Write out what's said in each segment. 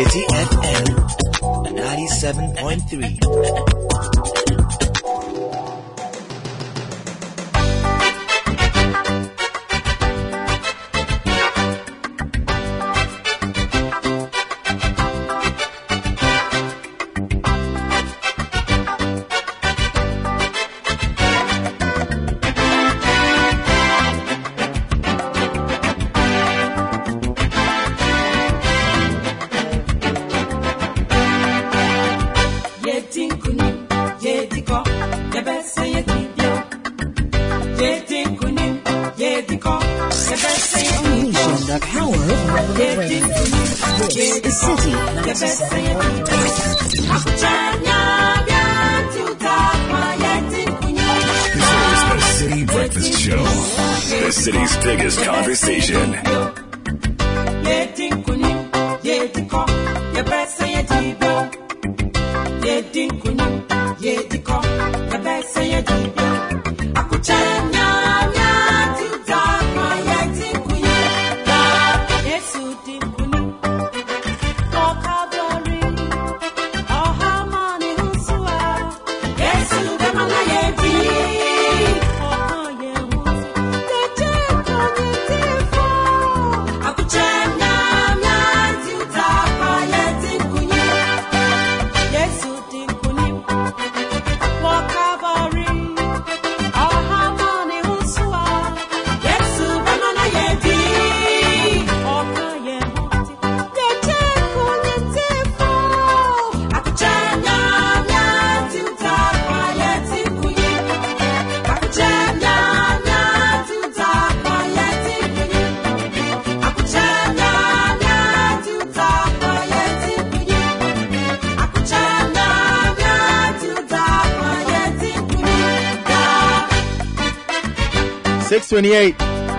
City FM 97.3.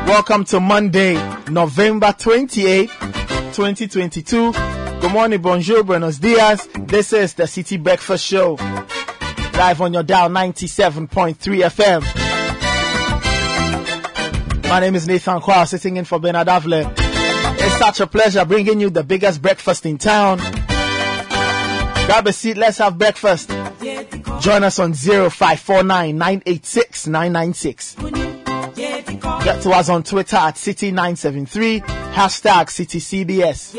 Welcome to Monday, November 28, 2022. Good morning, bonjour, buenos dias. This is the City Breakfast Show, live on your dial 97.3 FM. My name is Nathan Kwa, sitting in for Bernard Avle. It's such a pleasure bringing you the biggest breakfast in town. Grab a seat, let's have breakfast. Join us on 0549 986 996. Get to us on Twitter at City973, hashtag CityCBS.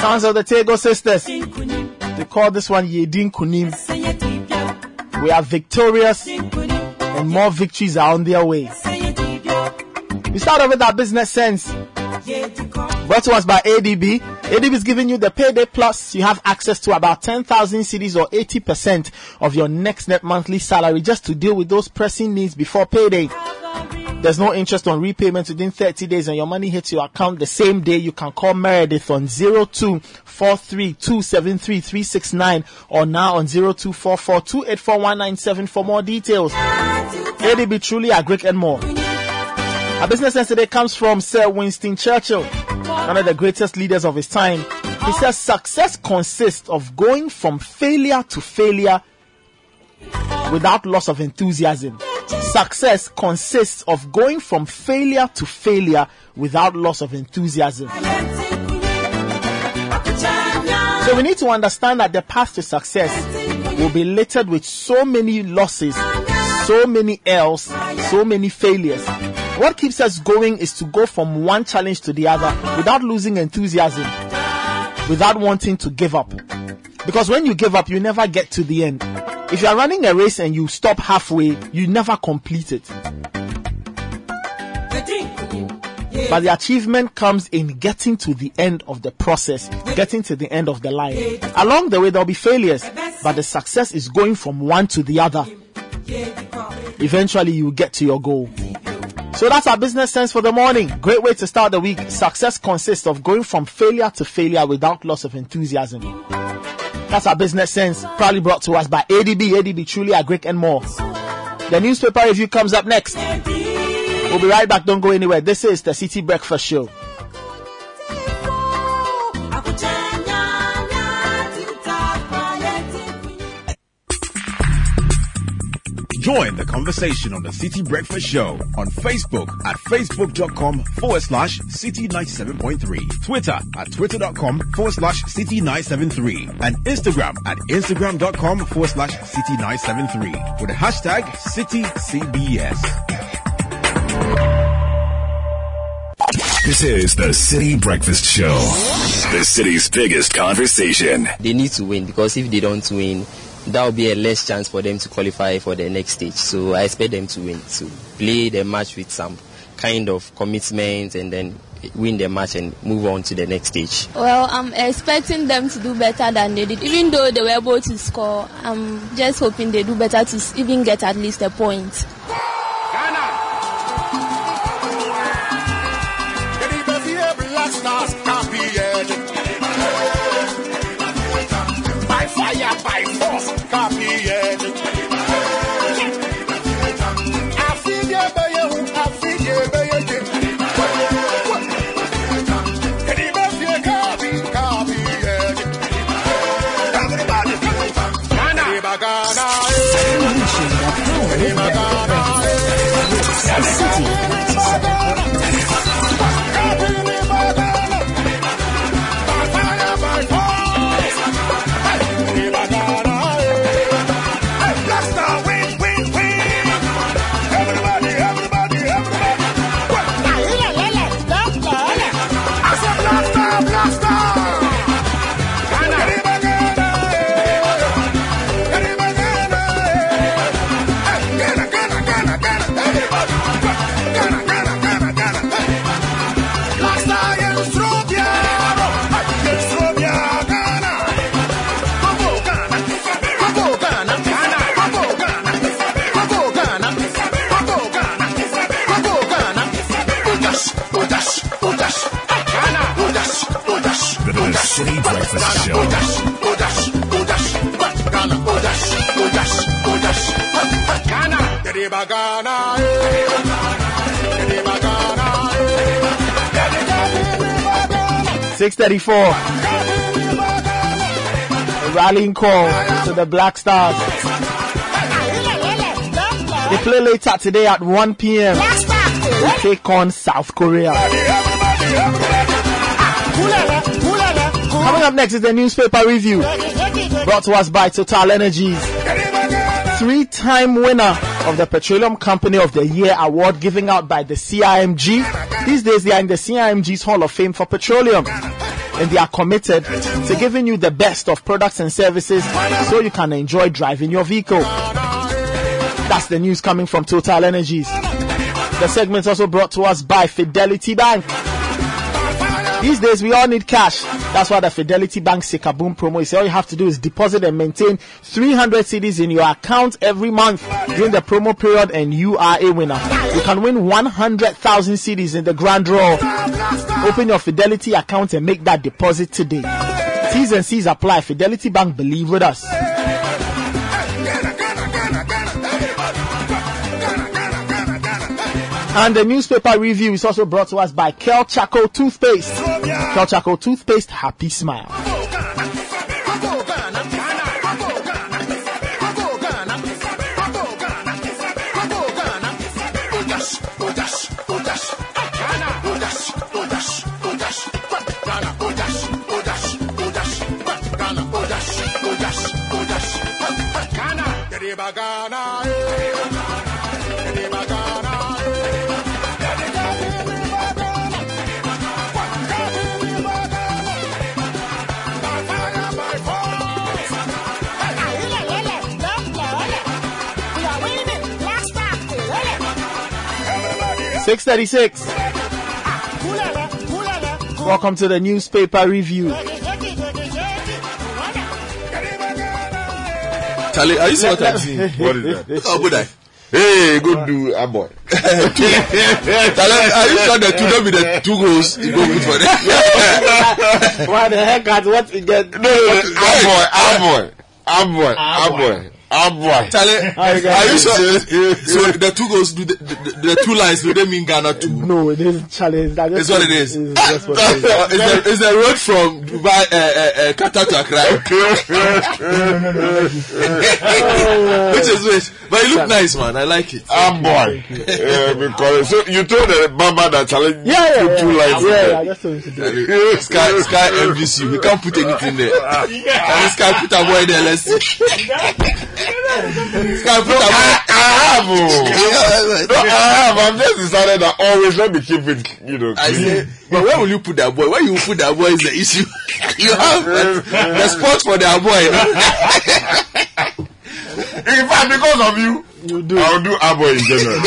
Sounds of the Tego sisters. They call this one Yedin Kunim. We are victorious and more victories are on their way. We start off with our business sense. Brought to us by ADB. ADB is giving you the Payday Plus. You have access to about 10,000 cedis or 80% of your next net monthly salary just to deal with those pressing needs before payday. There's no interest on repayment within 30 days and your money hits your account the same day. You can call Meredith on 0243273369 or now on 0244284197 for more details. ADB, truly a Greek and more. Our business sense today comes from Sir Winston Churchill, one of the greatest leaders of his time. He says success consists of going from failure to failure without loss of enthusiasm. Success consists of going from failure to failure without loss of enthusiasm. So we need to understand that the path to success will be littered with so many losses, so many L's, so many failures. What keeps us going is to go from one challenge to the other without losing enthusiasm, without wanting to give up. Because when you give up, you never get to the end. If you are running a race and you stop halfway, you never complete it. But the achievement comes in getting to the end of the process, getting to the end of the line. Along the way, there will be failures, but the success is going from one to the other. Eventually, you get to your goal. So that's our business sense for the morning. Great way to start the week. Success consists of going from failure to failure without loss of enthusiasm. That's our business sense, proudly brought to us by ADB. ADB, truly a Greek and more. The newspaper review comes up next. We'll be right back. Don't go anywhere. This is the City Breakfast Show. Join the conversation on the City Breakfast Show on Facebook at facebook.com/City97.3, Twitter at twitter.com/City973, and Instagram at instagram.com/City973 with the hashtag CityCBS. This is the City Breakfast Show, the city's biggest conversation. They need to win, because if they don't win, that will be a less chance for them to qualify for the next stage. So I expect them to win, to play the match with some kind of commitment, and then win the match and move on to the next stage. Well, I'm expecting them to do better than they did. Even though they were able to score, I'm just hoping they do better to even get at least a point. City Breakfast Show. Ghana. 6:34. A rallying call to the Black Stars. They play later today at 1 p.m. They take on South Korea. Coming up next is the newspaper review, brought to us by Total Energies. Three-time winner of the Petroleum Company of the Year award given out by the CIMG. These days they are in the CIMG's Hall of Fame for Petroleum. And they are committed to giving you the best of products and services so you can enjoy driving your vehicle. That's the news coming from Total Energies. The segment is also brought to us by Fidelity Bank. These days, we all need cash. That's why the Fidelity Bank Sikaboom promo is all you have to do is deposit and maintain 300 cedis in your account every month during the promo period, and you are a winner. You can win 100,000 cedis in the grand draw. Open your Fidelity account and make that deposit today. T's and C's apply. Fidelity Bank, believe with us. And the newspaper review is also brought to us by Kel Chaco Toothpaste. Kel Chaco Toothpaste, happy smile. Six 36. Welcome to the newspaper review. Charlie, are you seeing what I'm seeing? What is that? Look how good I. Hey, go do a boy. Are you sure that you don't be the two goals you go put for them? What the heck? What you get? No, a boy. Are you sure? So the two goals, the two lines, do they mean Ghana too? No, it is challenge. That's what it is. It's the road from Dubai, Qatar to Accra. Which is which. But it look nice, man. I like it. Ah, boy. Because so you told the Bamba that challenge. Yeah. Two lines. Yeah, that's what we should do. Sky MVC. We can't put anything there. Yeah. Sky put a boy there. Let's see. I'm just decided that always let me keep it, I say, but where will you put that boy? Where you put that boy is the issue. You have the spot for that boy. In fact, because of you, I'll do a boy in general.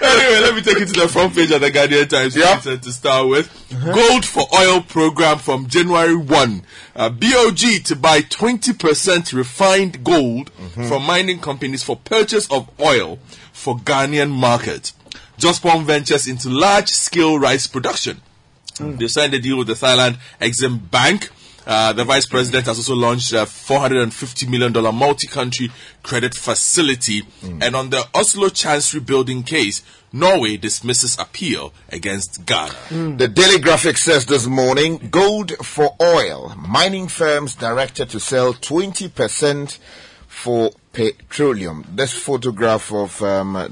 Anyway, let me take you to the front page of the Ghanaian Times. Yeah. To start with, gold for oil program from January 1. BOG to buy 20% refined gold from mining companies for purchase of oil for Ghanaian market. Jospon ventures into large-scale rice production. They signed a deal with the Thailand Exim Bank. The Vice President has also launched a $450 million multi-country credit facility. And on the Oslo Chancery building case, Norway dismisses appeal against Ghana. The Daily Graphic says this morning, gold for oil. Mining firms directed to sell 20% for petroleum. This photograph of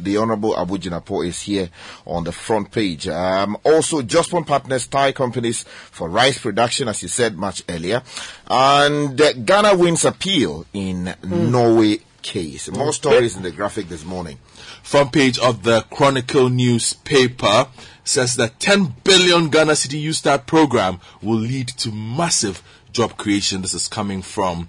the Honorable Abu Jinapo is here on the front page. Also, Jospon partners Thai companies for rice production, as you said much earlier. And Ghana wins appeal in Norway case. More stories in the graphic this morning. Front page of the Chronicle newspaper says that 10 billion Ghana City USTART program will lead to massive job creation. This is coming from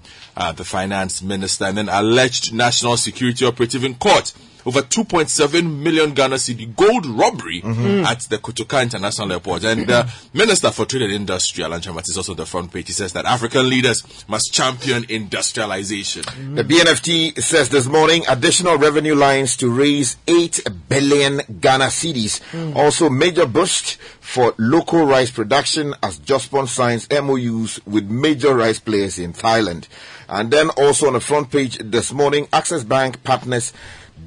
the finance minister. And then alleged national security operative in court over 2.7 million Ghana Cedi gold robbery at the Kotoka International Airport. And Minister for Trade and Industry, Alan Chamat, is also on the front page. He says that African leaders must champion industrialization. The BNFT says this morning, additional revenue lines to raise 8 billion Ghana Cedis. Also, major boost for local rice production as Jospon signs MOUs with major rice players in Thailand. And then also on the front page this morning, Access Bank partners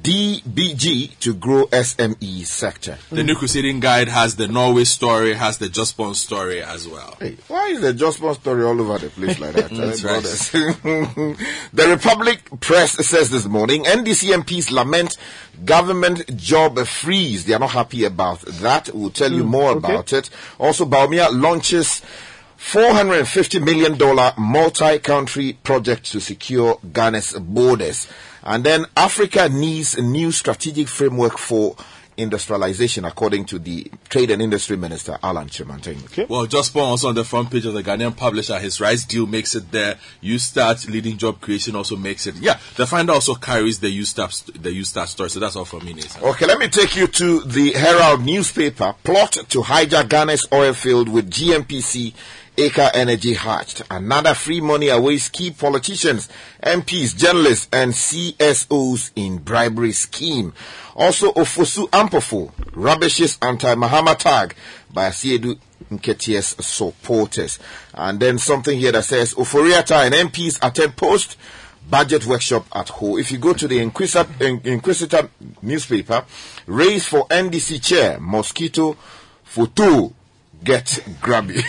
DBG to grow SME sector. The New Crusading Guide has the Norway story, has the Jospon story as well. Hey, why is the Jospon story all over the place like that? That's right. The Republic Press says this morning, NDCMPs lament government job freeze. They are not happy about that. We'll tell you more about it. Also, Baumia launches $450 million multi-country project to secure Ghana's borders. And then Africa needs a new strategic framework for industrialization, according to the Trade and Industry Minister, Alan Chamat. Well, Jospon also on the front page of the Ghanaian publisher, his rice deal makes it there. USTART leading job creation also makes it. Yeah, the finder also carries the USTART story. So that's all from me, Nathan. Okay, let me take you to the Herald newspaper. Plot to hijack Ghana's oil field with GMPC. Aker Energy hatched. Another free money awaits key politicians, MPs, journalists, and CSOs in bribery scheme. Also, Ofosu Ampofo rubbishes anti-Mahama tag by Asiedu Nketiah's supporters. And then something here that says, Oforiatta and MPs attend post budget workshop at Ho. If you go to the Inquisitor newspaper, race for NDC chair, mosquito photo. Get grabby.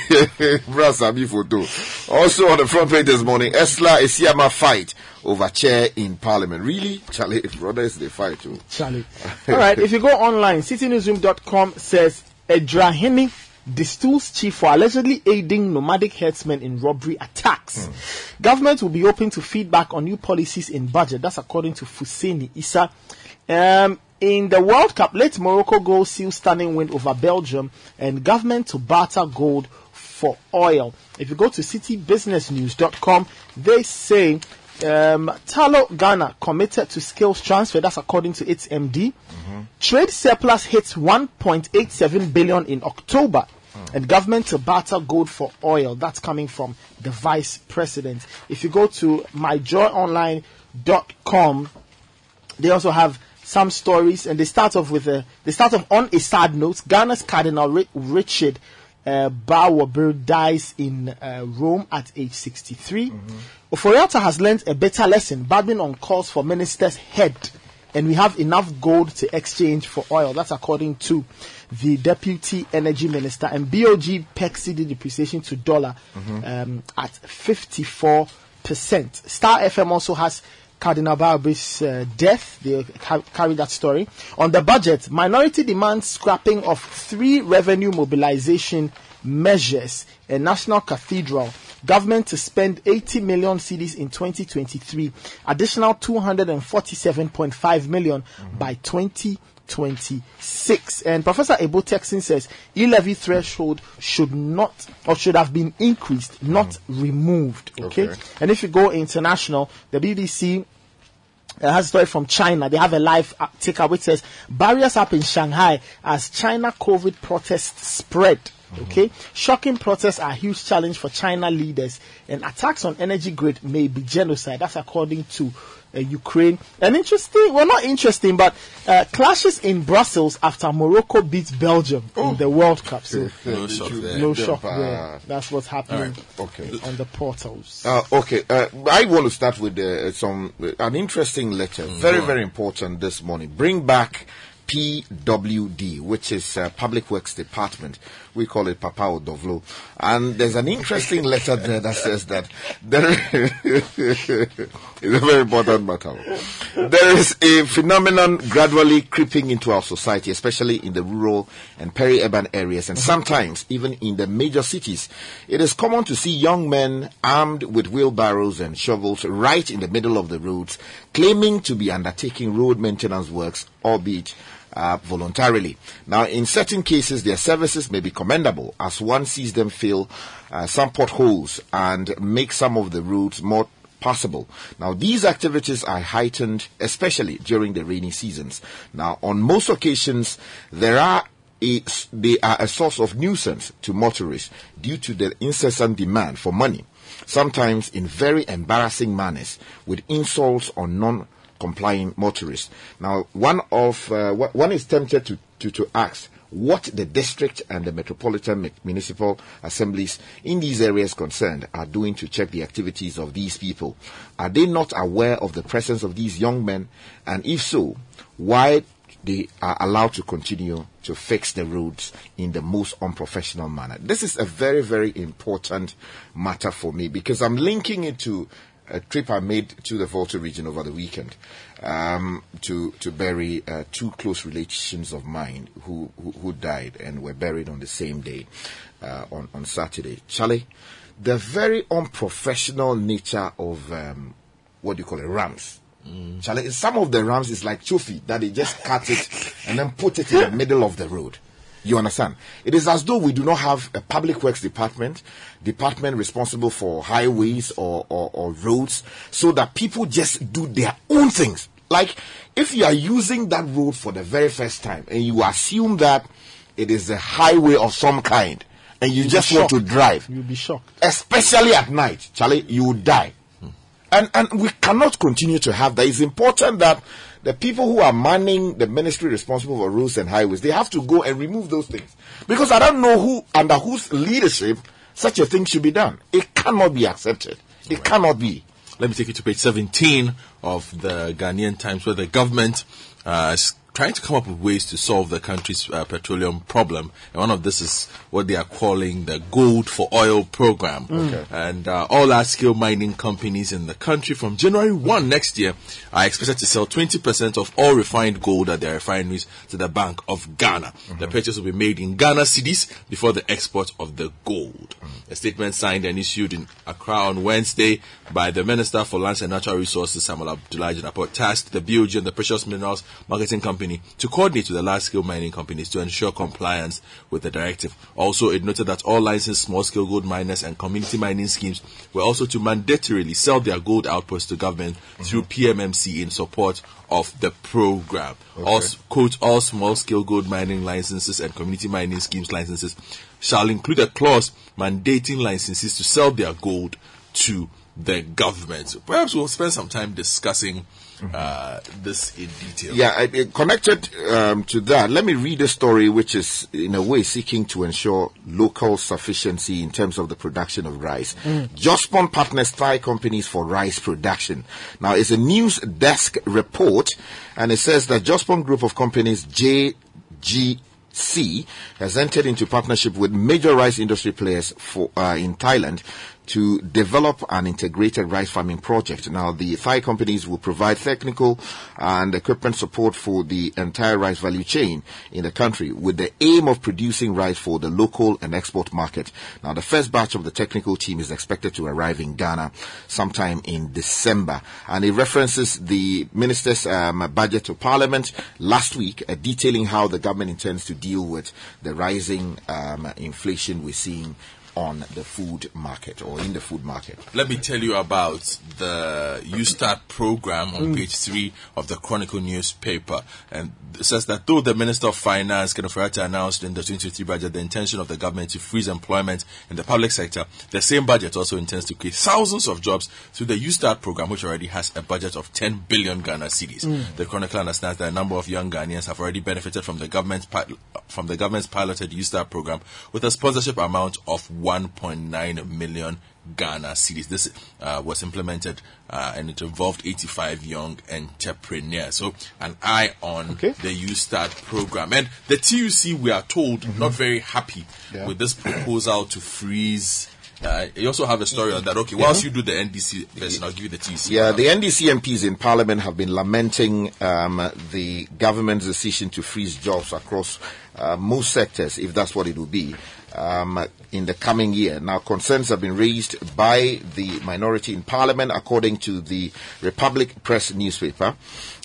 Brasabi photo. Also on the front page this morning, Eslausu Isiyama fight over chair in parliament. Really? Charlie, brothers, they fight too. Charlie. All right, if you go online, citynewsroom.com says Edra distills chief for allegedly aiding nomadic herdsmen in robbery attacks. Government will be open to feedback on new policies in budget. That's according to Fuseni Issa. In the World Cup, late Morocco goal seals stunning win over Belgium, and government to barter gold for oil. If you go to citybusinessnews.com, they say Talo Ghana committed to skills transfer. That's according to its MD. Trade surplus hits 1.87 billion in October. And government to barter gold for oil. That's coming from the Vice President. If you go to myjoyonline.com, They also have some stories, and they start off on a sad note. Ghana's Cardinal Richard Bowyer dies in Rome at age 63. Mm-hmm. Oforiatta has learned a better lesson, battling on calls for minister's head, and we have enough gold to exchange for oil. That's according to the Deputy Energy Minister. And BOG pegs the depreciation to dollar at 54%. Star FM also has Cardinal Bowyerb's death. They carry that story. On the budget, minority demands scrapping of 3 revenue mobilization measures, a national cathedral, government to spend 80 million cedis in 2023, additional 247.5 million by 2026. And Professor Ebo Texin says e-levy threshold should have been increased, not removed. Okay? And if you go international, the BBC has a story from China. They have a live takeaway which says barriers up in Shanghai as China COVID protests spread. Okay, shocking protests are a huge challenge for China leaders, and attacks on energy grid may be genocide. That's according to Ukraine. And clashes in Brussels after Morocco beats Belgium in the World Cup. So no shock there. That's what's happening on the portals. I want to start with an interesting letter. Very, very important this morning. Bring back PWD, which is Public Works Department. We call it Papa Odovlo. And there's an interesting letter there that says that it's a very important matter. There is a phenomenon gradually creeping into our society, especially in the rural and peri-urban areas, and sometimes even in the major cities. It is common to see young men armed with wheelbarrows and shovels right in the middle of the roads, claiming to be undertaking road maintenance works, albeit voluntarily. Now, in certain cases, their services may be commendable, as one sees them fill some potholes and make some of the routes more possible. Now, these activities are heightened, especially during the rainy seasons. Now, on most occasions, they are a source of nuisance to motorists due to the incessant demand for money, sometimes in very embarrassing manners, with insults on non-compliant motorists. Now, one is tempted to ask what the district and the metropolitan municipal assemblies in these areas concerned are doing to check the activities of these people. Are they not aware of the presence of these young men? And if so, why they are allowed to continue to fix the roads in the most unprofessional manner? This is a very, very important matter for me, because I'm linking it to a trip I made to the Volta region over the weekend to bury 2 close relations of mine who died and were buried on the same day on Saturday. Charlie, the very unprofessional nature of rams. Charlie, some of the rams is like chofi, that they just cut it and then put it in the middle of the road. You understand? It is as though we do not have a public works department responsible for highways or roads, so that people just do their own things. Like, if you are using that road for the very first time and you assume that it is a highway of some kind and you just want to drive, you'll be shocked. Especially at night, Charlie, you will die. And we cannot continue to have that. It's important that the people who are manning the ministry responsible for roads and highways, they have to go and remove those things. Because I don't know under whose leadership such a thing should be done. It cannot be accepted. It cannot be. Let me take you to page 17 of the Ghanaian Times, where the government is trying to come up with ways to solve the country's petroleum problem. And one of this is what they are calling the Gold for Oil program. And all large-scale mining companies in the country from January 1 next year are expected to sell 20% of all refined gold at their refineries to the Bank of Ghana. The purchase will be made in Ghana cedis before the export of the gold. A statement signed and issued in Accra on Wednesday by the Minister for Lands and Natural Resources, Samuel Abdullahi Jonaport, tasked the BOG and the Precious Minerals Marketing Company to coordinate with the large-scale mining companies to ensure compliance with the directive. Also, it noted that all licensed small-scale gold miners and community mining schemes were also to mandatorily sell their gold outputs to government through PMMC in support of the program. Also, quote, all small-scale gold mining licenses and community mining schemes licenses shall include a clause mandating licensees to sell their gold to the government. Perhaps we'll spend some time discussing this in detail. Yeah, connected to that, let me read a story which is, in a way, seeking to ensure local sufficiency in terms of the production of rice. Jospon partners Thai companies for rice production. Now, it's a news desk report, and it says that Jospon Group of Companies, JGC, has entered into partnership with major rice industry players for in Thailand to develop an integrated rice farming project. Now, the Thai companies will provide technical and equipment support for the entire rice value chain in the country with the aim of producing rice for the local and export market. Now, the first batch of the technical team is expected to arrive in Ghana sometime in December. And it references the minister's budget to parliament last week, detailing how the government intends to deal with the rising inflation we're seeing on the food market or in the food market. Let me tell you about the USTART program on page 3 of the Chronicle newspaper. And it says that though the Minister of Finance, Kenneth Fayette, announced in the 2023 budget the intention of the government to freeze employment in the public sector, the same budget also intends to create thousands of jobs through the USTART program, which already has a budget of 10 billion Ghana cedis. The Chronicle understands that a number of young Ghanaians have already benefited from the government's piloted USTART program with a sponsorship amount of 1.9 million Ghana cedis. This was implemented and it involved 85 young entrepreneurs. So an eye on the USTART program. And the TUC, we are told, not very happy with this proposal to freeze. You also have a story on that. Okay, whilst you do the NDC version, I'll give you the TUC. Yeah, the NDC MPs in Parliament have been lamenting the government's decision to freeze jobs across most sectors, if that's what it will be, in the coming year. Now, concerns have been raised by the minority in Parliament, according to the Republic Press newspaper,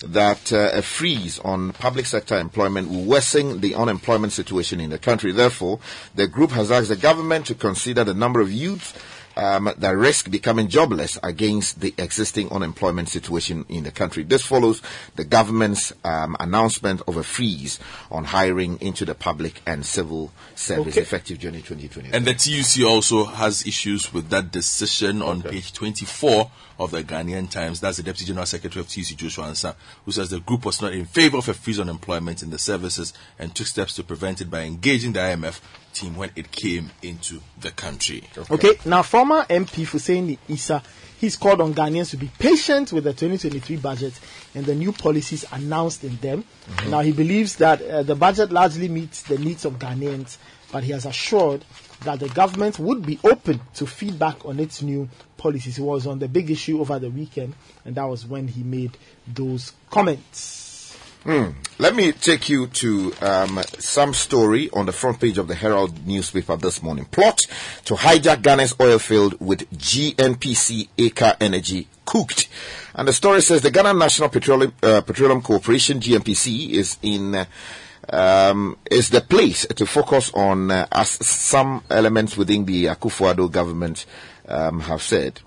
that a freeze on public sector employment will worsen the unemployment situation in the country. Therefore, the group has asked the government to consider the number of youth that risk becoming jobless against the existing unemployment situation in the country. This follows the government's announcement of a freeze on hiring into the public and civil service effective January 2020. And the TUC also has issues with that decision on page 24 of the Ghanaian Times. That's the Deputy General Secretary of TUC, Joshua Ansa, who says the group was not in favor of a freeze on employment in the services and took steps to prevent it by engaging the IMF team when it came into the country. Now former MP Hussein Issa, he's called on Ghanaians to be patient with the 2023 budget and the new policies announced in them. Now he believes that the budget largely meets the needs of Ghanaians, but he has assured that the government would be open to feedback on its new policies. He was on the big issue over the weekend, and that was when he made those comments. Let me take you to some story on the front page of the Herald newspaper this morning. Plot to hijack Ghana's oil field with GNPC Aker Energy cooked. And the story says the Ghana National Petroleum Corporation, GNPC, is the place to focus on, as some elements within the Akufo-Addo government have said.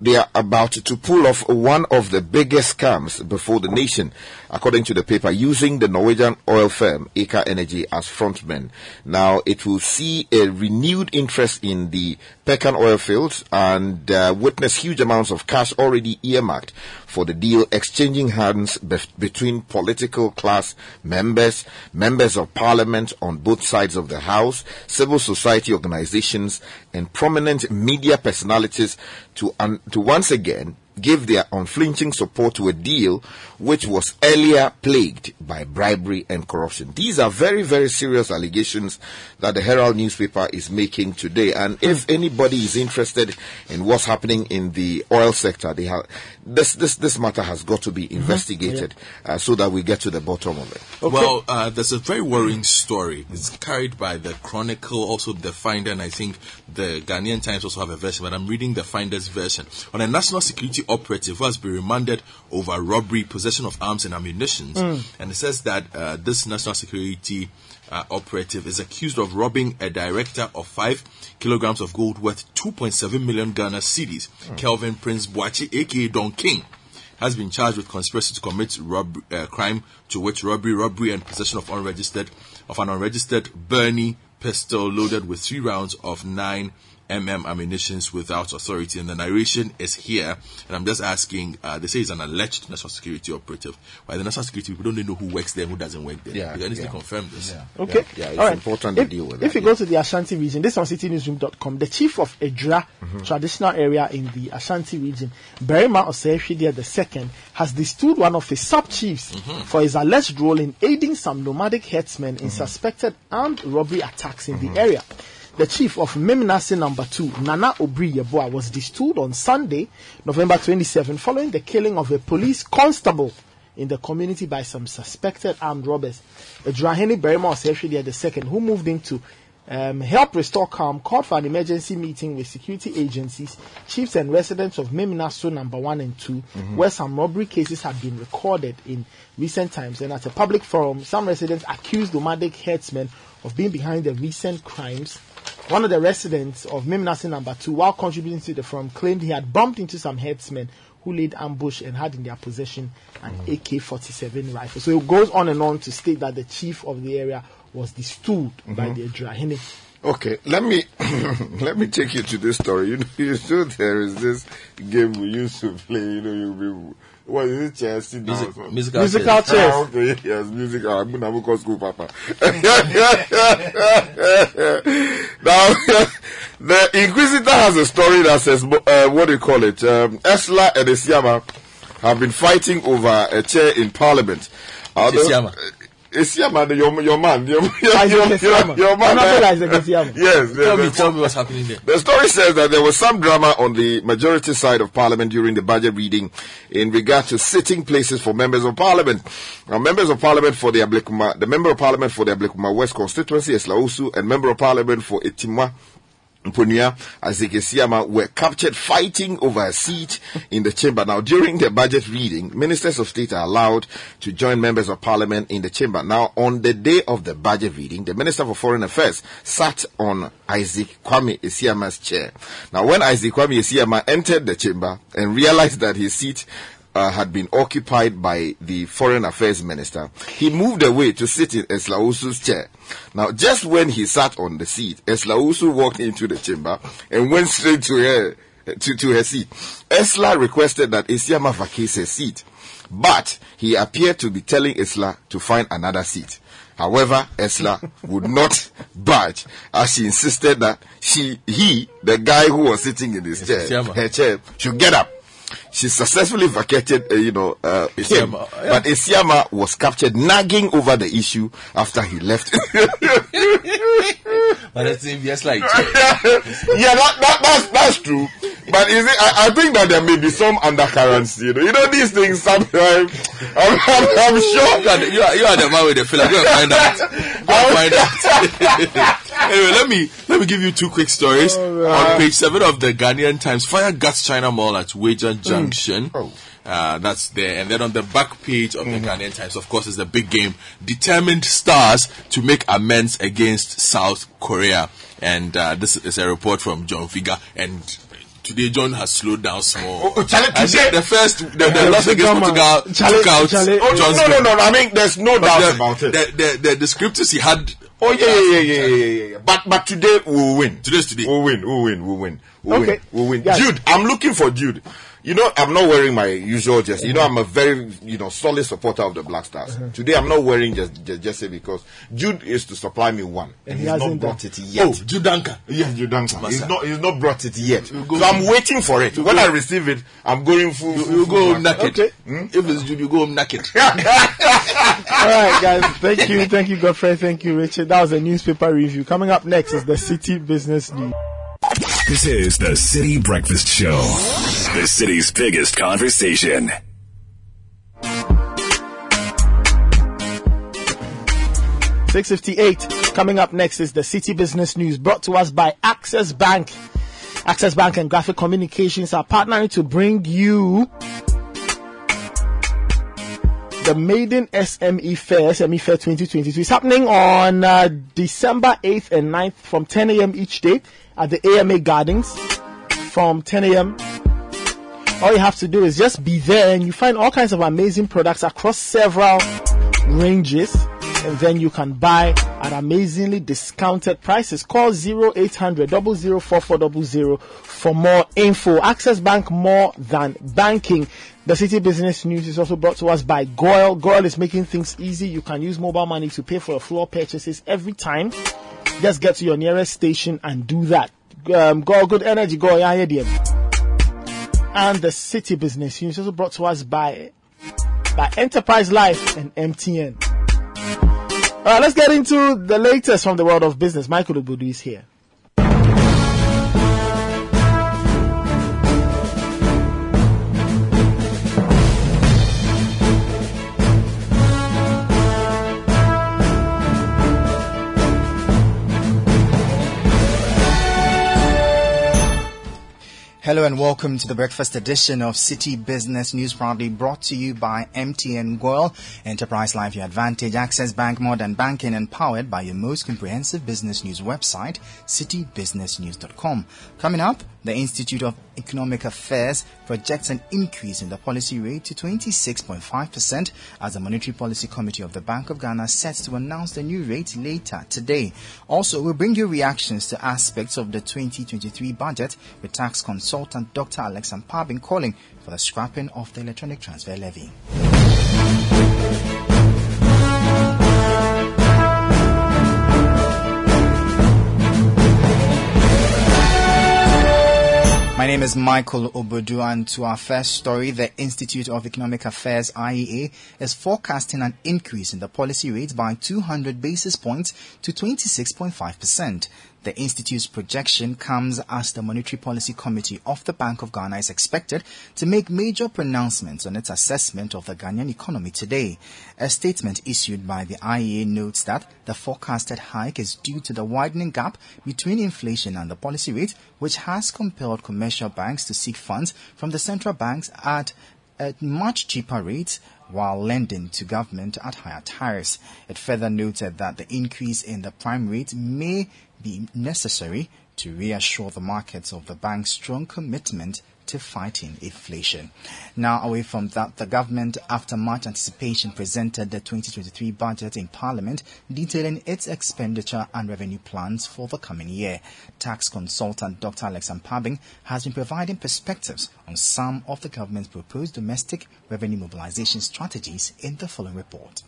They are about to pull off one of the biggest scams before the nation, according to the paper, using the Norwegian oil firm Aker Energy as frontman. Now, it will see a renewed interest in the Pecan oil fields and witness huge amounts of cash already earmarked for the deal, exchanging hands between political class members, members of parliament on both sides of the house, civil society organizations, and prominent media personalities to once again give their unflinching support to a deal which was earlier plagued by bribery and corruption. These are very, very serious allegations that the Herald newspaper is making today. And if anybody is interested in what's happening in the oil sector, they have this matter has got to be investigated so that we get to the bottom of it. Well, there's a very worrying story. It's carried by the Chronicle, also the Finder, and I think the Ghanaian Times also have a version, but I'm reading the Finder's version. On a national security operative who has been remanded over robbery, possession of arms and ammunition. And it says that this national security operative is accused of robbing a director of 5 kilograms of gold worth 2.7 million Ghana cedis. Kelvin Prince Boachi, aka Don King, has been charged with conspiracy to commit crime, to which robbery and possession of unregistered an unregistered Bernie pistol loaded with 3 rounds of 9 ammunition without authority, and the narration is here. And I'm just asking, they say it's an alleged national security operative. Why the national security people don't really know who works there and who doesn't work there? Yeah, they need to confirm this. Yeah. Okay. Yeah, yeah, it's all important to deal with that. If you go to the Ashanti region, this is on citynewsroom.com, the chief of Edra, traditional area in the Ashanti region, Berima Osei the second, has destood one of his sub-chiefs for his alleged role in aiding some nomadic herdsmen in suspected armed robbery attacks in the area. The chief of Memnase number 2, Nana Obri Yeboah, was destood on Sunday, November 27, following the killing of a police constable in the community by some suspected armed robbers. Draheni Berima Osei the second, who moved into help restore calm, called for an emergency meeting with security agencies, chiefs and residents of Meminaso number 1 and 2, where some robbery cases have been recorded in recent times. And at a public forum, some residents accused nomadic herdsmen of being behind the recent crimes. One of the residents of Meminaso number 2, while contributing to the forum, claimed he had bumped into some herdsmen who laid ambush and had in their possession an AK-47 rifle. So it goes on and on to state that the chief of the area was destood by the Drahene. Okay, let me take you to this story. You know, there is this game we used to play. You know, what is it? Chess? Musical chess. Ah, okay, yes, musical. I'm going to go to school, Papa. Now, the Inquisitor has a story that says, what do you call it? Esla and Isiyama have been fighting over a chair in Parliament. Isiyama. Isiyama, your man. Your man. Yes. Tell me what's happening there. The story says that there was some drama on the majority side of Parliament during the budget reading in regard to sitting places for members of Parliament. Now, members of Parliament for the Ablekuma, the member of Parliament for the Ablekuma West constituency, Eslausu, and member of Parliament for Etimwa, Isaac Kwame were captured fighting over a seat in the chamber. Now, during the budget reading, ministers of state are allowed to join members of parliament in the chamber. Now, on the day of the budget reading, the Minister for Foreign Affairs sat on Isaac Kwame Isiyama's chair. Now, when Isaac Kwame Isiyama entered the chamber and realized that his seat had been occupied by the Foreign Affairs Minister, he moved away to sit in Eslausu's chair. Now, just when he sat on the seat, Eslausu walked into the chamber and went straight to her seat. Esla requested that Isiyama vacate her seat, but he appeared to be telling Esla to find another seat. However, Esla would not budge as she insisted that he, the guy who was sitting in his chair, her chair, should get up. She successfully vacated, Isiyama, but Isiyama was captured nagging over the issue after he left. But it's just like that's true. But is it? I think that there may be some undercurrents, these things sometimes. I'm sure that you are the man with the feeling. Go and find out. Anyway, let me give you two quick stories. Right. On page 7 of the Ghanaian Times, fire guts China Mall at Wajan Junction. Oh. That's there. And then on the back page of the Ghanaian Times, of course, is the big game. Determined stars to make amends against South Korea. And this is a report from John Figa. And today, John has slowed down small. The first, the last against Portugal took out John's group. No. I mean, there's no doubt about it. The scriptures he had. Oh, yeah. But today, we'll win. Today's today. We'll win. Yes. Jude, I'm looking for Jude. You know, I'm not wearing my usual jersey. You know, I'm a very, solid supporter of the Black Stars. Today, I'm not wearing jersey because Jude is to supply me one. And he's not brought it yet. Oh, Jude Duncan. Yes, Jude Duncan. He's not brought it yet. So I'm waiting for it. When I receive it, I'm going full. You go home naked. Okay. If it's Jude, you go home naked. All right, guys. Thank you. Thank you, Godfrey. Thank you, Richard. That was a newspaper review. Coming up next is the City Business News. This is the City Breakfast Show, the city's biggest conversation. Coming up next is the City Business News, brought to us by Access Bank. Access Bank and Graphic Communications are partnering to bring you the Maiden SME Fair, SME Fair 2022. It's happening on December 8th and 9th from 10 a.m. each day. At the AMA Gardens from 10 a.m. All you have to do is just be there, and you find all kinds of amazing products across several ranges. and then you can buy at amazingly discounted prices. Call 0800 004400 for more info. Access Bank, more than banking. The City Business News is also brought to us by Goyle. Goyle is making things easy. You can use mobile money to pay for your floor purchases every time. Just get to your nearest station and do that. Goyle, good energy, Goyle. Yeah, and the City Business News is also brought to us by Enterprise Life and MTN. All right, let's get into the latest from the world of business. Michael Obudu is here. Hello and welcome to the breakfast edition of City Business News, proudly brought to you by MTN Goyle, Enterprise Life, your advantage, Access Bank, more than banking, and powered by your most comprehensive business news website, citybusinessnews.com. Coming up, the Institute of Economic Affairs projects an increase in the policy rate to 26.5% as the Monetary Policy Committee of the Bank of Ghana sets to announce the new rate later today. Also, we'll bring you reactions to aspects of the 2023 budget with tax consultant Dr. Alex Ampabin calling for the scrapping of the electronic transfer levy. My name is Michael Obudu, and to our first story, the Institute of Economic Affairs, IEA, is forecasting an increase in the policy rate by 200 basis points to 26.5%. The Institute's projection comes as the Monetary Policy Committee of the Bank of Ghana is expected to make major pronouncements on its assessment of the Ghanaian economy today. A statement issued by the IEA notes that the forecasted hike is due to the widening gap between inflation and the policy rate, which has compelled commercial banks to seek funds from the central banks at much cheaper rates, while lending to government at higher tariffs. It further noted that the increase in the prime rate may be necessary to reassure the markets of the bank's strong commitment to fighting inflation. Now, away from that, the government, after much anticipation, presented the 2023 budget in Parliament, detailing its expenditure and revenue plans for the coming year. Tax consultant Dr. Alex Ampabin has been providing perspectives on some of the government's proposed domestic revenue mobilization strategies in the following report.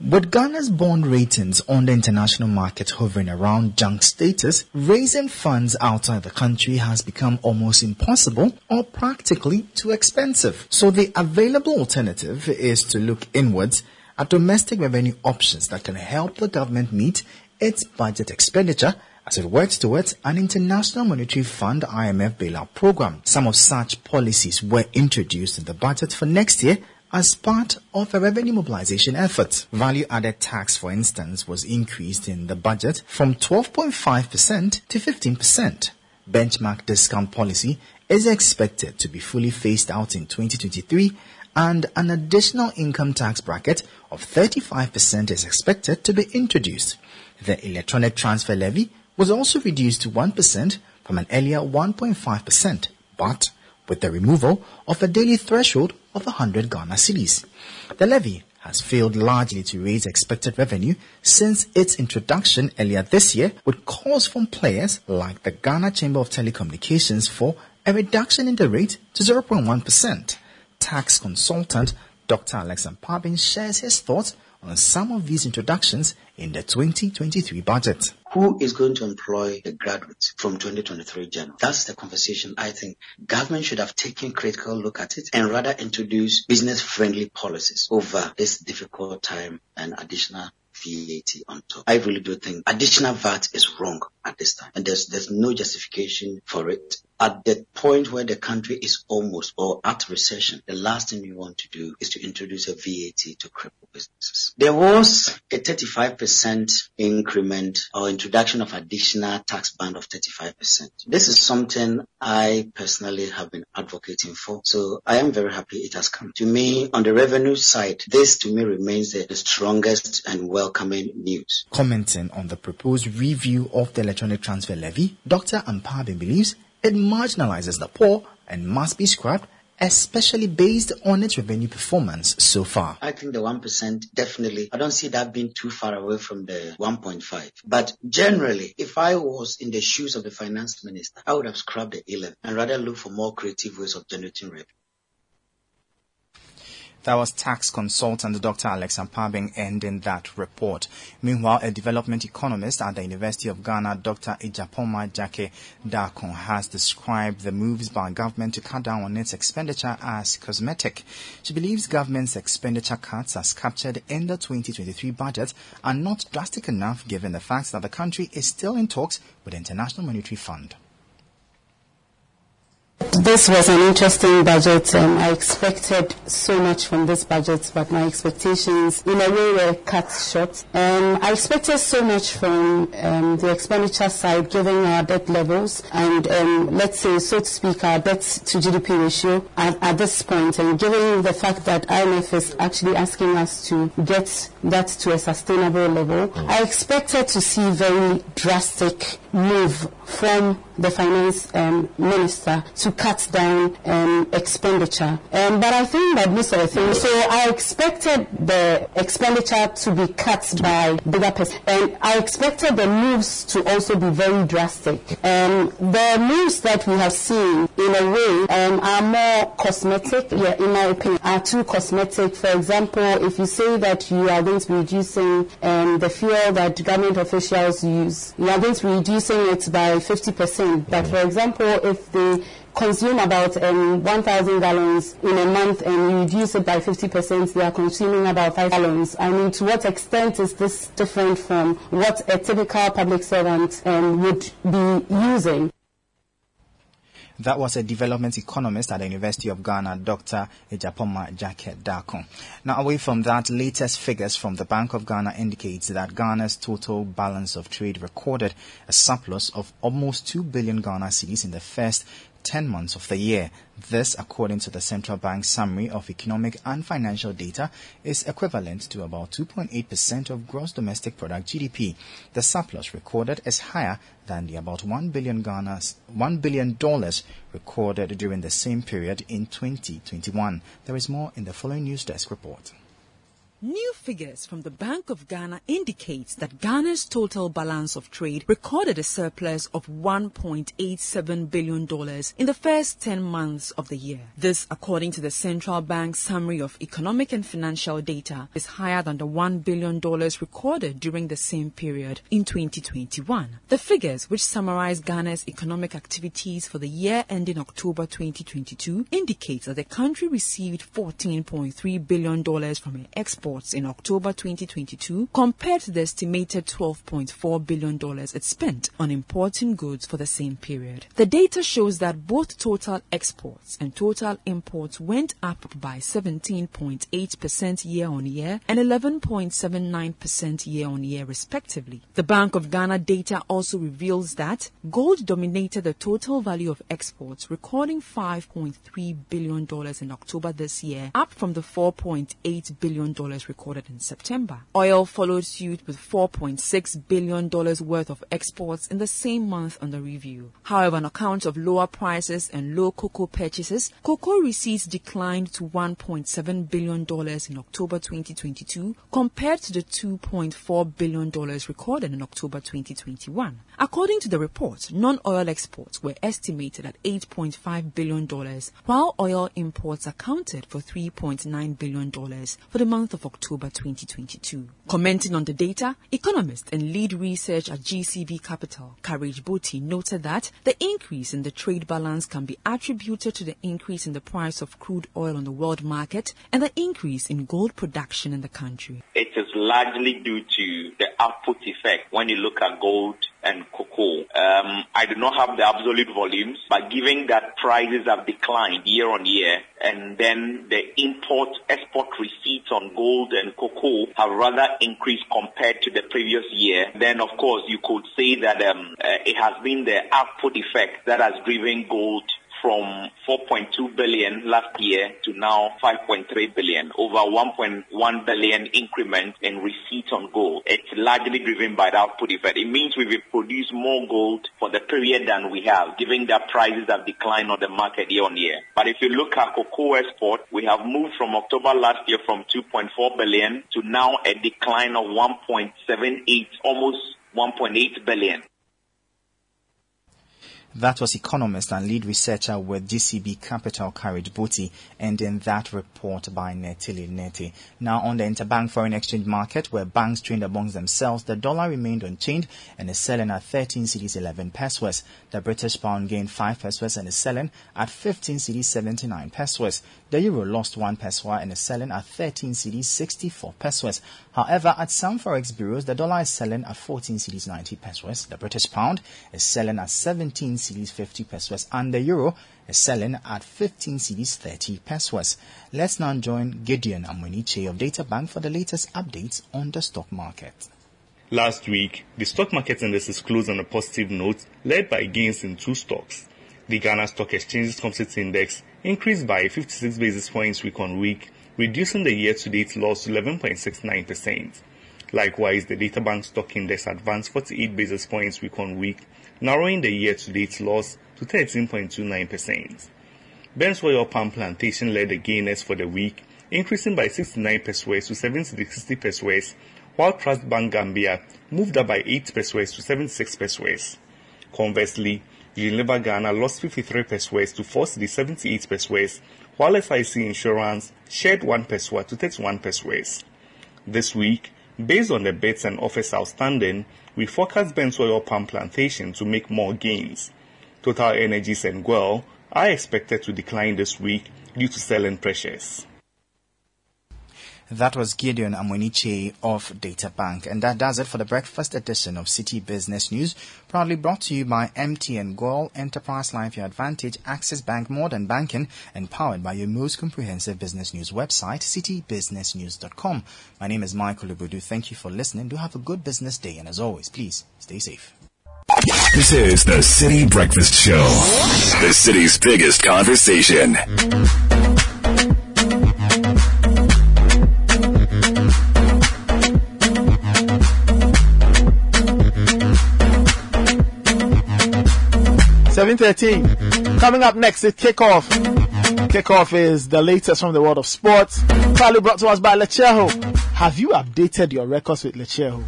With Ghana's bond ratings on the international market hovering around junk status, raising funds outside the country has become almost impossible or practically too expensive. So the available alternative is to look inwards at domestic revenue options that can help the government meet its budget expenditure as it works towards an International Monetary Fund IMF bailout program. Some of such policies were introduced in the budget for next year as part of a revenue mobilization effort. Value-added tax, for instance, was increased in the budget from 12.5% to 15%. Benchmark discount policy is expected to be fully phased out in 2023, and an additional income tax bracket of 35% is expected to be introduced. The electronic transfer levy was also reduced to 1% from an earlier 1.5%, but with the removal of a daily threshold of 100 Ghana cedis. The levy has failed largely to raise expected revenue since its introduction earlier this year, with calls from players like the Ghana Chamber of Telecommunications for a reduction in the rate to 0.1%. Tax consultant Dr. Alex Ampabin shares his thoughts on some of these introductions in the 2023 budget. Who is going to employ the graduates from 2023 January? That's the conversation I think government should have taken a critical look at it and rather introduce business-friendly policies over this difficult time and additional VAT on top. I really do think additional VAT is wrong at this time, and there's no justification for it. At the point where the country is almost or at recession, the last thing you want to do is to introduce a VAT to cripple businesses. There was a 35% increment or introduction of additional tax band of 35%. This is something I personally have been advocating for, so I am very happy it has come. To me, on the revenue side, this to me remains the strongest and welcoming news. Commenting on the proposed review of the electronic transfer levy, Dr. Ampabin believes it marginalizes the poor and must be scrapped especially based on its revenue performance so far? I think the 1% definitely, I don't see that being too far away from the 1.5. But generally, if I was in the shoes of the finance minister, I would have scrapped the 11 and rather look for more creative ways of generating revenue. That was tax consultant Dr. Alex Ampabin ending that report. Meanwhile, a development economist at the University of Ghana, Dr. Ijapoma Jake Dakon, has described the moves by government to cut down on its expenditure as cosmetic. She believes government's expenditure cuts as captured in the 2023 budget are not drastic enough given the fact that the country is still in talks with the International Monetary Fund. This was an interesting budget. I expected so much from this budget, but my expectations in a way were cut short. I expected so much from the expenditure side, given our debt levels and, let's say, so to speak, our debt to GDP ratio at this point, and given the fact that IMF is actually asking us to get that to a sustainable level, I expected to see very drastic move from the finance minister to cut down expenditure. But I think that most of the things, so I expected the expenditure to be cut by bigger percent. And I expected the moves to also be very drastic. The moves that we have seen, in a way, are more cosmetic, in my opinion, are too cosmetic. For example, if you say that you are going to be reducing the fuel that government officials use, you are going to be reducing it by 50%. But for example, if they consume about 1,000 gallons in a month and you reduce it by 50%, they are consuming about 5 gallons. I mean, to what extent is this different from what a typical public servant would be using? That was a development economist at the University of Ghana, Dr. Ejapoma Jake Dakon. Now, away from that, latest figures from the Bank of Ghana indicates that Ghana's total balance of trade recorded a surplus of almost 2 billion Ghana cedis in the first 10 months of the year. This, according to the Central Bank's summary of economic and financial data, is equivalent to about 2.8% of gross domestic product GDP. The surplus recorded is higher than the about $1 billion recorded during the same period in 2021. There is more in the following News Desk report. New figures from the Bank of Ghana indicates that Ghana's total balance of trade recorded a surplus of $1.87 billion in the first 10 months of the year. This, according to the Central Bank's summary of economic and financial data, is higher than the $1 billion recorded during the same period in 2021. The figures, which summarize Ghana's economic activities for the year ending October 2022, indicates that the country received $14.3 billion from exports in October 2022 compared to the estimated $12.4 billion it spent on importing goods for the same period. The data shows that both total exports and total imports went up by 17.8% year-on-year and 11.79% year-on-year respectively. The Bank of Ghana data also reveals that gold dominated the total value of exports, recording $5.3 billion in October this year, up from the $4.8 billion recorded in September. Oil followed suit with $4.6 billion worth of exports in the same month under review. However, on account of lower prices and low cocoa purchases, cocoa receipts declined to $1.7 billion in October 2022 compared to the $2.4 billion recorded in October 2021. According to the report, non-oil exports were estimated at $8.5 billion, while oil imports accounted for $3.9 billion for the month of October 2022. Commenting on the data, economist and lead research at GCB Capital, Karij Bhoti, noted that the increase in the trade balance can be attributed to the increase in the price of crude oil on the world market and the increase in gold production in the country. It is largely due to the output effect when you look at gold and cocoa. I do not have the absolute volumes, but given that prices have declined year on year, and then the import-export receipts on gold and cocoa have rather increased compared to the previous year, then of course you could say that it has been the output effect that has driven gold from 4.2 billion last year to now 5.3 billion, over 1.1 billion increment in receipts on gold. It's largely driven by the output effect. It means we will produce more gold for the period than we have, given that prices have declined on the market year on year. But if you look at cocoa export, we have moved from October last year from 2.4 billion to now a decline of 1.78, almost 1.8 billion. That was economist and lead researcher with GCB Capital Courage Booty, ending that report by Netili Neti. Now on the interbank foreign exchange market, where banks traded amongst themselves, the dollar remained unchanged and is selling at 13 cedis 11 pesos. The British pound gained 5 pesos and is selling at 15 cedis 79 pesos. The euro lost 1 peso and is selling at 13 cedis 64 pesos. However, at some forex bureaus, the dollar is selling at 14 cedis 90 pesos. The British pound is selling at 17 cedis 50 pesos, and the euro is selling at 15 cedis 30 pesos. Let's now join Gideon Amweniche of Data Bank for the latest updates on the stock market. Last week, the stock market indices closed on a positive note, led by gains in two stocks. The Ghana Stock Exchange's Composite Index increased by 56 basis points week on week, reducing the year-to-date loss to 11.69%. Likewise, the DataBank Stock Index advanced 48 basis points week on week, narrowing the year-to-date loss to 13.29%. Ben's Oil Palm Plantation led the gainers for the week, increasing by 69 pesos to 760 pesos, while Trust Bank Gambia moved up by 8 pesos to 76 pesos. Conversely, Unilever Ghana lost 53 pesos to 478 pesos, while FIC Insurance shared 1 peso to 31 pesos. This week, based on the bids and offers outstanding, we forecast Ben's Oil Palm Plantation to make more gains. Total Energies and Gwel are expected to decline this week due to selling pressures. That was Gideon Amweniche of DataBank. And that does it for the breakfast edition of City Business News, proudly brought to you by MTN Goal, Enterprise Life, Your Advantage, Access Bank, More Than Banking, and powered by your most comprehensive business news website, citybusinessnews.com. My name is Michael Obudu. Thank you for listening. Do have a good business day. And as always, please stay safe. This is the City Breakfast Show, the city's biggest conversation. Coming up next is Kickoff. Kickoff is the latest from the world of sports, proudly brought to us by Lecheho. Have you updated your records with Lecheho?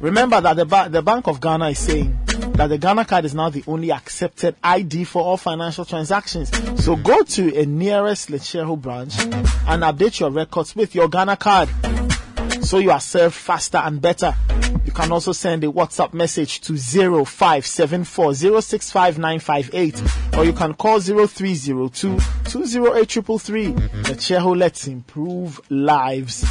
Remember that the Bank of Ghana is saying that the Ghana card is now the only accepted ID for all financial transactions. So go to a nearest Lecheho branch and update your records with your Ghana card, so you are served faster and better. You can also send a WhatsApp message to 0574065958, or you can call 0302-208-333. The Cheho, let's improve lives.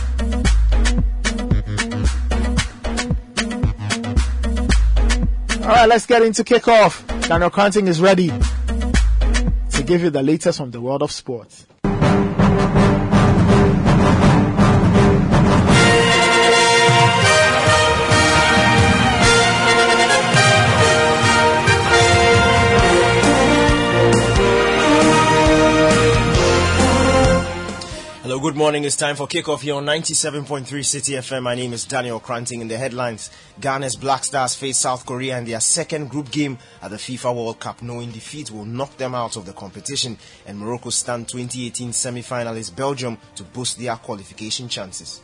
All right, let's get into Kickoff. Daniel Cranting is ready to give you the latest from the world of sports. Hello, good morning. It's time for Kickoff here on 97.3 City FM. My name is Daniel Cranting. In the headlines, Ghana's Black Stars face South Korea in their second group game at the FIFA World Cup, knowing defeat will knock them out of the competition, and Morocco stand 2018 semi-finalist Belgium to boost their qualification chances.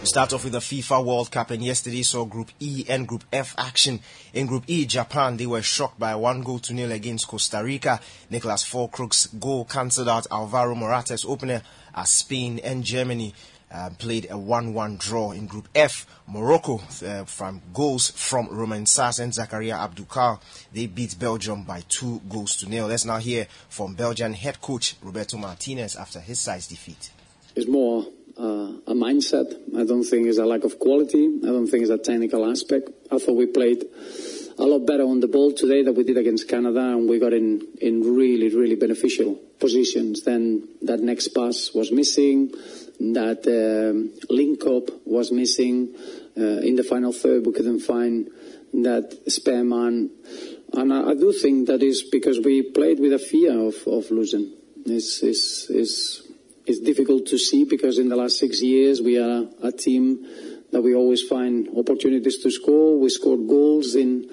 We start off with the FIFA World Cup, and yesterday saw Group E and Group F action. In Group E, Japan, they were shocked by 1-0 against Costa Rica. Nicolas Fulkrug's goal cancelled out Alvaro Morata's opener, as Spain and Germany played a 1-1 draw. In Group F, Morocco, from goals from Romain Sass and Zakaria Abdulkader, they beat Belgium by 2-0. Let's now hear from Belgian head coach Roberto Martinez after his side's defeat. It's more a mindset. I don't think it's a lack of quality. I don't think it's a technical aspect. I thought we played a lot better on the ball today than we did against Canada, and we got in really, really beneficial positions. Then that next pass was missing. that link-up was missing. In the final third, we couldn't find that spare man. And I do think that is because we played with a fear of losing. It's difficult to see because in the last 6 years we are a team that we always find opportunities to score. We scored goals in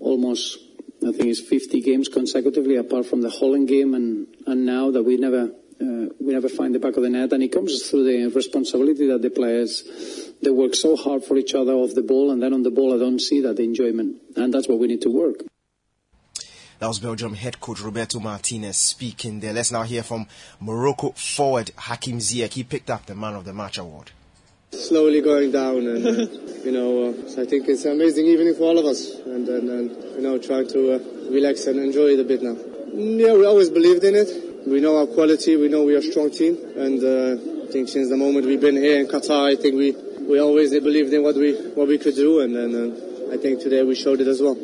almost, I think it's 50 games consecutively, apart from the Holland game, and now that we never find the back of the net. And it comes through the responsibility that the players, they work so hard for each other off the ball, and then on the ball I don't see that enjoyment, and that's what we need to work. That was Belgium head coach Roberto Martinez speaking there. Let's now hear from Morocco forward Hakim Ziyech. He picked up the Man of the Match award. Slowly going down, and so I think it's an amazing evening for all of us, and trying to relax and enjoy it a bit now. Yeah, we always believed in it. We know our quality. We know we are a strong team, and I think since the moment we've been here in Qatar, I think we always believed in what we could do, and I think today we showed it as well.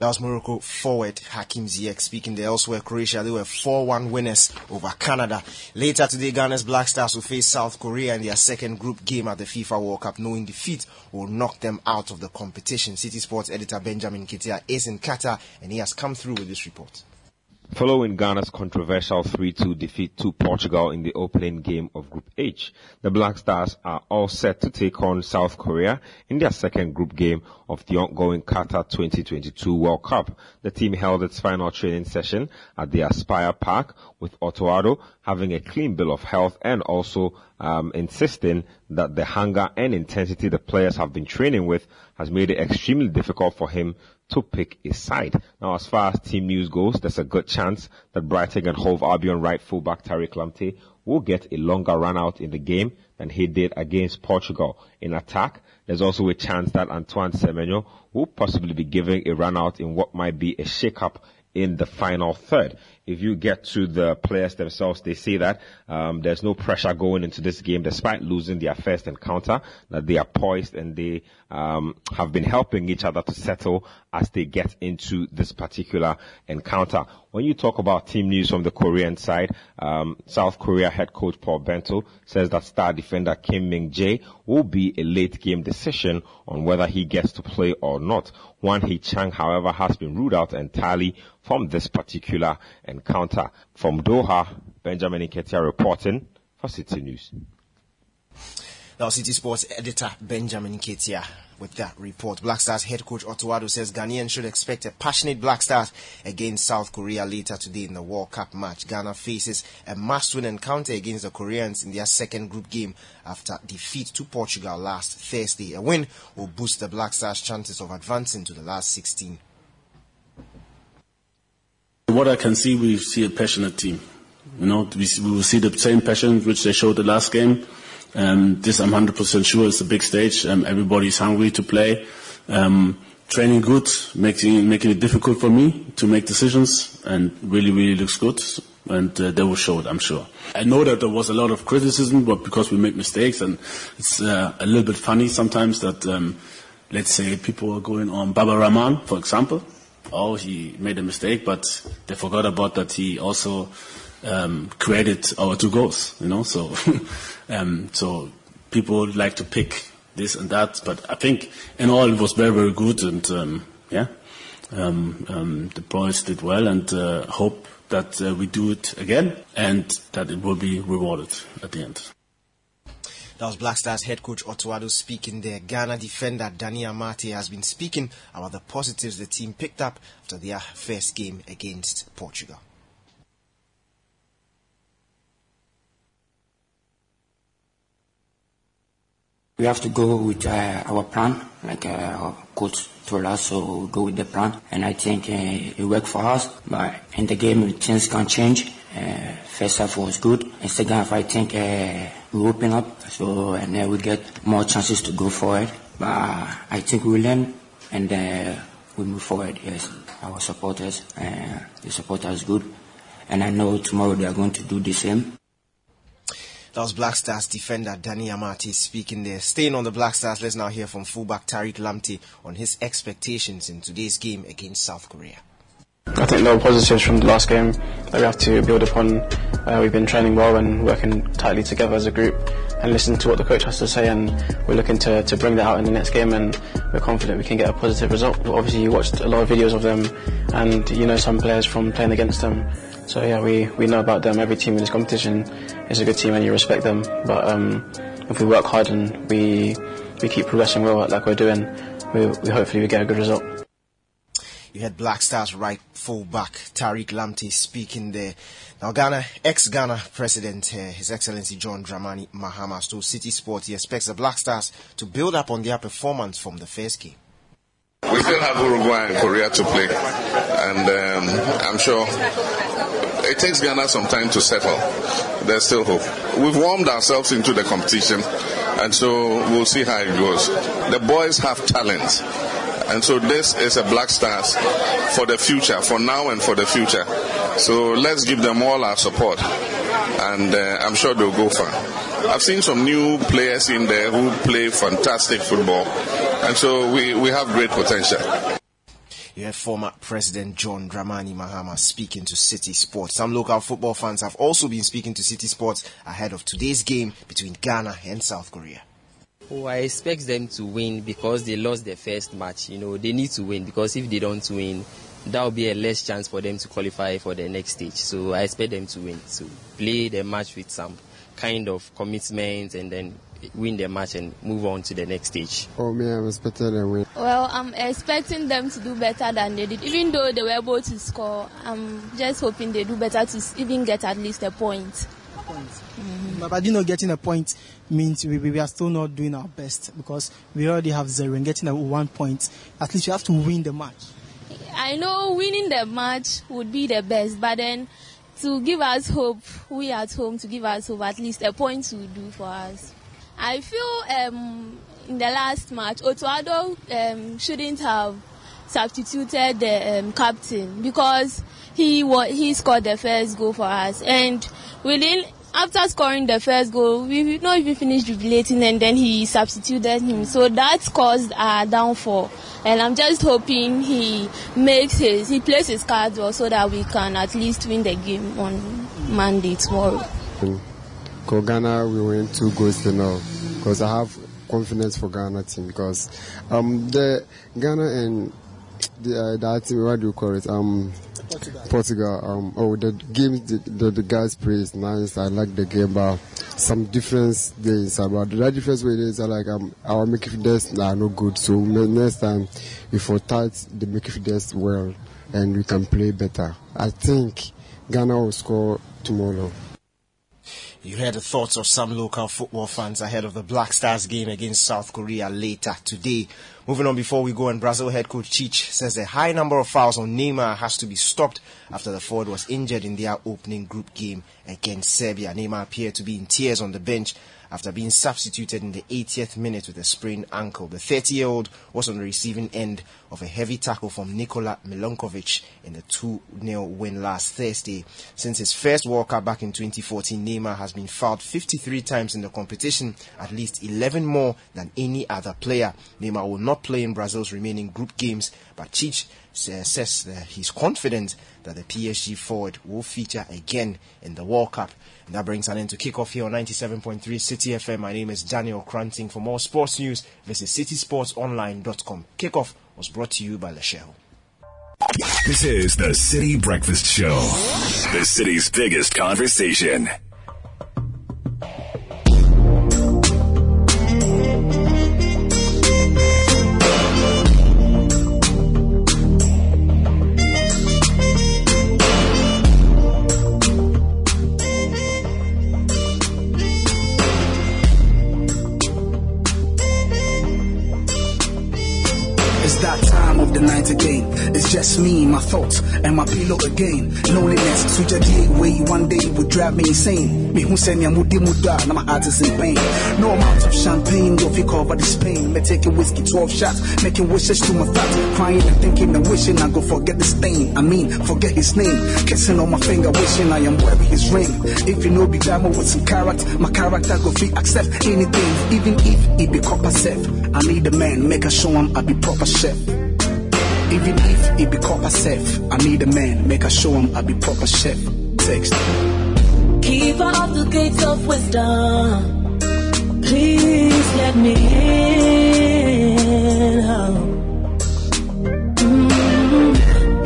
That was Morocco forward Hakim Ziyech speaking there. Elsewhere, Croatia, they were 4-1 winners over Canada. Later today, Ghana's Black Stars will face South Korea in their second group game at the FIFA World Cup. Knowing defeat will knock them out of the competition. City Sports editor Benjamin Kitia is in Qatar, and he has come through with this report. Following Ghana's controversial 3-2 defeat to Portugal in the opening game of Group H, the Black Stars are all set to take on South Korea in their second group game of the ongoing Qatar 2022 World Cup. The team held its final training session at the Aspire Park, with Otoado having a clean bill of health and also insisting that the hunger and intensity the players have been training with has made it extremely difficult for him to pick a side. Now, as far as team news goes, there's a good chance that Brighton and Hove Albion right fullback Tariq Lamptey will get a longer run out in the game than he did against Portugal. In attack, there's also a chance that Antoine Semenyo will possibly be giving a run out in what might be a shake-up in the final third. If you get to the players themselves, they say that there's no pressure going into this game, despite losing their first encounter, that they are poised and they have been helping each other to settle as they get into this particular encounter. When you talk about team news from the Korean side, South Korea head coach Paul Bento says that star defender Kim Min-jae will be a late-game decision on whether he gets to play or not. Wan Hee-chang, however, has been ruled out entirely from this particular encounter. From Doha, Benjamin Nketiah reporting for City News. Now, City Sports editor Benjamin Nketiah with that report. Black Stars head coach Otoado says Ghanaians should expect a passionate Black Stars against South Korea later today in the World Cup match. Ghana faces a must-win encounter against the Koreans in their second group game after defeat to Portugal last Thursday. A win will boost the Black Stars' chances of advancing to the last 16. What I can see, we see a passionate team. We will see the same passion which they showed the last game. This I'm 100% sure is a big stage. Everybody's hungry to play. Training good, making it difficult for me to make decisions, and really, really looks good. And they will show it, I'm sure. I know that there was a lot of criticism, but because we make mistakes, and it's a little bit funny sometimes that, let's say, people are going on Baba Rahman, for example. Oh, he made a mistake, but they forgot about that he also created our two goals, so so people like to pick this and that, but I think in all it was very, very good, and the boys did well, and hope that we do it again and that it will be rewarded at the end. That was Black Stars head coach Otoado speaking there. Ghana defender Dani Amate has been speaking about the positives the team picked up after their first game against Portugal. We have to go with our plan, like our coach told us, so we'll go with the plan. And I think it worked for us, but in the game, things can change. First half was good, and second half, I think we open up, so and then we get more chances to go forward. But I think we learn, and we move forward, yes. Our supporters, the supporters good, and I know tomorrow they are going to do the same. That was Black Stars defender Dani Amate speaking there. Staying on the Black Stars, let's now hear from fullback Tariq Lamptey on his expectations in today's game against South Korea. I think there were positives from the last game that we have to build upon. We've been training well and working tightly together as a group and listening to what the coach has to say, and we're looking to bring that out in the next game, and we're confident we can get a positive result. But obviously you watched a lot of videos of them and you know some players from playing against them. So yeah, we know about them. Every team in this competition is a good team and you respect them. But if we work hard and we keep progressing well like we're doing, we hopefully we get a good result. You had Black Stars right full-back Tariq Lamptey speaking there. Now, ex-Ghana president, His Excellency John Dramani Mahama, told City Sport he expects the Black Stars to build up on their performance from the first game. We still have Uruguay and Korea to play, and I'm sure it takes Ghana some time to settle. There's still hope. We've warmed ourselves into the competition, and so we'll see how it goes. The boys have talent. And so this is a Black Stars for the future, for now and for the future. So let's give them all our support, and I'm sure they'll go far. I've seen some new players in there who play fantastic football, and so we have great potential. You have former President John Dramani Mahama speaking to City Sports. Some local football fans have also been speaking to City Sports ahead of today's game between Ghana and South Korea. Oh, I expect them to win because they lost their first match. You know, they need to win, because if they don't win, that will be a less chance for them to qualify for the next stage. So I expect them to win, to play the match with some kind of commitment and then win the match and move on to the next stage. Oh, me, I was better than win. Well, I'm expecting them to do better than they did. Even though they were able to score, I'm just hoping they do better to even get at least a point. Mm-hmm. But you know, getting a point means we are still not doing our best, because we already have zero, and getting a 1 point, at least you have to win the match. I know winning the match would be the best, but then to give us hope, we at home, to give us hope, at least a point will do for us. I feel in the last match, Otuado shouldn't have substituted the captain, because he scored the first goal for us, and within after scoring the first goal, we not even finished jubilating, and then he substituted him. So that caused our downfall. And I'm just hoping he plays his cards well so that we can at least win the game on Monday tomorrow. For Ghana, we win 2-0, because I have confidence for Ghana team, because the Ghana and that what do you call it? Portugal. The game the guys play is nice. I like the game, but some difference there is about that difference where it is like our midfielders are no good. So next time, if we start the midfielders well and we can play better, I think Ghana will score tomorrow. You heard the thoughts of some local football fans ahead of the Black Stars game against South Korea later today. Moving on, before we go, and Brazil head coach Tite says a high number of fouls on Neymar has to be stopped after the forward was injured in their opening group game against Serbia. Neymar appeared to be in tears on the bench after being substituted in the 80th minute with a sprained ankle. The 30-year-old was on the receiving end of a heavy tackle from Nikola Milankovic in the 2-0 win last Thursday. Since his first World Cup back in 2014, Neymar has been fouled 53 times in the competition, at least 11 more than any other player. Neymar will not play in Brazil's remaining group games, but Tite says that he's confident that the PSG forward will feature again in the World Cup. And that brings an end to Kickoff here on 97.3 City FM. My name is Daniel Cranting. For more sports news, visit citysportsonline.com. Kickoff was brought to you by Lachelle. This is the City Breakfast Show, the city's biggest conversation. It's just me, my thoughts, and my pillow again. Loneliness, such a gateway, one day would drive me insane. Me who send me a moody muda, now my heart is in pain. No amount of champagne, don't feel cover this pain. Me taking whiskey, 12 shots, making wishes to my thoughts. Crying and thinking and wishing I go forget this thing. I mean, forget his name. Kissing on my finger, wishing I am wearing his ring. If you know be glamour with some character, my character go free accept anything. Even if it be copper safe, I need a man, make a show him I be proper chef. Even if it be copper safe, I need a man, make a show him I be proper chef. Text. Keep off the gates of wisdom. Please let me in. Oh.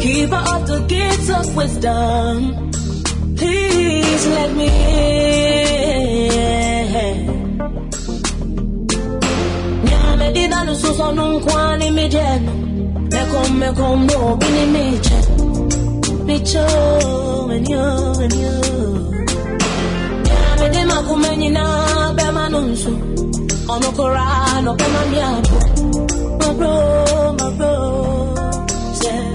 Keep off the gates of wisdom. Please let me in. I need someone to call my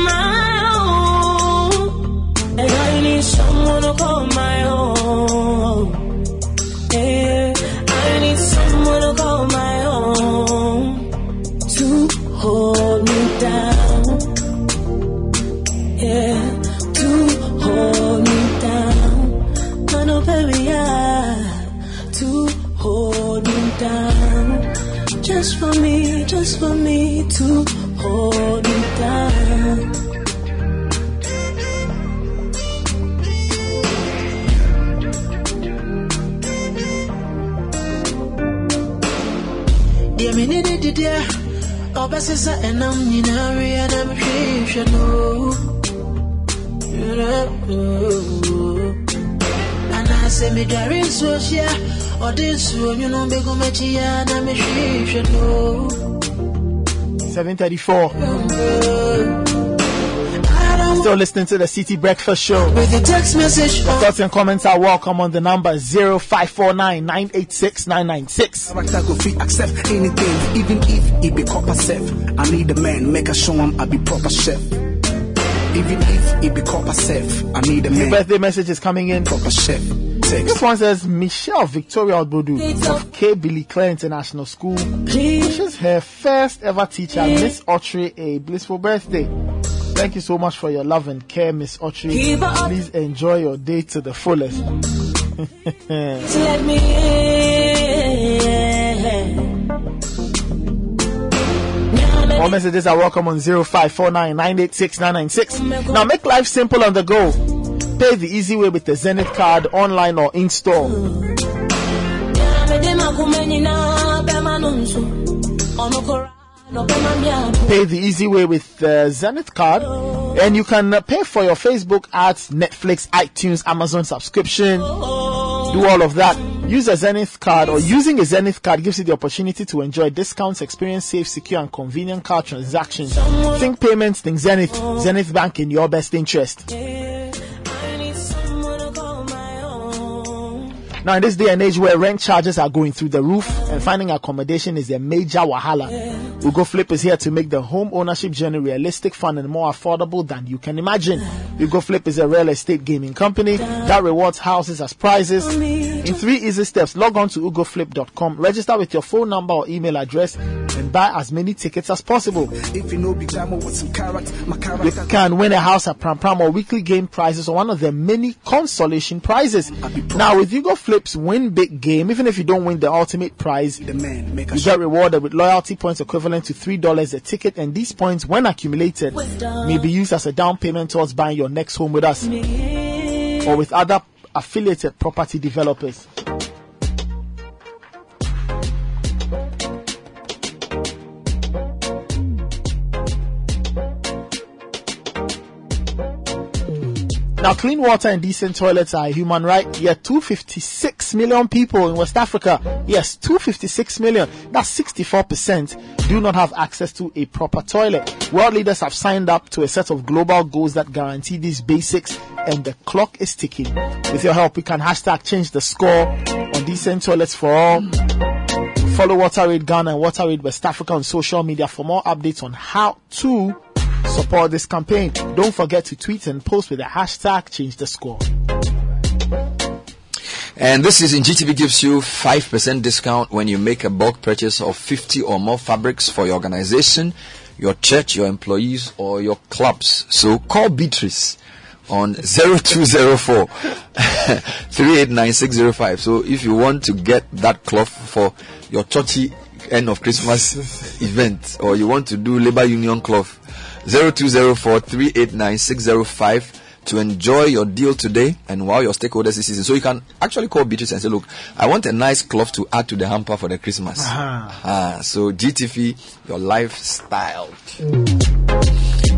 own. I need someone to call my own. And I need someone to call my own. Yeah, I need someone to call my own to hold me down. Just for me to hold you down. Dear me needed the dear, oh, but sister, and I'm in a real damn shame. And I say, me, there is was here, or this one, you know, big on my chia, and I'm a shame. 7:34. Still listening to the City Breakfast Show. With the text message, your thoughts and comments are welcome on the number 0549 986 996. Accept anything, even if it be copper safe. I need a man, make a show him I be proper chef. Even if it be copper safe, I need a man. Your birthday message is coming in. Proper chef. This one says Michelle Victoria Odbodu of K. Billy Clare International School wishes her first ever teacher, Miss Autry, a blissful birthday. Thank you so much for your love and care, Miss Autry. Please enjoy your day to the fullest. Let me in. All messages are welcome on 0549 986 996. Now make life simple on the go. Pay the easy way with the Zenith card, online or in store. Pay the easy way with the Zenith card, and you can pay for your Facebook ads, Netflix, iTunes, Amazon subscription. Do all of that. Use a Zenith card, or using a Zenith card gives you the opportunity to enjoy discounts, experience safe, secure, and convenient card transactions. Think payments, think Zenith. Zenith Bank, in your best interest. Now, in this day and age where rent charges are going through the roof and finding accommodation is a major wahala, Ugo Flip is here to make the home ownership journey realistic, fun, and more affordable than you can imagine. Ugo Flip is a real estate gaming company that rewards houses as prizes. In 3 easy steps, log on to ugoflip.com, register with your phone number or email address, and buy as many tickets as possible. You can win a house at Pram Pram or weekly game prizes or one of the many consolation prizes. Now, with Ugo Flip, win big game. Even if you don't win the ultimate prize, you get rewarded with loyalty points equivalent to $3 a ticket, and these points, when accumulated, may be used as a down payment towards buying your next home with us or with other affiliated property developers. Now, clean water and decent toilets are a human right. Yeah, 256 million people in West Africa. Yes, 256 million. That's 64% do not have access to a proper toilet. World leaders have signed up to a set of global goals that guarantee these basics, and the clock is ticking. With your help, we can hashtag change the score on decent toilets for all. Follow Water Aid Ghana and Water Aid West Africa on social media for more updates on how to support this campaign. Don't forget to tweet and post with the hashtag #ChangeTheScore. And this season, GTB gives you 5% discount when you make a bulk purchase of 50 or more fabrics for your organization, your church, your employees, or your clubs. So call Beatrice on 0204 389605. So if you want to get that cloth for your churchy end of Christmas event, or you want to do labor union cloth, 0204 389605 to enjoy your deal today and while your stakeholders is season. So you can actually call Beatrice and say, look, I want a nice cloth to add to the hamper for the Christmas. So GTV, your lifestyle.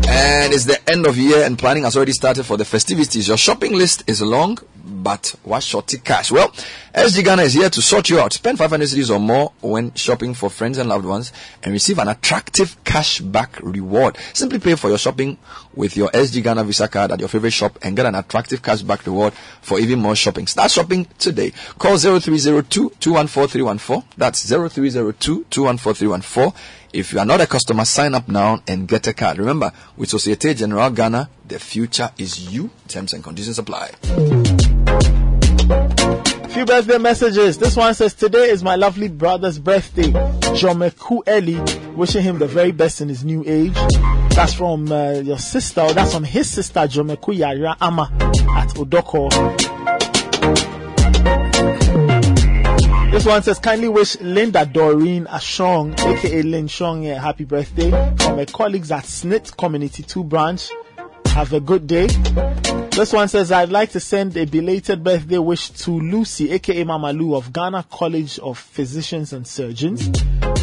And it's the end of year and planning has already started for the festivities. Your shopping list is long, but what shorty cash? Well, SG Ghana is here to sort you out. Spend 500 cedis or more when shopping for friends and loved ones and receive an attractive cash back reward. Simply pay for your shopping with your SG Ghana Visa card at your favorite shop and get an attractive cash back reward for even more shopping. Start shopping today. Call 0302-214-314. That's 0302-214-314. If you are not a customer, sign up now and get a card. Remember, with Societe Generale Ghana, the future is you. Terms and conditions apply. Few birthday messages. This one says, today is my lovely brother's birthday, Jomeku Eli. Wishing him the very best in his new age. That's from your sister. Or that's from his sister, Jomeku Yara Ama at Odoko. This one says, kindly wish Linda Doreen Ashong, aka Lin Shong, a happy birthday from her colleagues at SNIT Community 2 branch. Have a good day. This one says, I'd like to send a belated birthday wish to Lucy, aka Mama Lou of Ghana College of Physicians and Surgeons.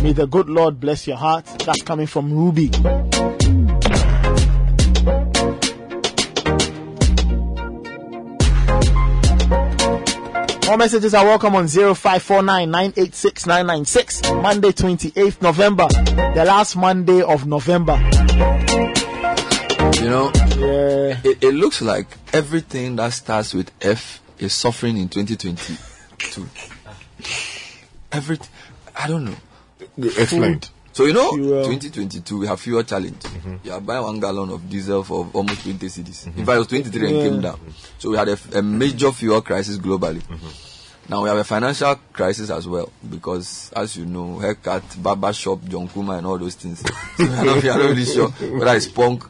May the good Lord bless your heart. That's coming from Ruby. More messages are welcome on 0549-986-996. Monday, 28th November, the last Monday of November. You know, yeah. It looks like everything that starts with F is suffering in 2022. I don't know. So, you know, fuel. 2022, we have fuel challenge. Mm-hmm. You are buying 1 gallon of diesel for almost 20 cedis. Mm-hmm. In fact, it was 23 and came down. So we had a major fuel crisis globally. Mm-hmm. Now we have a financial crisis as well because, as you know, haircut, barber shop, Jonkuma and all those things. So we are not really sure whether it's punk.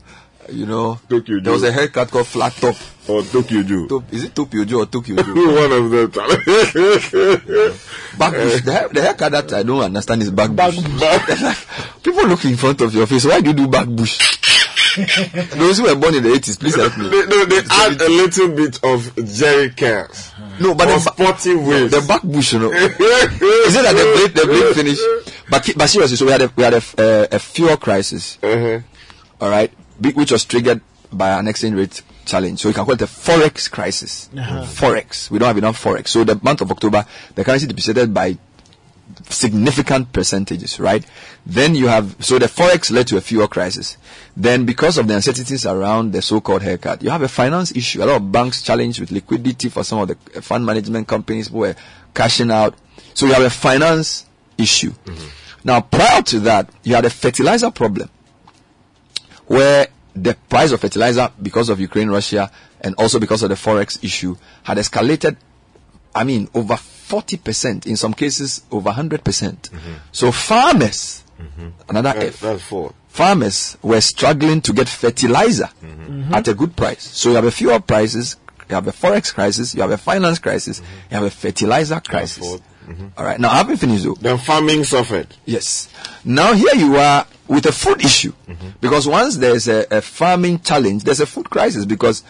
You know, there was a haircut called flat top. Or Tokyoju. Is it Tokyoju or Tokyoju? One of them. Backbush. The haircut that I don't understand is backbush. People look in front of your face. Why do you do backbush? Those who were born in the 80s, please help me. They add a little bit of jerry cans. No, but the backbush, you know. Is it that the blade finish? But seriously, so we had a fuel crisis. Uh-huh. All right. Which was triggered by an exchange rate challenge. So you can call it a forex crisis. Uh-huh. Forex. We don't have enough forex. So the month of October, the currency depreciated by significant percentages, right? Then you have, so the forex led to a fuel crisis. Then because of the uncertainties around the so-called haircut, you have a finance issue. A lot of banks challenged with liquidity for some of the fund management companies who were cashing out. So you have a finance issue. Mm-hmm. Now, prior to that, you had a fertilizer problem, where the price of fertilizer, because of Ukraine, Russia, and also because of the forex issue, had escalated, over 40%, in some cases, over 100%. Mm-hmm. So farmers, farmers were struggling to get fertilizer at a good price. So you have a fuel prices, you have a forex crisis, you have a finance crisis, you have a fertilizer crisis. All right, now I haven't finished though. The farming suffered. Yes. Now here you are with a food issue. Mm-hmm. Because once there's a farming challenge, there's a food crisis. Because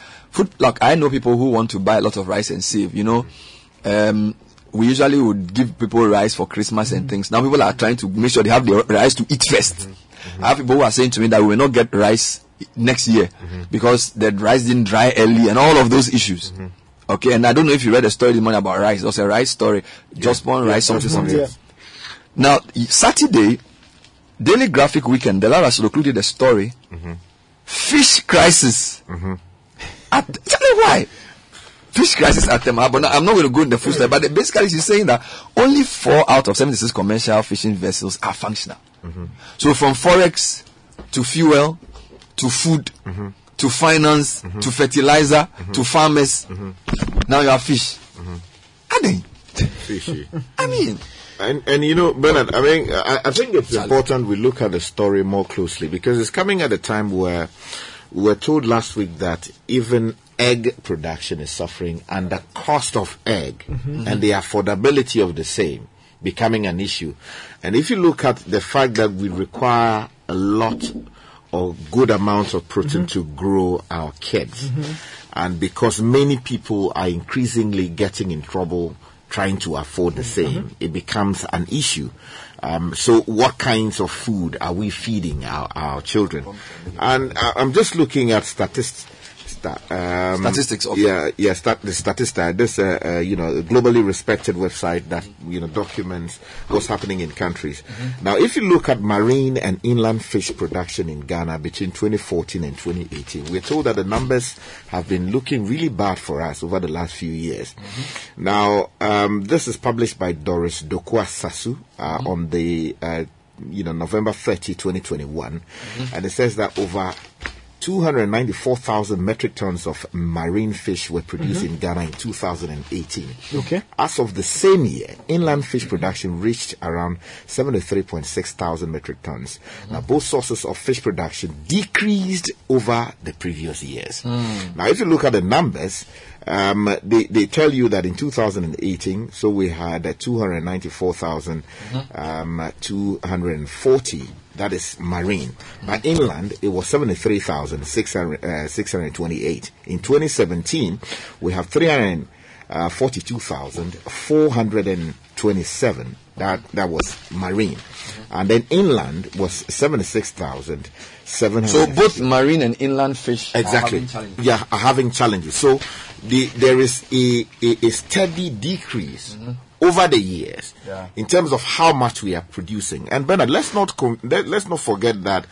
I know people who want to buy a lot of rice and save, you know. We usually would give people rice for Christmas and things. Now people are trying to make sure they have their rice to eat first. I have people who are saying to me that we will not get rice next year because the rice didn't dry early and all of those issues. Okay, and I don't know if you read a story this morning about rice. It was a rice story. Jospon rice, something. Yeah. Now, Saturday, Daily Graphic Weekend, Delara has included a story, Fish Crisis. Tell me why. Fish Crisis at Tema, but I'm not going to go in the full story. But basically, she's saying that only 4 out of 76 commercial fishing vessels are functional. So from forex to fuel to food, to finance, to fertilizer, to farmers. Now you are fish. Fishy. And you know, Bernard, I think it's important we look at the story more closely because it's coming at a time where we were told last week that even egg production is suffering, and the cost of egg and the affordability of the same becoming an issue. And if you look at the fact that we require a lot or good amounts of protein to grow our kids, and because many people are increasingly getting in trouble trying to afford the same, it becomes an issue. So what kinds of food are we feeding our children? And I'm just looking at statistics. Statista. This, globally respected website that documents what's happening in countries. Now, if you look at marine and inland fish production in Ghana between 2014 and 2018, we're told that the numbers have been looking really bad for us over the last few years. Now, this is published by Doris Dokwa Sasu on the November 30, 2021, and it says that over 294,000 metric tons of marine fish were produced in Ghana in 2018. Okay. As of the same year, inland fish production reached around 73.6 thousand metric tons. Now, both sources of fish production decreased over the previous years. Now, if you look at the numbers, they tell you that in 2018, so we had 294,240. That is marine. But inland, it was 73,628. In 2017, we have 342,427. That was marine. And then inland was 76,700. So both marine and inland fish are having challenges. Yeah, are having challenges. So there is a steady decrease over the years in terms of how much we are producing. And Bernard, let's not forget that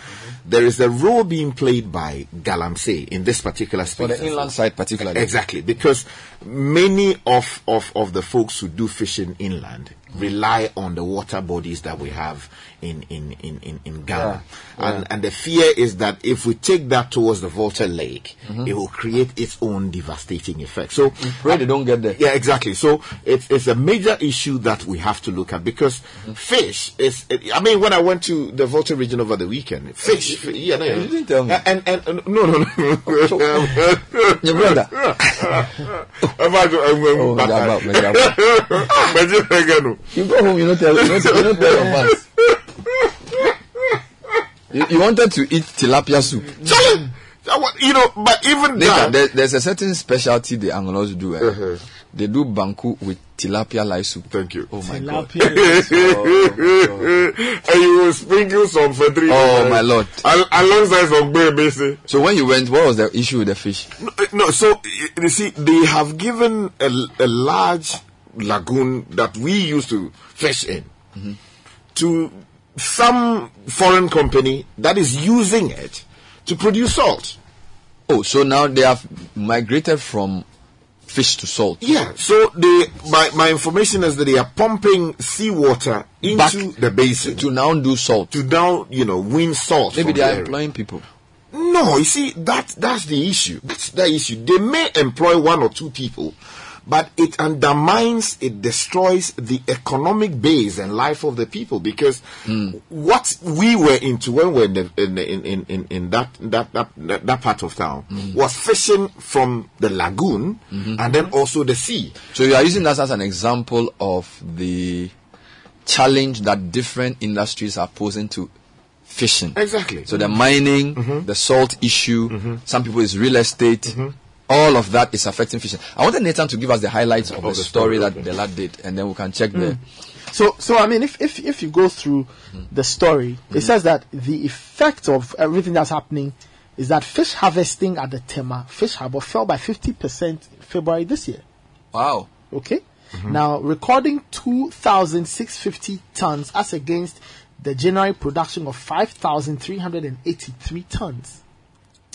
there is a role being played by Galamsey in this particular space. For the inland side particularly. Exactly, because many of the folks who do fishing inland rely on the water bodies that we have in Ghana. And the fear is that if we take that towards the Volta Lake, it will create its own devastating effect. So they don't get there. Yeah, exactly. So it's a major issue that we have to look at, because fish is... when I went to the Volta region over the weekend, fish... you didn't tell me. And no. Your brother. You go home, you don't tell us. You wanted to eat tilapia soup. But even that... There's a certain specialty the Angolans do. They do banku with tilapia live soup. Thank you. Oh, my God. And you will sprinkle some fetri. Oh, my Lord. Alongside some baby. So when you went, what was the issue with the fish? No, so, you see, they have given a large lagoon that we used to fish in to some foreign company that is using it to produce salt. Oh, so now they have migrated from fish to salt. Yeah, so my information is that they are pumping seawater into the basin to now do salt. To now, win salt. Maybe they are employing people. No, you see, that's the issue. That's the issue. They may employ one or two people, but it undermines, it destroys the economic base and life of the people, because what we were into when we were in that part of town was fishing from the lagoon and then also the sea. So you are using that as an example of the challenge that different industries are posing to fishing. Exactly. So the mining, the salt issue, some people is real estate, all of that is affecting fishing. I wanted Nathan to give us the highlights of the story that the lad did, and then we can check there. So if you go through the story, it says that the effect of everything that's happening is that fish harvesting at the Tema Fish Harbour fell by 50% February this year. Wow. Okay. Now recording 2,650 tons as against the January production of 5,383 tons.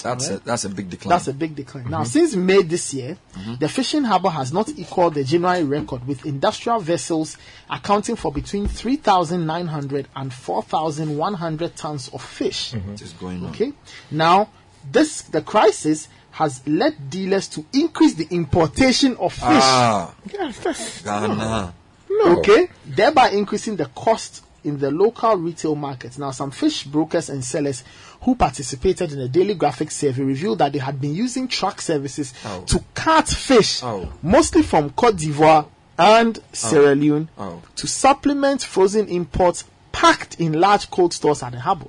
That's a big decline. That's a big decline. Now, since May this year, the fishing harbour has not equaled the January record, with industrial vessels accounting for between 3,900 and 4,100 tons of fish. It is going on. Okay. Now, the crisis has led dealers to increase the importation of fish. Ghana. Okay. Thereby increasing the cost in the local retail market. Now, some fish brokers and sellers who participated in a Daily Graphic survey revealed that they had been using truck services to cart fish, mostly from Côte d'Ivoire and Sierra Leone, to supplement frozen imports packed in large cold stores at the harbour.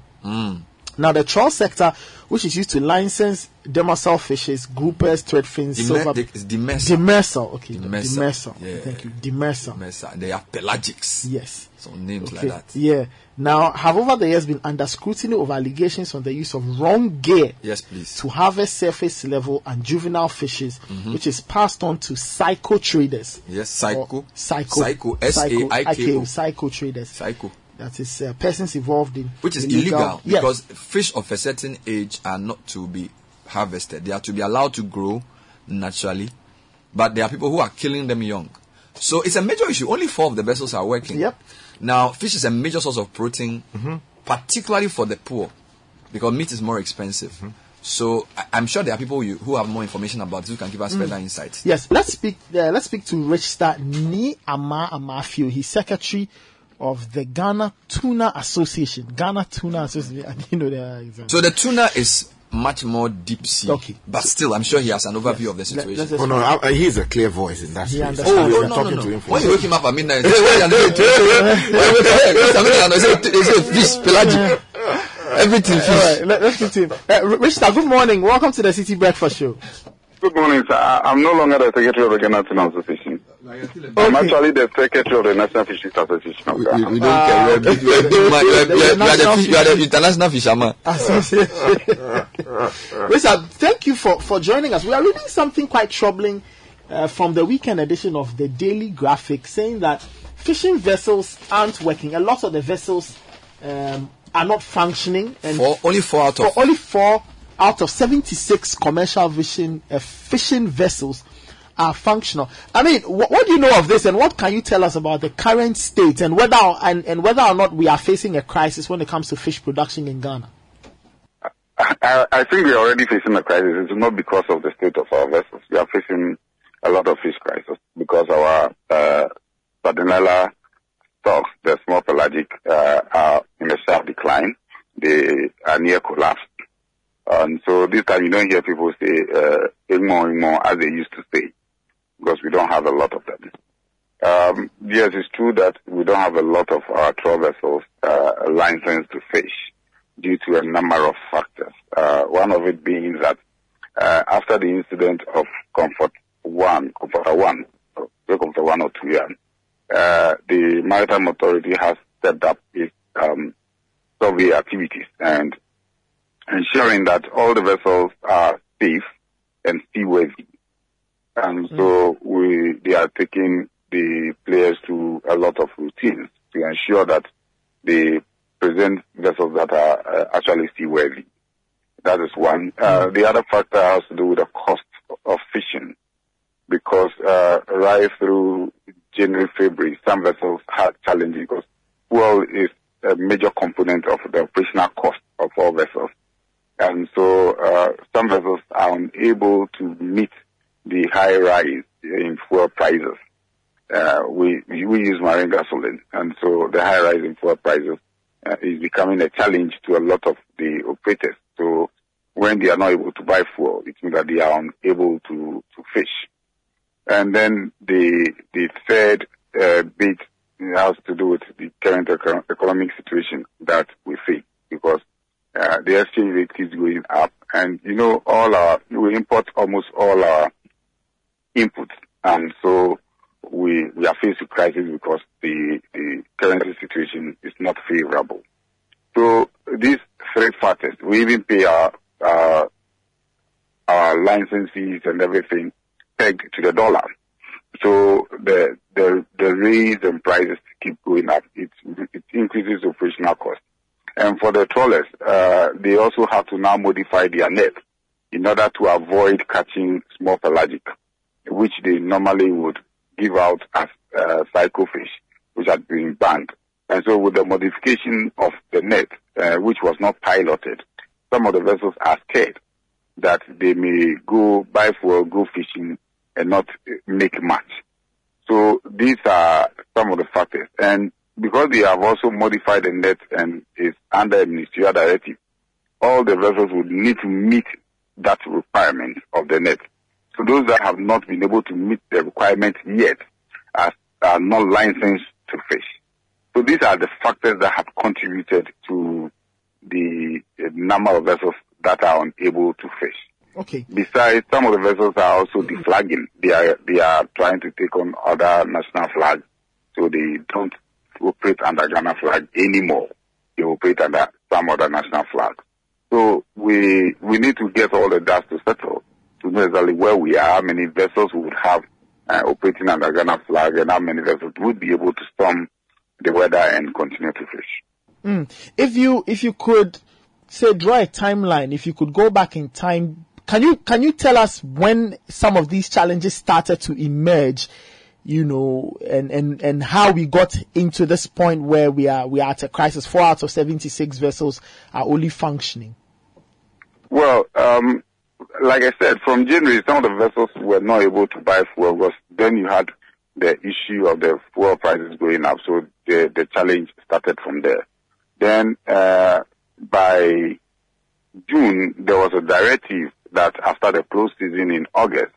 Now, the trawl sector, which is used to license demersal fishes, groupers, threadfins, silver... Demersal. Okay. Demersal. Yeah. Thank you. Demersal. They are pelagics. Yes. Some names like that. Yeah. Now, have over the years been under scrutiny of allegations on the use of wrong gear to harvest surface level and juvenile fishes, which is passed on to psycho traders. Yes, psycho. Psycho. S-A-I-K-O. Psycho traders. Psycho. That is persons involved in... Which is illegal because fish of a certain age are not to be harvested. They are to be allowed to grow naturally, but there are people who are killing them young. So it's a major issue. Only 4 of the vessels are working. Yep. Now, fish is a major source of protein, particularly for the poor, because meat is more expensive. So I'm sure there are people who have more information about this who can give us further insights. Yes. Let's speak to Registrar Ni Ama Amafio. He's secretary of the Ghana Tuna Association. I didn't know that. So the tuna is much more deep sea, but still, I'm sure he has an overview of the situation. He is a clear voice in that. Talking to him. When you wake him up at midnight, everything fish. Let's get to him. Richard, good morning. Welcome to the City Breakfast Show. Good morning, sir. I'm no longer the secretary of the Ghana Tuna Association. I'm actually the secretary of the National Fisheries Association of Ghana. We don't care. You are the international fisherman. Richard, thank you for joining us. We are reading something quite troubling from the weekend edition of the Daily Graphic, saying that fishing vessels aren't working. A lot of the vessels are not functioning. And only four out of 76 commercial fishing vessels are functional. I mean, what do you know of this, and what can you tell us about the current state, and whether or not we are facing a crisis when it comes to fish production in Ghana? I think we are already facing a crisis. It's not because of the state of our vessels. We are facing a lot of fish crisis because our sardinella stocks, the small pelagic, are in a sharp decline. They are near collapse. And so this time you don't hear people say more as they used to say, because we don't have a lot of them. Yes, it's true that we don't have a lot of our trawl vessels licensed to fish due to a number of factors. One of it being that after the incident of Comfort One or Two, the Maritime Authority has stepped up its survey activities and ensuring that all the vessels are safe and seaworthy. And so they are taking the players through a lot of routines to ensure that they present vessels that are actually seaworthy. That is one. The other factor has to do with the cost of fishing, because right through January, February, some vessels had challenges because fuel is a major component of the operational cost of all vessels. And so some vessels are unable to meet the high rise in fuel prices. We use marine gasoline, and so the high rise in fuel prices is becoming a challenge to a lot of the operators. So when they are not able to buy fuel, it means that they are unable to fish. And then the third bit has to do with the current economic situation that we face, because the exchange rate is going up, and we import almost all our inputs, and so we are faced with crisis because the currency situation is not favorable. So these 3 factors, we even pay our licenses and everything pegged to the dollar. So the rates and prices keep going up. It increases operational costs. And for the trawlers, they also have to now modify their net in order to avoid catching small pelagic, which they normally would give out as psycho fish, which had been banned. And so with the modification of the net, which was not piloted, some of the vessels are scared that they may go buy fuel, go fishing, and not make much. So these are some of the factors. And because they have also modified the net and is under a ministerial directive, all the vessels would need to meet that requirement of the net. So those that have not been able to meet the requirement yet are not licensed to fish. So these are the factors that have contributed to the number of vessels that are unable to fish. Okay. Besides, some of the vessels are also deflagging. They are trying to take on other national flags, so they don't operate under Ghana flag anymore. They operate under some other national flag. So we need to get all the dust to settle to know exactly where we are, how many vessels we would have operating under Ghana flag, and how many vessels would be able to storm the weather and continue to fish. Mm. If you could say draw a timeline, if you could go back in time, can you tell us when some of these challenges started to emerge, you know, and how we got into this point where we are at a crisis? 4 out of 76 vessels are only functioning. Well, like I said, from January, some of the vessels were not able to buy fuel because then you had the issue of the fuel prices going up. So the challenge started from there. Then by June, there was a directive that after the close season in August,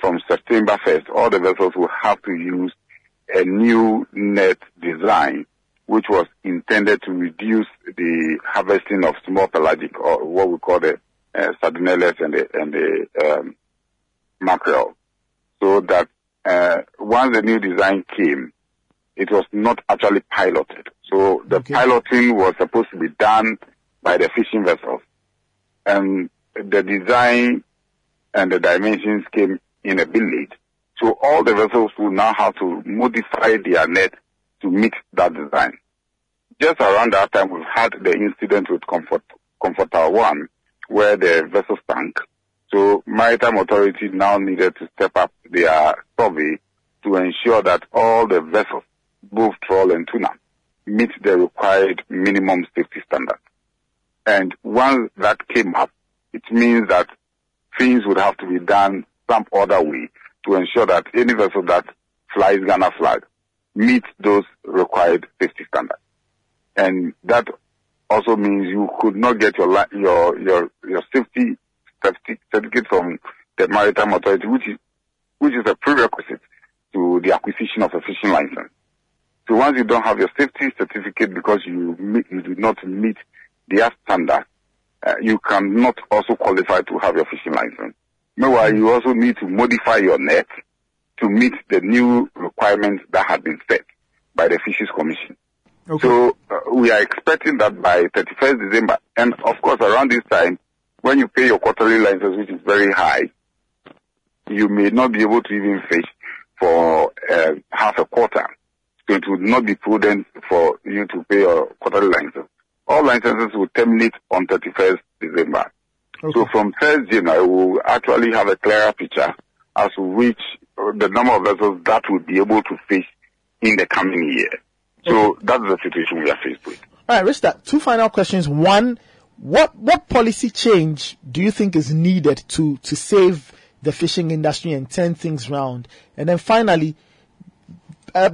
from September 1st, all the vessels will have to use a new net design, which was intended to reduce the harvesting of small pelagic, or what we call the sardinelles and the mackerel. So that once the new design came, it was not actually piloted. So the piloting was supposed to be done by the fishing vessels. And the design and the dimensions came in a bit late. So all the vessels will now have to modify their net to meet that design. Just around that time, we've had the incident with Comforter 1, where the vessel sank. So Maritime Authority now needed to step up their survey to ensure that all the vessels, both trawl and tuna, meet the required minimum safety standards. And once that came up, it means that things would have to be done some other way to ensure that any vessel that flies Ghana flag meets those required safety standards. And that also means you could not get your safety certificate from the Maritime Authority, which is a prerequisite to the acquisition of a fishing license. So once you don't have your safety certificate because you do not meet their standard, you cannot also qualify to have your fishing license. Meanwhile, you also need to modify your net to meet the new requirements that had been set by the Fisheries Commission. Okay. So we are expecting that by 31st December, and of course around this time, when you pay your quarterly license, which is very high, you may not be able to even fish for half a quarter. So it would not be prudent for you to pay your quarterly license. All licenses will terminate on 31st December. Okay. So from 1st January, we'll actually have a clearer picture as to which the number of vessels that will be able to fish in the coming year. So that's the situation we are faced with. All right, Rista, two final questions. One, what policy change do you think is needed to save the fishing industry and turn things round? And then finally,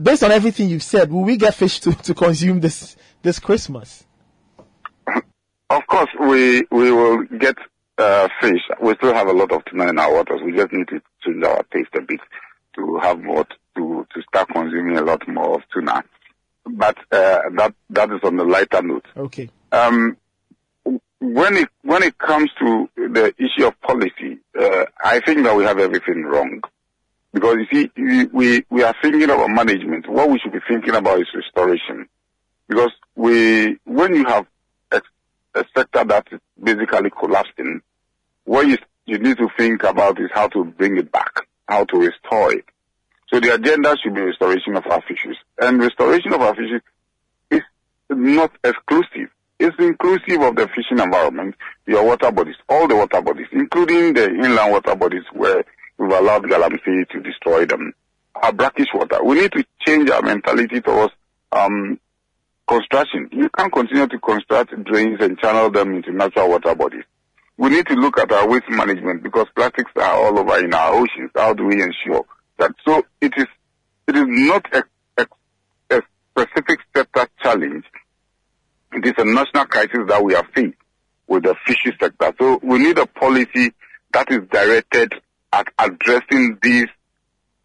based on everything you've said, will we get fish to consume this Christmas? Of course, we will get fish. We still have a lot of tuna in our waters. We just need to change our taste a bit to have more to start consuming a lot more of tuna. But that is on the lighter note. Okay. When it comes to the issue of policy, I think that we have everything wrong. Because you see, we are thinking about management. What we should be thinking about is restoration. Because when you have a sector that is basically collapsing, what you need to think about is how to bring it back, how to restore it. So the agenda should be restoration of our fisheries. And restoration of our fisheries is not exclusive. It's inclusive of the fishing environment, your water bodies, all the water bodies, including the inland water bodies where we've allowed galamsey to destroy them, our brackish water. We need to change our mentality towards construction. You can't continue to construct drains and channel them into natural water bodies. We need to look at our waste management because plastics are all over in our oceans. How do we ensure that? So it is not specific sector challenge. It is a national crisis that we are faced with the fishery sector. So we need a policy that is directed at addressing these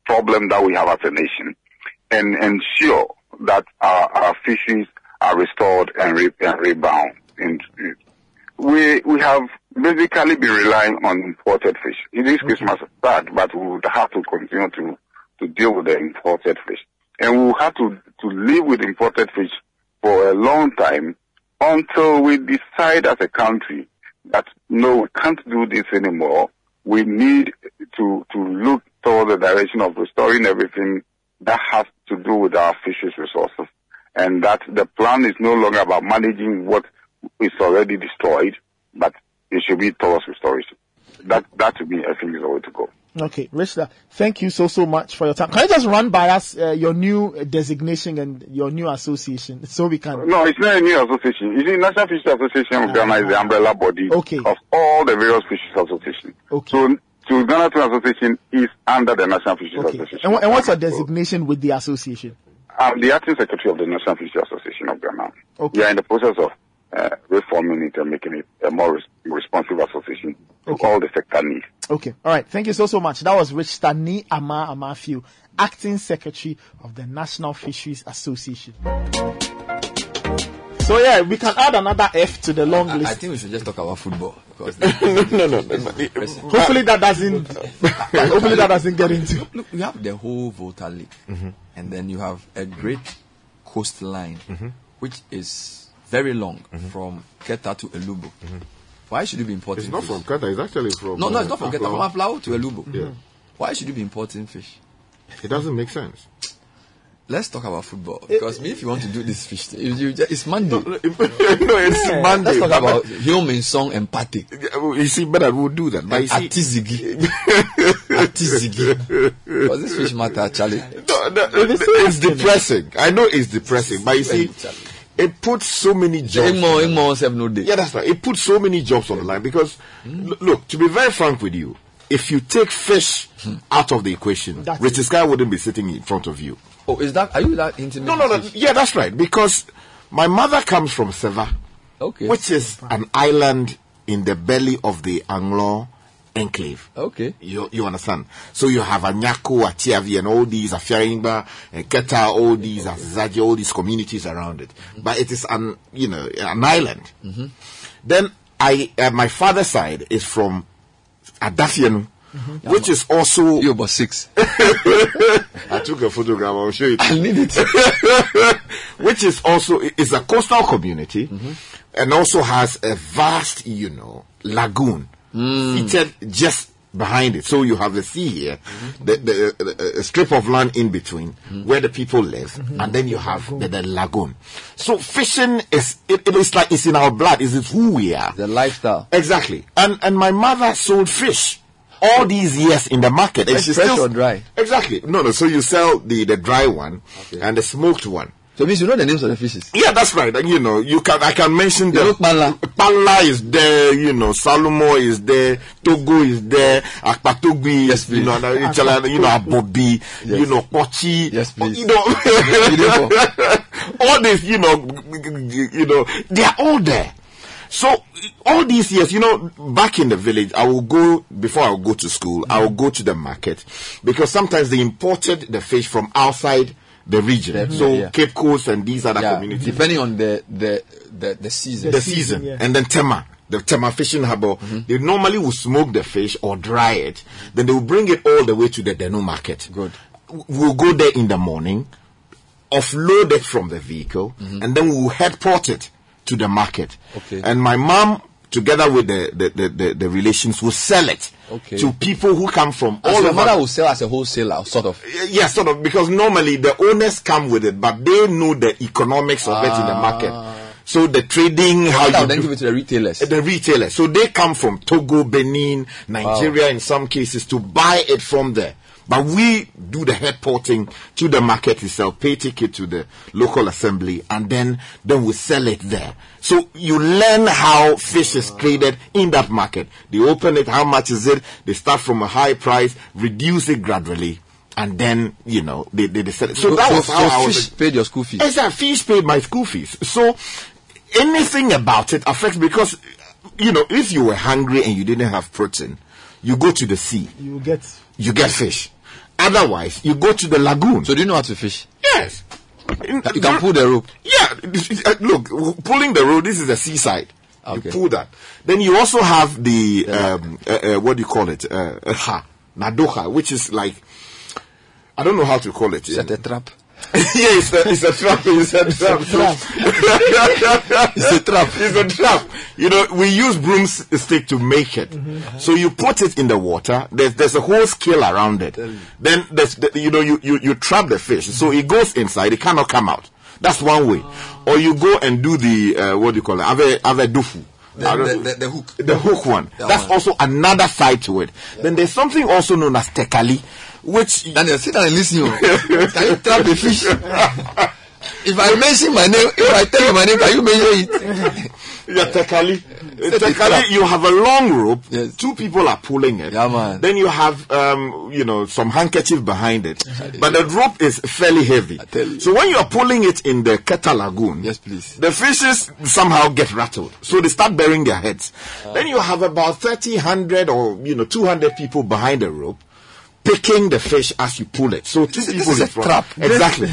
problems that we have as a nation and ensure that our fisheries are restored and rebound. We have basically been relying on imported fish. It is Christmas start, but we would have to continue to deal with the imported fish. And we will have to live with imported fish for a long time until we decide as a country that, no, we can't do this anymore. We need to look toward the direction of restoring everything that has to do with our fisheries resources, and that the plan is no longer about managing what is already destroyed, but it should be towards restoration. That to me, I think, is the way to go. Okay, Richard, thank you so much for your time. Can you just run by us your new designation and your new association so we can... No, it's not a new association. It's the National Fisheries Association of Ghana is the umbrella body of all the various fisheries associations. Okay. So Ghana Times Association is under the National Fisheries Association. And what's your designation with the association? I'm the Acting Secretary of the National Fisheries Association of Ghana. Okay. We are in the process of reforming it and making it a more responsive association to all the sector needs. Okay. All right. Thank you so much. That was Rich Tani Amafiu, Acting Secretary of the National Fisheries Association. So yeah, we can add another F to the long list. I think we should just talk about football. No. Hopefully that doesn't. Hopefully that doesn't get into. Look, you have the whole Volta League, and then you have a great coastline, which is very long, from Keta to Elubo. Why should you be importing fish? It's not from Keta, it's actually from... No, it's not from Keta, from Aflao to Elubo. Yeah. Why should you be importing fish? It doesn't make sense. Let's talk about football, because if you want to do this fish thing, it's Monday. It's Monday. Let's talk about Hyomin Song and Pate. You see, but I will do that. But Atizigi. Does this fish matter, Charlie? No, it's depressing. I know it's depressing, but you see... It puts so many jobs. Yeah, that's right. It puts so many jobs on the line because, look, to be very frank with you, if you take fish out of the equation, Richard Sky wouldn't be sitting in front of you. Oh, is that? Are you that intimate? No. Yeah, that's right. Because my mother comes from Seva, which is an island in the belly of the Anglo enclave. Okay. You understand? So you have Anyako, Atiavi, and all these, Afiaimba, Keta, all these, Azaji, all these communities around it. But it is an island. Then my father's side is from Adafianu, which is also... You're about six. I took a photograph, I'll show you. I need it. Which is also, it's a coastal community, and also has a vast, lagoon. Featured just behind it, so you have the sea here, the strip of land in between where the people live, and then you have the lagoon. So fishing is like it's in our blood. It's who we are. The lifestyle, exactly. And my mother sold fish all these years in the market, and she's still dry. Exactly. No. So you sell the dry one and the smoked one. So means you know the names of the fishes. Yeah, that's right. And, I can mention them. Pala is there, Salomo is there, Togo is there, Akpatogui, Abobi, Pochi, all this, they are all there. So all these years, back in the village, I will go, before I will go to school, I will go to the market, because sometimes they imported the fish from outside the region, Cape Coast and these other communities, depending on the season. And then Tema, the Tema fishing harbour, they normally will smoke the fish or dry it. Then they will bring it all the way to the Denu market. Good. We'll go there in the morning, offload it from the vehicle, and then we'll headport it to the market. Okay. And my mom, together with the relations, will sell it to people who come from all over. So your mother will sell as a wholesaler, sort of? Yeah, sort of, because normally the owners come with it, but they know the economics of it in the market. So the trading, then give it to the retailers. The retailers. So they come from Togo, Benin, Nigeria in some cases to buy it from there. But we do the head porting to the market itself, pay ticket to the local assembly, and then we sell it there. So you learn how fish is traded in that market. They open it, how much is it? They start from a high price, reduce it gradually, And then, you know, they decided. So that was how I was. Fish paid your school fees. Exactly. Fish paid my school fees. So anything about it affects, because, you know, if you were hungry and you didn't have protein, you go to the sea. You get fish. Otherwise, you go to the lagoon. So do you know how to fish? Yes. You can pull the rope. Yeah. Look, pulling the rope, this is the seaside. Okay. You pull that. Then you also have the, what do you call it? Nadoha, which is like, I don't know how to call it. Is that a trap? Yeah, it's a trap. You know, we use broomstick to make it. Mm-hmm. So you put it in the water. There's a whole scale around it. Then there's you trap the fish. Mm-hmm. So it goes inside. It cannot come out. That's one way. Oh. Or you go and do the what do you call it? Ave dufu. The hook. The hook one. That's also another side to it. Yeah. Then there's something also known as tekali. Which Daniel, sit down and listen. Can you trap the fish? If I mention my name, if I tell you my name, can you measure it? Yeah, Tekali, you have a long rope. Yes. Two people are pulling it. Yeah, man. Then you have, some handkerchief behind it. But the rope is fairly heavy. I tell you. So when you are pulling it in the Keta Lagoon, yes, please, the fishes somehow get rattled. So they start burying their heads. Then you have about 30, 100 or, 200 people behind the rope, picking the fish as you pull it. So two people is a trap. Exactly.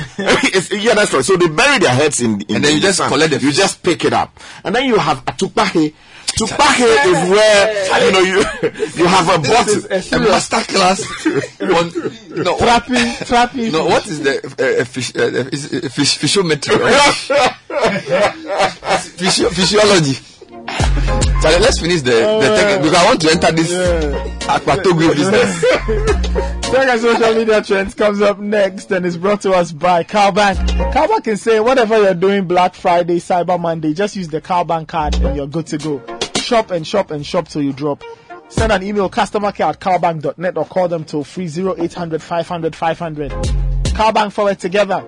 Yeah, that's right. So they bury their heads in and then you just collect the fish. You just pick it up. And then you have atupahe. Tupahe is where, you have a bottle. A masterclass on trapping. No, what is the fishometry? Physiology. So let's finish the tech, because I want to enter this aquatography business. Tech and social media trends comes up next and is brought to us by Cowbank. Cowbank can say whatever you're doing, Black Friday, Cyber Monday, just use the Cowbank card and you're good to go. Shop and shop and shop till you drop. Send an email, customercare@cowbank.net, or call them toll free 0800 500 500. Cowbank, forward together.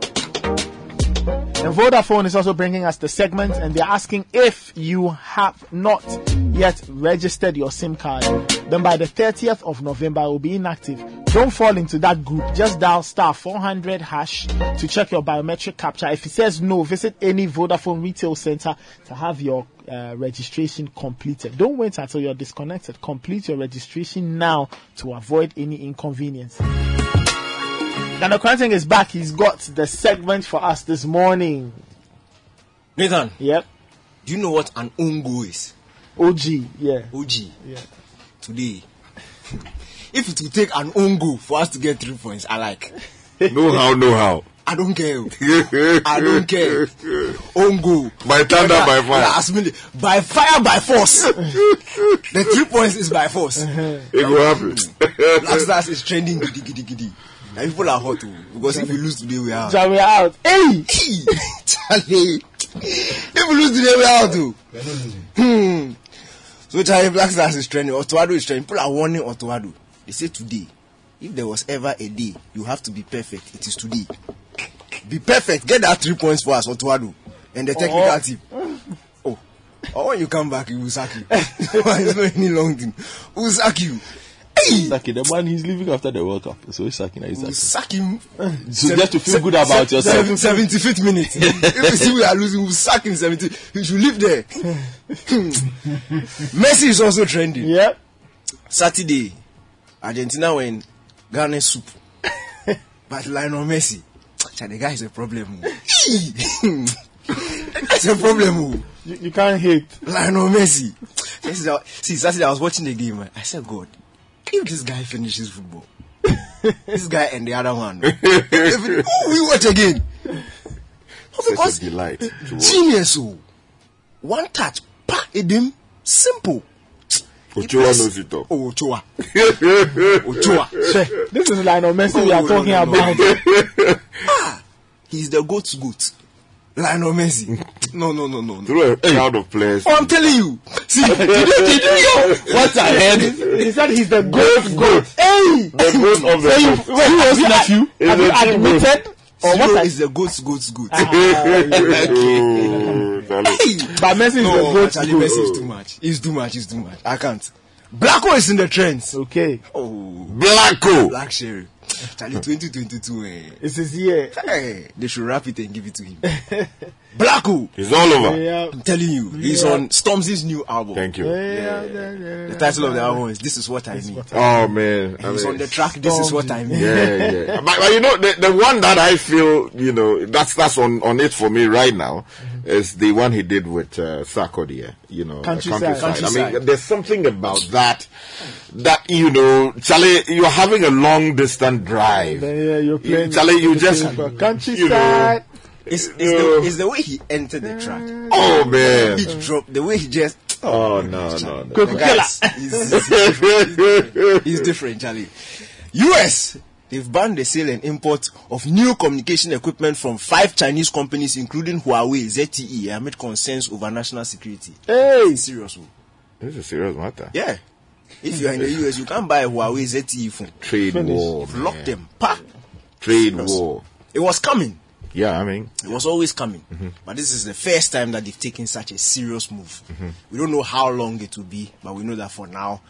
And Vodafone is also bringing us the segment, and they're asking, if you have not yet registered your SIM card, then by the 30th of November it will be inactive. Don't fall into that group. Just dial *400# to check your biometric capture. If it says no, visit any Vodafone retail center to have your registration completed. Don't wait until you're disconnected. Complete your registration now to avoid any inconvenience. Daniel Quentin is back. He's got the segment for us this morning. Nathan. Yep. Do you know what an ongo is? OG, yeah. OG. Yeah. Today, if it will take an ongo for us to get 3 points, I like. No how. I don't care. Ongo. By thunder, by fire. By fire, by force. The 3 points is by force. It will happen. Black Stars is trending giddy. And people are hot because if we lose today, we are out. So we are out. Hey! Charlie! If we lose today, we are out too. So Charlie, Black Stars is trending. Otoado is trending. People are warning Otoado. They say today, if there was ever a day you have to be perfect, it is today. Be perfect. Get that 3 points for us, Otoado. And the technical team. Or when you come back, he will sack you. It's not any long thing. Who will sack you? Saki, the man, he's leaving after the World Cup, so he's sacking. We'll sack him. So just to feel good about yourself. 75th minute. If we see we are losing, we'll sack him. 70. He should live there. Messi is also trending. Yeah. Saturday, Argentina win Ghana soup, but Lionel Messi, the guy is a problem. That's a problem. You can't hate Lionel Messi. See, Saturday I was watching the game. I said, God. If this guy finishes football, this guy and the other one, we watch again. Because such a delight. Genius, one touch, pa, edim, simple. Ochoa knows it all. Ochoa. This is Lionel Messi we are talking about. He's the goat. Lionel Messi. No. Through a crowd of players. Oh, I'm telling you. See, did you what I heard? He said he's the goat. Hey! The goat of the goat. Have you admitted? Or what is the goat? But Messi is the goat. Actually, Messi is too much. It's too much. I can't. Blacko is in the trends. Okay. Oh. Blacko. Black Sherry. Charlie, 2022, eh. It's his year. Hey, they should wrap it and give it to him. Blacko! It's all over. Yeah. I'm telling you. Yeah. He's on Stormzy's new album. Thank you. Yeah. Yeah. The title of the album is This Is What I Mean. Oh, man. He's on the track, Stormzy. This Is What I Mean. Yeah. But you know, the one that I feel, you know, that's on it for me right now, is the one he did with Sarkodie, you know. Countryside. I mean, there's something about that, you know, Charlie, you're having a long distance drive. Yeah, you're playing. Charlie, you just, Countryside. You know, It's the way he entered the track. Oh, man. Each drop, the way he just... Oh, no. The guy is different, Charlie. U.S., they've banned the sale and import of new communication equipment from 5 Chinese companies, including Huawei, ZTE, amid concerns over national security. Hey! It's serious. This is a serious matter. Yeah. If you're in the U.S., you can't buy a Huawei, ZTE phone. Trade war. You've locked them. Pa! Trade war. It was coming. Yeah, I mean... It was always coming. Mm-hmm. But this is the first time that they've taken such a serious move. Mm-hmm. We don't know how long it will be, but we know that for now,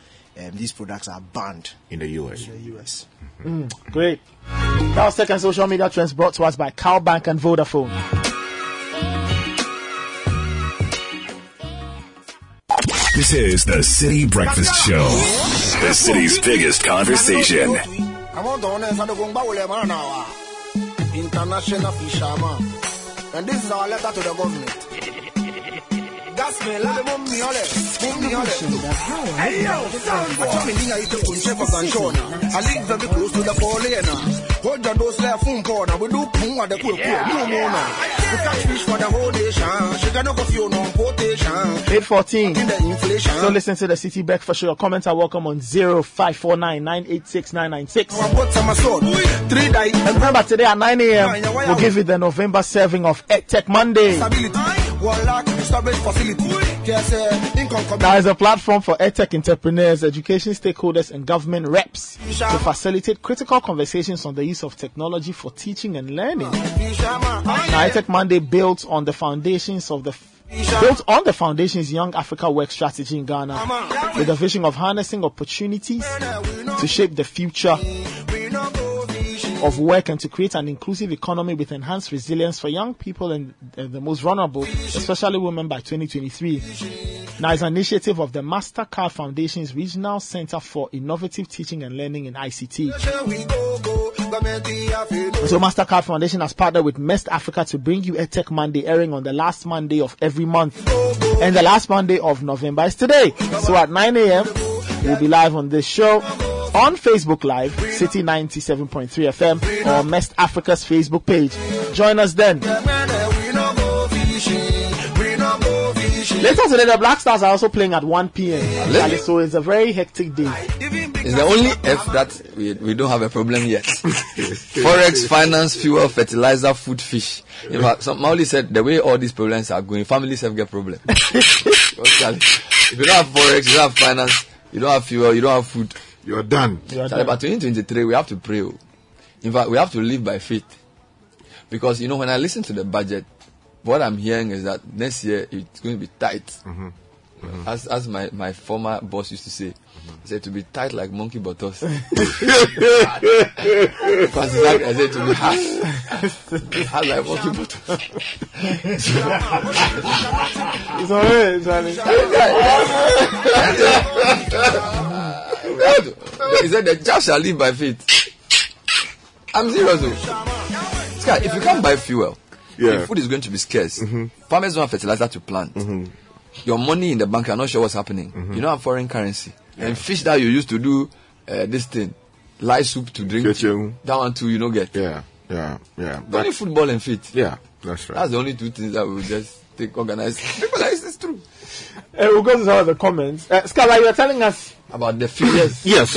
these products are banned. In the U.S. Mm-hmm. Mm-hmm. Great. Now, second social media trends brought to us by Cowbank and Vodafone. This is the City Breakfast Show. The city's biggest conversation. International fisherman, and this is our letter to the government. That's me, let them move me all I live very close to the Paulina. Hold the doors left phone corner. We do pung at the cool. No more now. We catch fish for the whole nation. She got no coffee on importation. 8:14. So listen to the City Back for sure. Comments are welcome on 0549 986 996. And remember today at 9 a.m. we'll give you the November serving of EdTech Monday. Now is a platform for EdTech entrepreneurs, education stakeholders, and government reps to facilitate critical conversations on the use of technology for teaching and learning. Now, EdTech Monday built on the foundations Young Africa Work Strategy in Ghana, with a vision of harnessing opportunities to shape the future of work and to create an inclusive economy with enhanced resilience for young people and the most vulnerable, especially women, by 2023. Now, it's an initiative of the MasterCard Foundation's Regional Center for Innovative Teaching and Learning in ICT. So, MasterCard Foundation has partnered with Mest Africa to bring you EdTech Monday, airing on the last Monday of every month. And the last Monday of November is today. So, at 9 a.m., we'll be live on this show. On Facebook Live, City 97.3 FM, or Mest Africa's Facebook page. Join us then. Later today, the Black Stars are also playing at 1 p.m. Really? So it's a very hectic day. It's the only F that we don't have a problem yet. Forex, finance, fuel, fertilizer, food, fish. In fact, Maoli said the way all these problems are going, families have got problems. If you don't have forex, you don't have finance, you don't have fuel, you don't have food, you're done. But 2023, we have to pray. In fact, we have to live by faith. Because, you know, when I listen to the budget, what I'm hearing is that next year it's going to be tight. Mm-hmm. Mm-hmm. As my former boss used to say, he said, to be tight like monkey buttocks. I said, to be hard like monkey buttocks. It's all right, Charlie. He said the just shall live by faith. I'm serious. If you can't buy fuel, your food is going to be scarce. Mm-hmm. Farmers don't have fertilizer to plant. Mm-hmm. Your money in the bank, you're not sure what's happening. Mm-hmm. You don't have foreign currency. Yeah. And fish that you used to do this thing, light soup to drink, that one too you don't get. Yeah. But only football and faith. Yeah, that's right. That's the only two things that we just take organized. People like it's true. We'll go to some of the comments. Skala, you were telling us about the fish. Yes,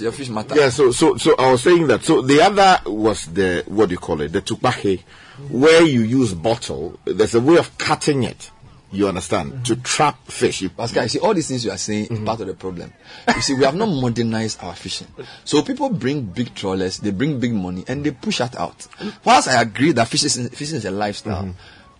your fish matter. Yeah, so I was saying that. So the other was the, what do you call it? The tupahe, where you use bottle. There's a way of cutting it. You understand? Mm-hmm. To trap fish. Pascal, you see, all these things you are saying is part of the problem. You see, we have not modernized our fishing. So people bring big trawlers, they bring big money, and they push that out. Whilst I agree that fishing is a lifestyle,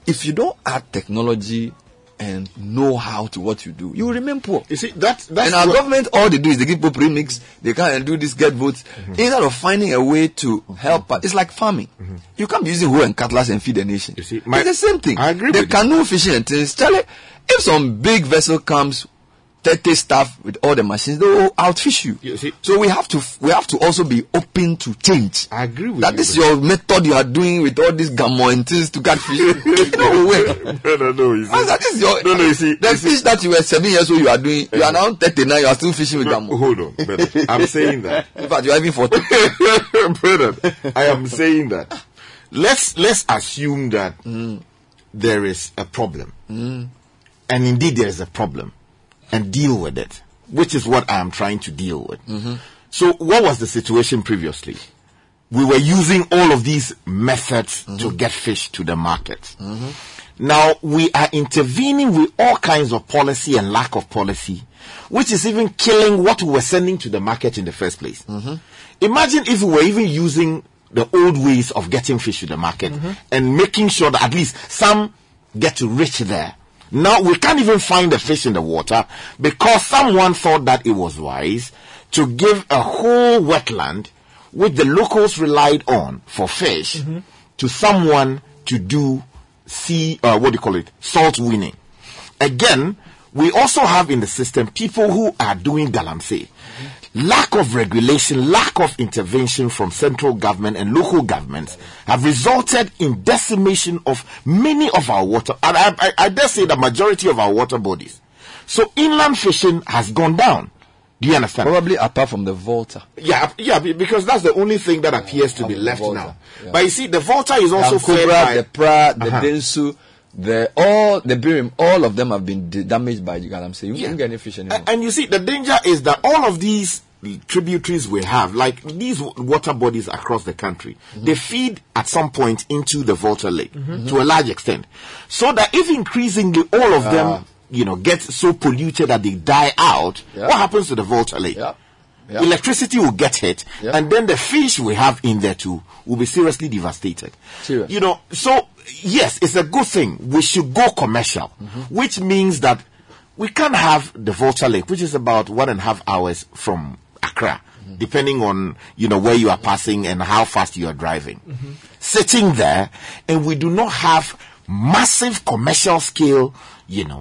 if you don't add technology and know-how to what you do, you will remain poor. You see, that's and our government, all they do is they give people remix, they can't do this, get votes. Mm-hmm. Instead of finding a way to help, it's like farming. Mm-hmm. You can't be using hoe and cutlass and feed the nation. You see, it's the same thing. I agree with canoe fishing and things. Charlie, if some big vessel comes, 30 staff with all the machines, they will outfish you. You see, so we have to also be open to change. I agree with that. You, this your method you are doing with all these gamontins to catch fish. No way. No. You see. The fish that you were 7 years old you are doing, you are now 39, you are still fishing with gamon. Hold on, Bernard. I'm saying that. In fact, you are even 40. Bernard, I am saying that. Let's assume that there is a problem. Mm. And indeed there is a problem. And deal with it, which is what I am trying to deal with. Mm-hmm. So what was the situation previously? We were using all of these methods to get fish to the market. Mm-hmm. Now we are intervening with all kinds of policy and lack of policy, which is even killing what we were sending to the market in the first place. Mm-hmm. Imagine if we were even using the old ways of getting fish to the market and making sure that at least some get to reach there. Now, we can't even find the fish in the water because someone thought that it was wise to give a whole wetland, which the locals relied on for fish, to someone to do salt winning. Again, we also have in the system people who are doing galamsey. Lack of regulation, lack of intervention from central government and local governments have resulted in decimation of many of our water, and I dare say the majority of our water bodies. So inland fishing has gone down. Do you understand? Probably apart from the Volta. Yeah, because that's the only thing that appears to be left now. Yeah. But you see, the Volta is also fed by the Pra, the Densu. The Birim, all of them have been damaged by galamsey. You can't get any fish anymore. And you see, the danger is that all of these tributaries we have, like these water bodies across the country, they feed at some point into the Volta Lake to a large extent. So that if increasingly all of them, get so polluted that they die out, what happens to the Volta Lake? Yeah. Yeah. Electricity will get hit, and then the fish we have in there too will be seriously devastated. Serious. So yes, it's a good thing. We should go commercial, which means that we can have the Volta Lake, which is about 1.5 hours from Accra, depending on, where you are passing and how fast you are driving. Sitting there, and we do not have massive commercial scale,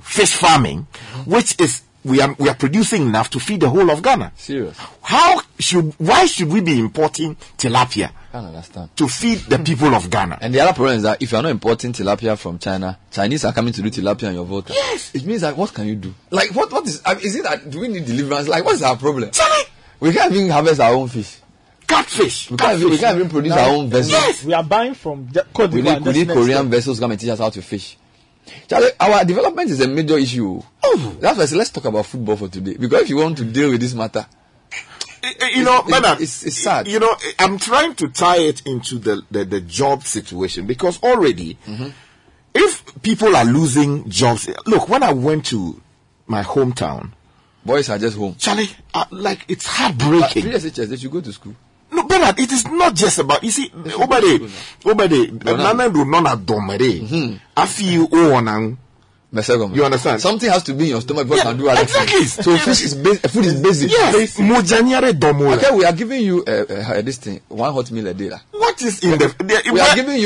fish farming, which is we are producing enough to feed the whole of Ghana. Serious. Why should we be importing tilapia? I can't understand. To feed the people of Ghana. And the other problem is that if you are not importing tilapia from China, Chinese are coming to do tilapia on your water. Yes. It means that what can you do? Like what is it that do we need deliverance? Like what is our problem? Charlie. We can't even harvest our own fish. Catfish. We can't even produce our own vessels. Yes. We are buying from Korea. We need Korean vessels to come and teach us how to fish. Charlie, our development is a major issue. Oh. That's why let's talk about football for today, because if you want to deal with this matter, madam, it's sad. I'm trying to tie it into the job situation, because already, if people are losing jobs, look. When I went to my hometown, boys are just home. Charlie, it's heartbreaking. They should go to school. No, Bernard, it is not just about, you see, you understand? Something has to be in your stomach before you can do other things. So food is basic. Yes. Okay, we are giving you this thing, one hot meal a day. What is in the we are giving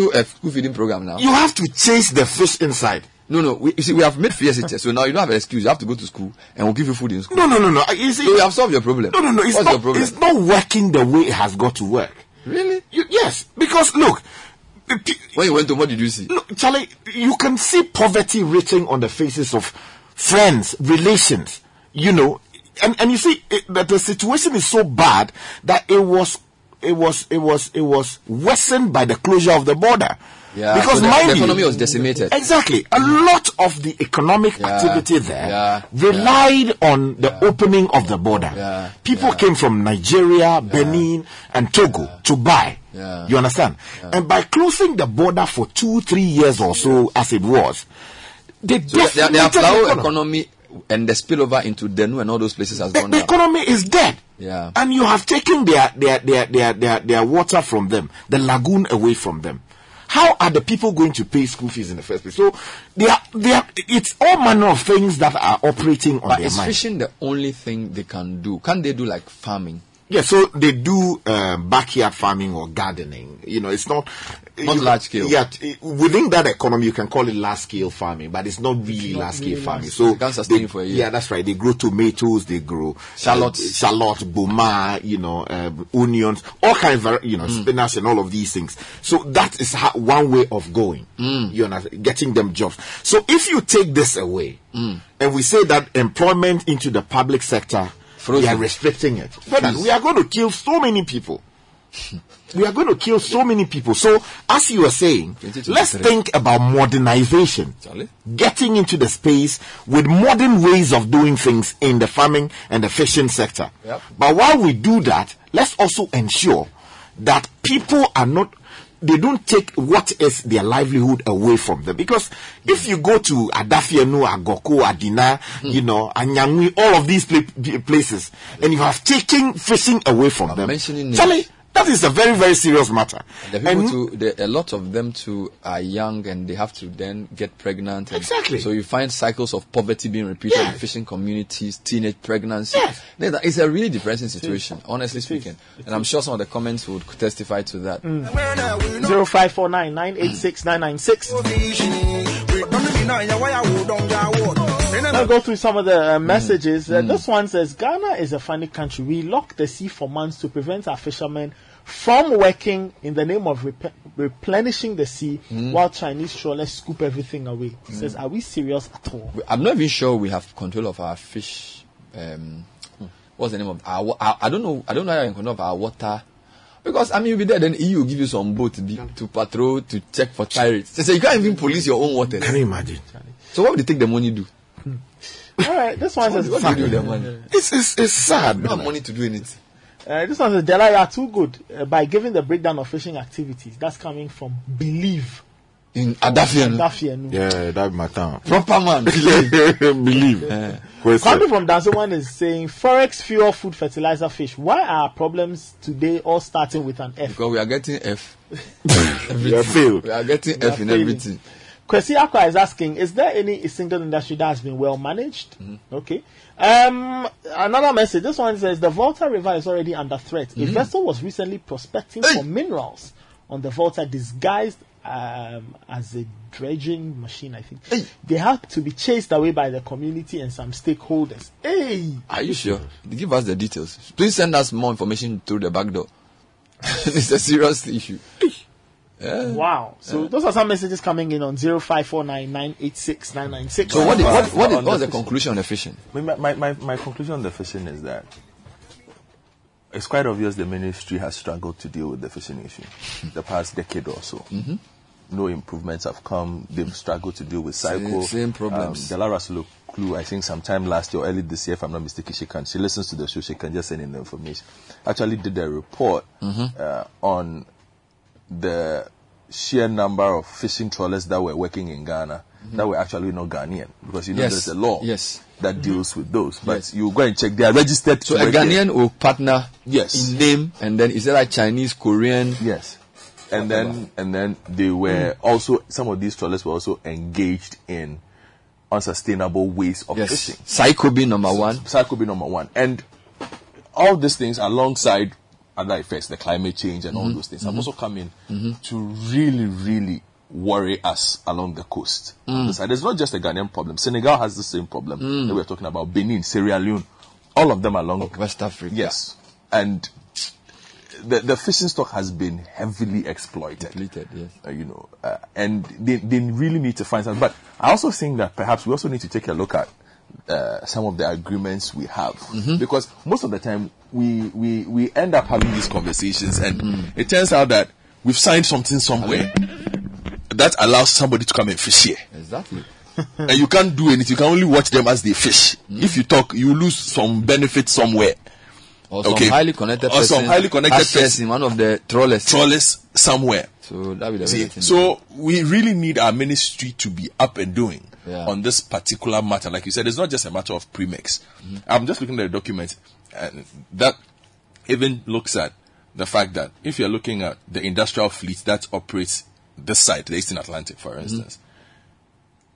you a school feeding program now. You have to chase the fish inside. No. We have made free SHS, so now you don't have an excuse. You have to go to school, and we'll give you food in school. No. You see, so we have solved your problem. No. It's not working the way it has got to work. Really? Yes, because look. When you went home, what did you see? Look, Charlie, you can see poverty written on the faces of friends, relations, and you see that the situation is so bad that it was worsened by the closure of the border. Yeah, because the economy was decimated. Exactly. A lot of the economic activity there relied on the opening of the border. Yeah, people came from Nigeria, Benin, and Togo to buy. Yeah, you understand? Yeah. And by closing the border for 2-3 years or so, as it was, the economy and the spillover into Denu and all those places has gone down. The economy is dead. Yeah. And you have taken their water from them, the lagoon away from them. how are the people going to pay school fees in the first place? So they are, it's all manner of things that are operating on their mind. But is fishing the only thing they can do? Can't they do like farming? Yeah, so they do backyard farming or gardening. You know, it's not large scale. Yeah, within that economy, you can call it large scale farming, but it's not really large scale farming. So they, for a year. Yeah, that's right. They grow tomatoes, they grow shallot, boma, onions, all kinds of spinach and all of these things. So that is one way of going. You know, getting them jobs. So if you take this away, and we say that employment into the public sector. We are restricting it. But we are going to kill so many people. So, as you were saying, let's think about modernization. Getting into the space with modern ways of doing things in the farming and the fishing sector. Yep. But while we do that, let's also ensure that people are not... They don't take what is their livelihood away from them. Because if you go to Adafianu, Agoko, Adina, Anyangwi, all of these places, and you have taken fishing away from them, Charlie, that is a very, very serious matter. A lot of them too are young and they have to then get pregnant. Exactly. So you find cycles of poverty being repeated in fishing communities, teenage pregnancy. Yes. It's a really depressing situation, honestly speaking. And I'm sure some of the comments would testify to that. 0549 986 996. I'll go through some of the messages. This one says, Ghana is a funny country. We lock the sea for months to prevent our fishermen from working in the name of replenishing the sea, while Chinese trawlers scoop everything away. It says, are we serious at all? I'm not even sure we have control of our fish. What's the name of our I don't know. I don't know how in control of our water. Because, you'll be there, then EU will give you some boat to patrol, to check for pirates. So you can't even police your own water. Can you imagine? So what would they take the money do? All right, this one says, what do you do with money? It's sad. No money to do anything. This one says, Dela, you are too good by giving the breakdown of fishing activities. That's coming from Believe. In Adafianu. Yeah, that's my town. Proper man. Believe. Coming from Danzo, one is saying, Forex, fuel, food, fertilizer, fish. Why are problems today all starting with an F? Because we are getting F. We are getting F in everything. Kwesi Akwa is asking, is there any single industry that has been well managed? Okay. Another message. This one says, the Volta River is already under threat. A vessel was recently prospecting for minerals on the Volta disguised as a dredging machine, I think. They had to be chased away by the community and some stakeholders. Are you sure? Give us the details. Please send us more information through the back door. It's a serious issue. Yeah. Wow. So those are some messages coming in on 0549 986 996. So what was the conclusion on the fishing? My conclusion on the fishing is that it's quite obvious the ministry has struggled to deal with the fishing issue the past decade or so. No improvements have come. They've struggled to deal with same problems. Delara Clue, I think sometime last year or early this year, if I'm not mistaken, she listens to the show, she can just send in the information. Actually did a report on the sheer number of fishing trawlers that were working in Ghana that were actually not Ghanaian, because there's a law that deals with those. But you go and check, they are registered. So a Ghanaian will partner in name, and then is it like Chinese, Korean? Yes. And then they were also, some of these trawlers were also engaged in unsustainable ways of fishing. Psycho be number one. And all these things alongside other effects, the climate change and all those things, have also come in to really, really worry us along the coast. So it's not just a Ghanaian problem. Senegal has the same problem that we're talking about. Benin, Sierra Leone, all of them along West Africa. Yes. And the fishing stock has been heavily exploited. And they really need to find something. But I also think that perhaps we also need to take a look at some of the agreements we have, because most of the time we end up having these conversations, and it turns out that we've signed something somewhere that allows somebody to come and fish here. Exactly. And you can't do anything. You can only watch them as they fish. If you talk, you lose some benefit somewhere. Or some highly connected person. Or some highly connected person. One of the trawlers. Trawlers somewhere. So that would have been. So we really need our ministry to be up and doing on this particular matter. Like you said, it's not just a matter of premix. I'm just looking at the document, and that even looks at the fact that if you're looking at the industrial fleet that operates this side, the Eastern Atlantic, for instance,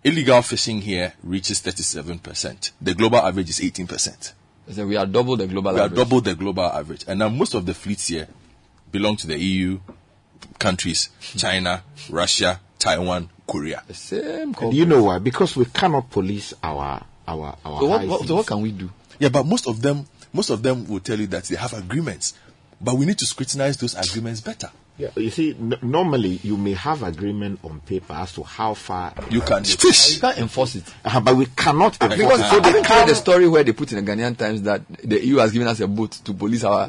illegal fishing here reaches 37%. The global average is 18%. So we are double the global average. We are double the global average. And now most of the fleets here belong to the EU countries, China, Russia, Taiwan, Korea. The same country. You know why? Because we cannot police our so what can we do? Yeah, but most of them will tell you that they have agreements. But we need to scrutinize those agreements better. Yeah. You see, normally you may have agreement on paper as to how far you can fish. You can't enforce it. But we cannot enforce it. So they tell the story where they put in the Ghanaian Times that the EU has given us a boat to police our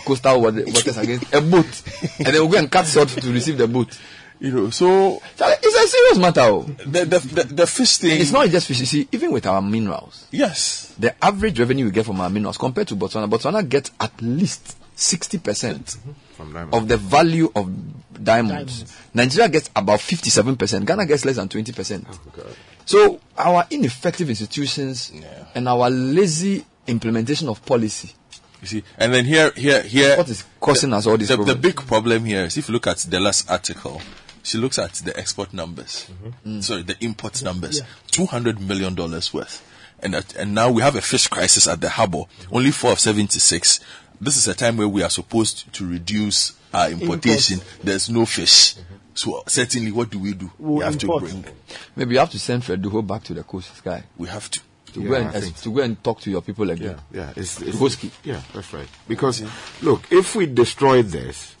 coastal waters against a boat. And they will go and cut salt to receive the boat. You know, so it's a serious matter. The fish thing. It's not just fish. You see, even with our minerals. Yes. The average revenue we get from our minerals compared to Botswana gets at least 60% of the value of diamonds. Nigeria gets about 57%. Ghana gets less than 20%. Oh, so our ineffective institutions and our lazy implementation of policy. You see, and then here what is causing us all this? The big problem here is if you look at the last article, she looks at the export numbers. Sorry, the import numbers. Yeah. $200 million worth, and now we have a fish crisis at the harbour. Only 4 of 76. This is a time where we are supposed to reduce our importation. There's no fish. So certainly, what do? We have to bring. Maybe you have to send Freduho back to the coast, sky. We have to go and talk to your people again. Yeah, it's that's right. Because look, if we destroy this,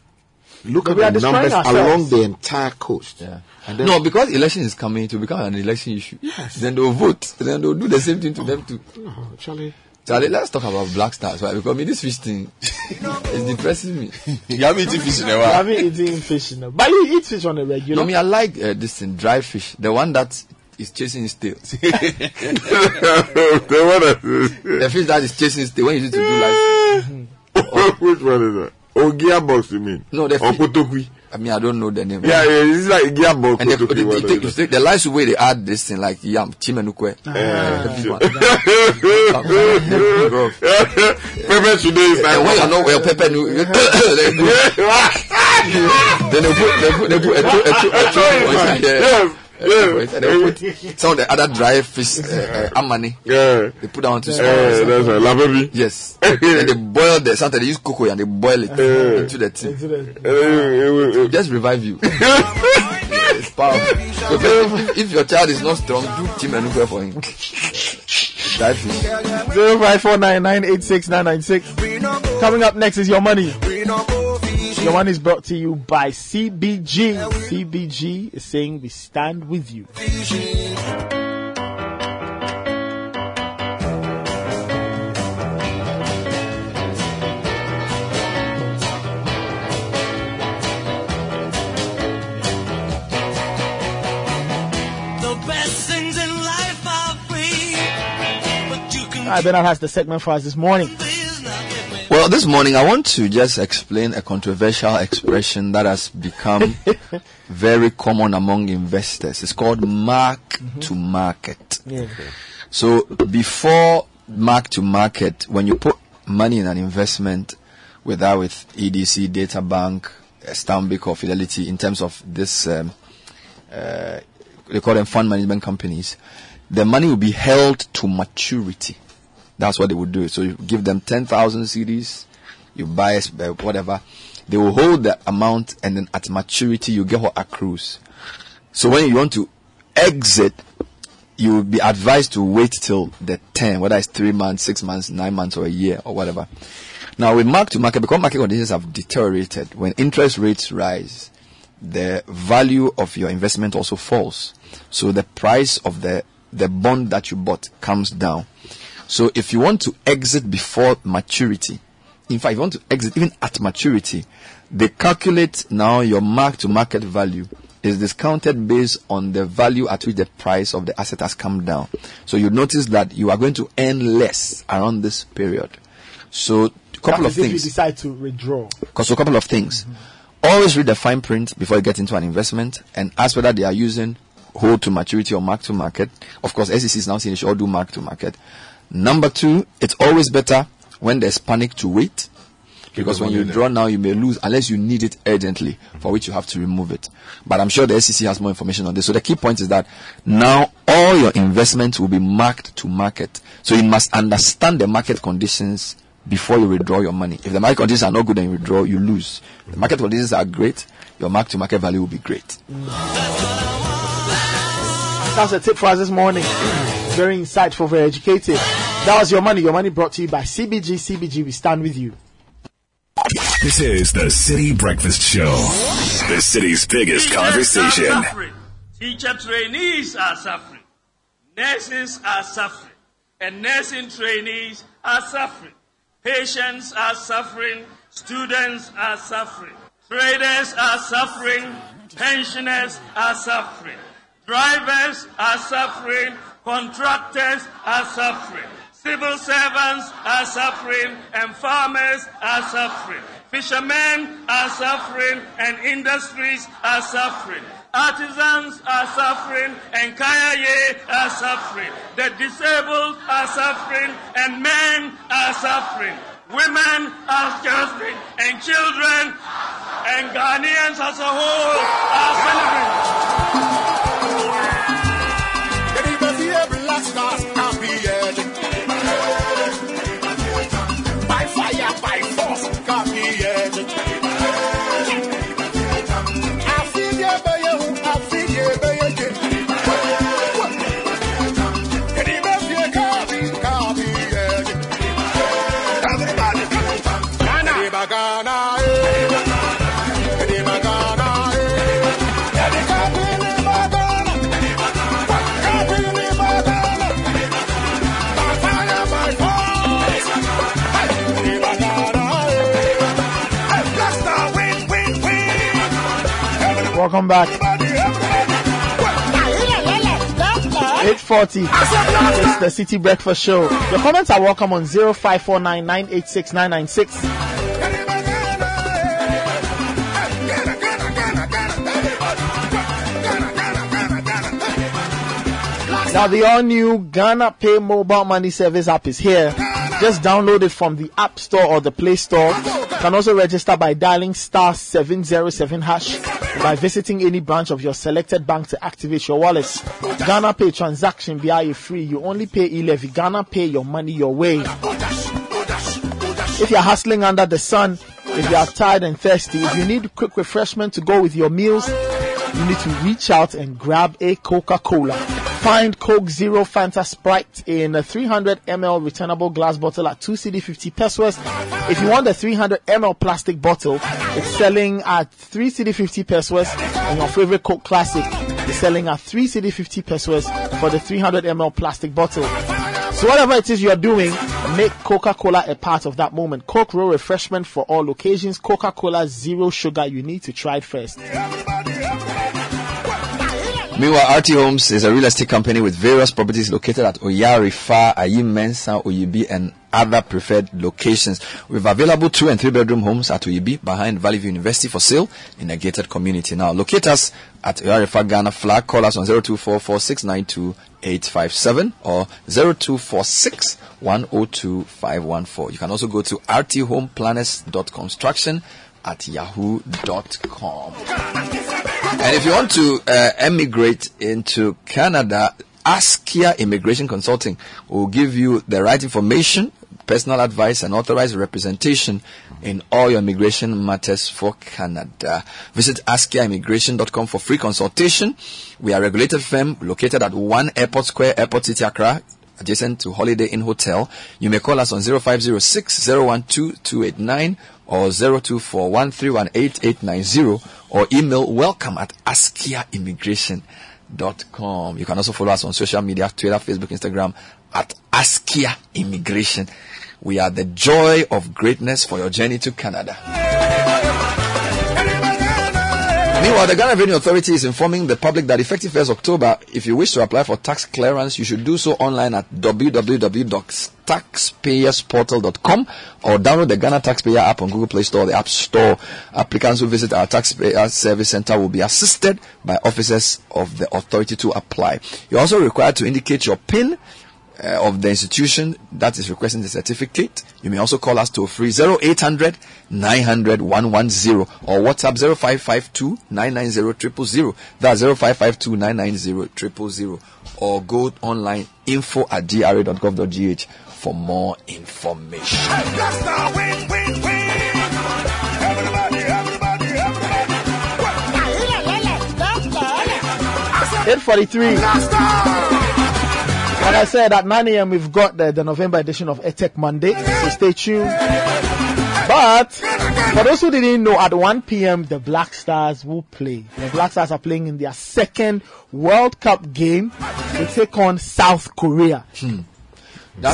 look at the numbers along the entire coast. Yeah. No, because election is coming to become an election issue. Yes. Then they'll vote. Then they'll do the same thing to them too. Oh, Charlie, let's talk about black stars, right? Because this fish thing is depressing me. You haven't eaten fish in a while. I haven't eaten fish in a while. But you eat fish on a regular. No, I like this thing, dry fish. The one that is chasing his tail. The fish that is chasing his tail when you need to do like... Which one is that? Oh, gearbox, you mean? No, the fish... Kotokwi. I mean, I don't know the name. Yeah, yeah, it's like gearbox. And the last way they add this thing, like yam, chimenukwe. Pepper today is like... When you know where pepper... Then they put a some of the other dry fish, amani. Yeah. They put down to small. Yeah, that's right. Lababi. Yes. And they boil the sometimes they use cocoa and they boil it into the tea. It will just revive you. It's powerful. If your child is not strong, do tea manuka for him. Dry fish. 0549986996. Coming up next is Your Money. The one is brought to you by CBG. CBG is saying we stand with you. All right, Bernard has the segment for us this morning. Well, this morning I want to just explain a controversial expression that has become very common among investors. It's called mark to market. Yeah. So before mark to market, when you put money in an investment, whether with EDC, Data Bank, Stanbic or Fidelity, in terms of this, they call them fund management companies, the money will be held to maturity. That's what they would do. So you give them 10,000 CDs, you buy whatever. They will hold the amount, and then at maturity, you get what accrues. So when you want to exit, you will be advised to wait till the 10, whether it's 3 months, 6 months, 9 months, or a year, or whatever. Now, with mark-to-market, because market conditions have deteriorated, when interest rates rise, the value of your investment also falls. So the price of the bond that you bought comes down. So if you want to exit before maturity, in fact, if you want to exit even at maturity, they calculate now your mark-to-market value is discounted based on the value at which the price of the asset has come down. So you notice that you are going to earn less around this period. So a couple of things. If you decide to withdraw. So a couple of things. Always read the fine print before you get into an investment and ask whether they are using hold to maturity or mark to market. Of course, SEC is now saying they should all do mark to market. Number 2, it's always better when there's panic to wait. Because when you draw now, you may lose unless you need it urgently, for which you have to remove it. But I'm sure the SEC has more information on this. So the key point is that now all your investments will be marked to market. So you must understand the market conditions before you withdraw your money. If the market conditions are not good and you withdraw, you lose. If the market conditions are great, your mark to market value will be great. That's a tip for us this morning. Very insightful, very educative. That was Your Money. Your Money brought to you by CBG. CBG, we stand with you. This is the City Breakfast Show, the city's biggest teachers conversation. Are suffering. Teacher trainees are suffering. Nurses are suffering. And nursing trainees are suffering. Patients are suffering. Students are suffering. Traders are suffering. Pensioners are suffering. Drivers are suffering. Contractors are suffering. Civil servants are suffering, and farmers are suffering. Fishermen are suffering, and industries are suffering. Artisans are suffering, and Kayaye are suffering. The disabled are suffering, and men are suffering. Women are suffering, and children and Ghanaians as a whole are celebrating. Welcome back. 8:40. It's the City Breakfast Show. Your comments are welcome on 0549986996. Now the all-new Ghana Pay mobile money service app is here. Just download it from the App Store or the Play Store. You can also register by dialing *707# by visiting any branch of your selected bank to activate your wallet. Ghana Pay transaction BIA free. You only pay e-levy. Ghana Pay, your money your way. If you're hustling under the sun, if you are tired and thirsty, if you need quick refreshment to go with your meals, you need to reach out and grab a Coca-Cola. Find Coke Zero Fanta Sprite in a 300ml returnable glass bottle at 2 Cedi 50 pesos. If you want the 300ml plastic bottle, it's selling at 3 Cedi 50 pesos. And your favorite Coke Classic is selling at 3 Cedi 50 pesos for the 300ml plastic bottle. So whatever it is you're doing, make Coca-Cola a part of that moment. Coke Raw Refreshment for all occasions. Coca-Cola Zero Sugar. You need to try it first. Meanwhile, RT Homes is a real estate company with various properties located at Oyarifa, Ayim Mensa, Oyibi, and other preferred locations. We've available 2 and 3 bedroom homes at Oyibi behind Valley View University for sale in a gated community. Now, locate us at Oyarifa Ghana Flag. Call us on 0244692857 or 0246102514. You can also go to rthomeplanners.construction@yahoo.com. And if you want to emigrate into Canada, Askia Immigration Consulting will give you the right information, personal advice, and authorized representation in all your immigration matters for Canada. Visit askiaimmigration.com for free consultation. We are a regulated firm located at 1 Airport Square, Airport City, Accra, adjacent to Holiday Inn Hotel. You may call us on 0506-012-289 or 0241318890 or email welcome@askiaimmigration.com. You can also follow us on social media, Twitter, Facebook, Instagram at Askia Immigration. We are the joy of greatness for your journey to Canada. Meanwhile, the Ghana Revenue Authority is informing the public that effective 1st October, if you wish to apply for tax clearance, you should do so online at www.taxpayersportal.com or download the Ghana Taxpayer app on Google Play Store or the App Store. Applicants who visit our Taxpayer Service Center will be assisted by officers of the authority to apply. You're also required to indicate your PIN of the institution that is requesting the certificate. You may also call us toll-free 0800 900 110 or WhatsApp 0552 990 000. That's 0552 990 000. Or go online info@gra.gov.gh for more information. Hey, 8:43. Like I said, at 9 a.m. we've got the November edition of EdTech Monday, so stay tuned. But for those who didn't know, at 1 p.m. the Black Stars will play. The Black Stars are playing in their second World Cup game to take on South Korea.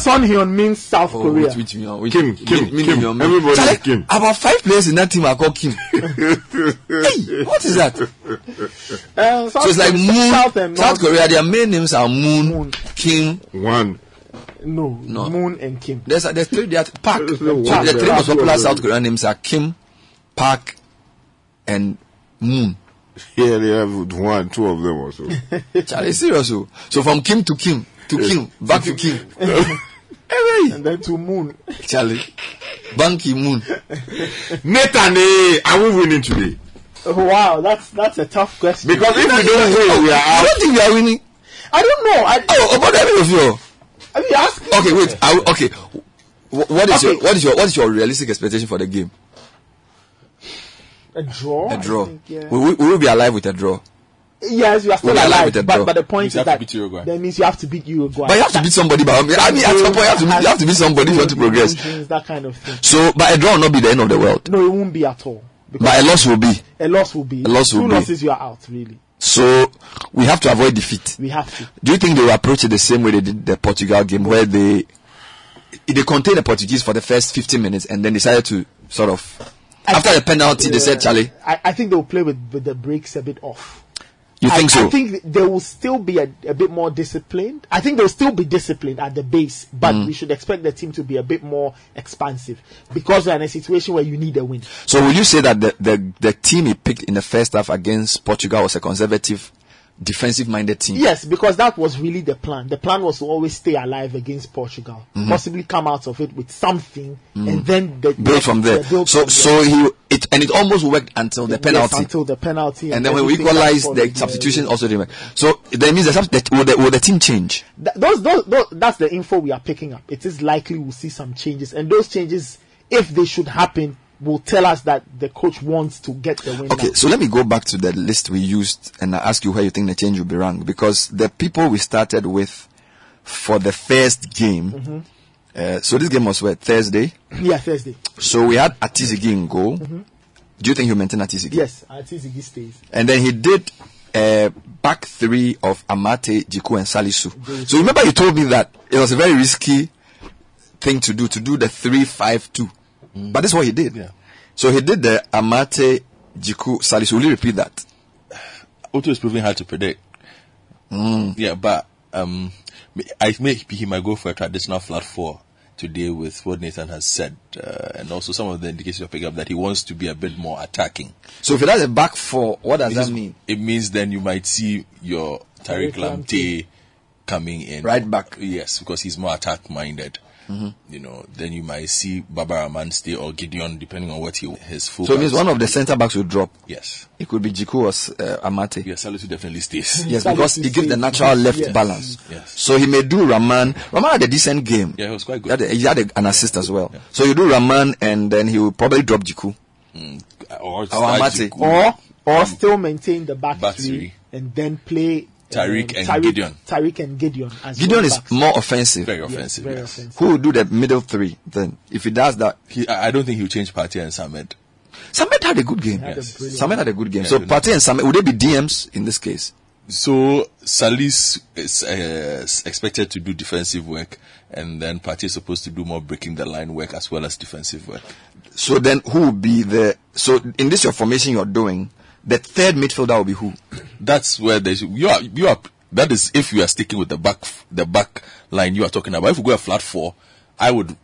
Son Hyun means South Korea. Which, Kim. Everybody is Kim. About 5 players in that team are called Kim. Hey, what is that? So it's like Moon. South Korea, their main names are Moon. Kim. One. No. Moon and Kim. There's three. They are Park. The three most popular South Korean names are Kim, Park, and Moon. Yeah, they have one, two of them also. Charlie, seriously. So from Kim to Kim. To Kim, back to Kim. And then to Moon. Charlie. Banky Moon. Nathan, are we winning today? Oh, wow, that's a tough question. Because if we don't win, we are out. I don't think we are winning. I don't know. About every of you. Have you asked me? Okay, wait. What is your realistic expectation for the game? A draw? A draw. Think, yeah. We will be alive with a draw. Yes, you are still alive, but the point is that that means you have to beat Uruguay. But you have to beat somebody. At some point, you have to beat somebody if you want to progress. Things, that kind of thing. So, but a draw will not be the end of the world. No, it won't be at all. But a loss will be. Two losses, you are out, really. So, we have to avoid defeat. We have to. Do you think they will approach it the same way they did the Portugal game, where they contained the Portuguese for the first 15 minutes and then decided to sort of... After the penalty, they said, Charlie... I think they will play with the brakes a bit off. You think so? I think they will still be a bit more disciplined. I think they'll still be disciplined at the base, but we should expect the team to be a bit more expansive because we're in a situation where you need a win. So will you say that the team he picked in the first half against Portugal was a conservative, defensive-minded team? Yes, because that was really the plan. The plan was to always stay alive against Portugal, possibly come out of it with something, and then build from there. It almost worked until the penalty. Yes, until the penalty, and then when we equalized, the substitution also didn't work. So that means will the team change? That's the info we are picking up. It is likely we'll see some changes, and those changes, if they should happen, will tell us that the coach wants to get the win. Okay, so let me go back to the list we used and I ask you where you think the change will be rang, because the people we started with for the first game, so this game was Thursday? Yeah, Thursday. So we had Atizigi in goal. Do you think he'll maintain Atizigi? Yes, Atizigi stays. And then he did back three of Amate, Jiku and Salisu. So remember you told me that it was a very risky thing to do the 3-5-2. But that's what he did. Yeah. So he did the Amate, Jiku, Salisu. Will you repeat that? Otto is proving hard to predict. Yeah, but I think he might go for a traditional flat four today with what Nathan has said. And also some of the indications you're picking up that he wants to be a bit more attacking. So if he does a back four, what does that mean? It means then you might see your Tariq Lamptey coming in. Right back. Yes, because he's more attack-minded. You know, then you might see Barbara Manstey or Gideon, depending on what his full. So it means one of the centre backs will drop. Yes, it could be Jiku or Amate. Yes, Salisu definitely stays. Yes, because he gives the natural left balance. Yes. So he may do Rahman. Rahman had a decent game. Yeah, he was quite good. He had an assist as well. Yeah. So you do Rahman, and then he will probably drop Jiku or Amate, or still maintain the back three and then play Tariq and Gideon. Gideon is more offensive. Very offensive. Yes, offensive. Who will do the middle three then? If he does that, I don't think he'll change Partey and Samed. Samed had a good game. Yeah, so Partey and Samed, would they be DMs in this case? So Salis is expected to do defensive work, and then Partey is supposed to do more breaking the line work as well as defensive work. So then, who will be the? So in this your formation you're doing, the third midfielder will be who? That's where that is if you are sticking with the back line you are talking about. If you go a flat four, I would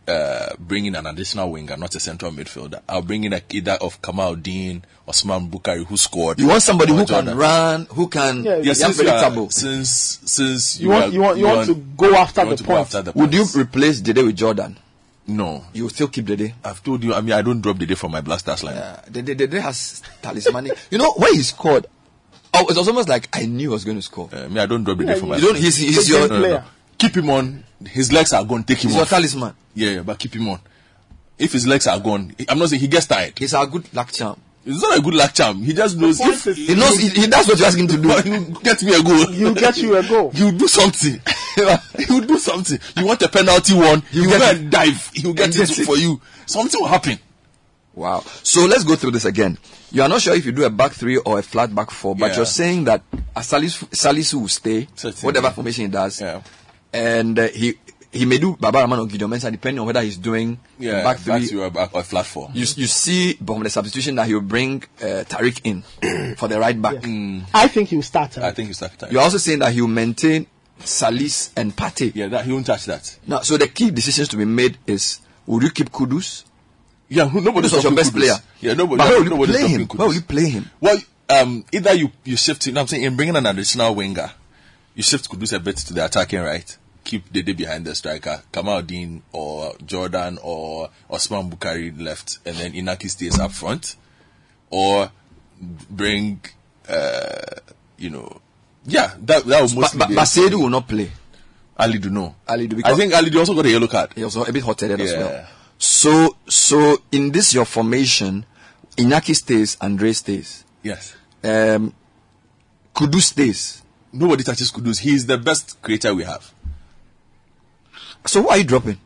bring in an additional winger, not a central midfielder. I'll bring in either of Kamal Dean, Osman Bukari, who scored. You want somebody who can run, who can... Yeah, yes, you want to go after the points. Would you replace Dede with Jordan? No. You still keep Dede? I've told you, I mean, I don't drop Dede from my blasters line. Yeah, Dede has talismanic... You know, when he scored, it was almost like I knew I was going to score. I mean, I don't drop Dede from my blasters. He's your player. No. Keep him on. His legs are gone. Take him off. He's your talisman. Yeah, but keep him on. If his legs are gone, I'm not saying he gets tired. He's a good luck charm. It's not a good luck charm. He just knows. He does what you ask him to do. Get me a goal. He'll get you a goal. He'll do something. He'll do something. You want a penalty one? He'll get a dive. He'll get it for you. Something will happen. Wow. So let's go through this again. You are not sure if you do a back three or a flat back four, but you're saying that Salisu will stay, whatever formation he does. Yeah. And he may do Baba Rahman or Gideon Mensah depending on whether he's doing back three or flat four. You see from the substitution that he'll bring Tariq in for the right back. Yeah. I think he'll start Tariq. You're also saying that he'll maintain Salis and Partey. Yeah, that he won't touch that. Now, so the key decisions to be made is, will you keep Kudus? Yeah, nobody's your best player. Yeah, nobody's stopping Kudus. Where will you play him? Well, either you shift him, I'm saying, in bringing an additional winger, you shift Kudus a bit to the attacking right. Keep Dede behind the striker, Kamal Dean or Jordan or Osman Bukari left, and then Inaki stays up front, or bring, that was mostly. But Basedu will not play. Alidu no. I think Alidu also got a yellow card. He was a bit hot-headed as well. So in this your formation, Inaki stays, Andre stays. Yes. Kudu stays. Nobody touches Kudus. He is the best creator we have. So who are you dropping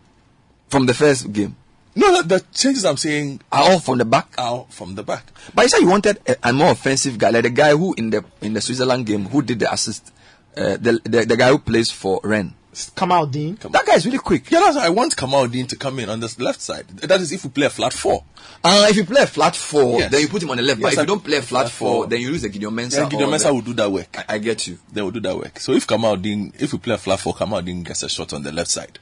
from the first game? No, the changes I'm saying are all from the back. But you said you wanted a more offensive guy, like the guy who in the Switzerland game who did the assist, the guy who plays for Rennes. Kamal Dean. That guy is really quick. Yeah, that's why I want Kamal Dean to come in on the left side. That is if we play a flat four. If you play a flat four, then you put him on the left. But if you don't play a flat four, then you use the Gideon Mensah. Yeah, Gideon Mensah will do that work. I get you. They will do that work. So if we play a flat four, Kamal Dean gets a shot on the left side.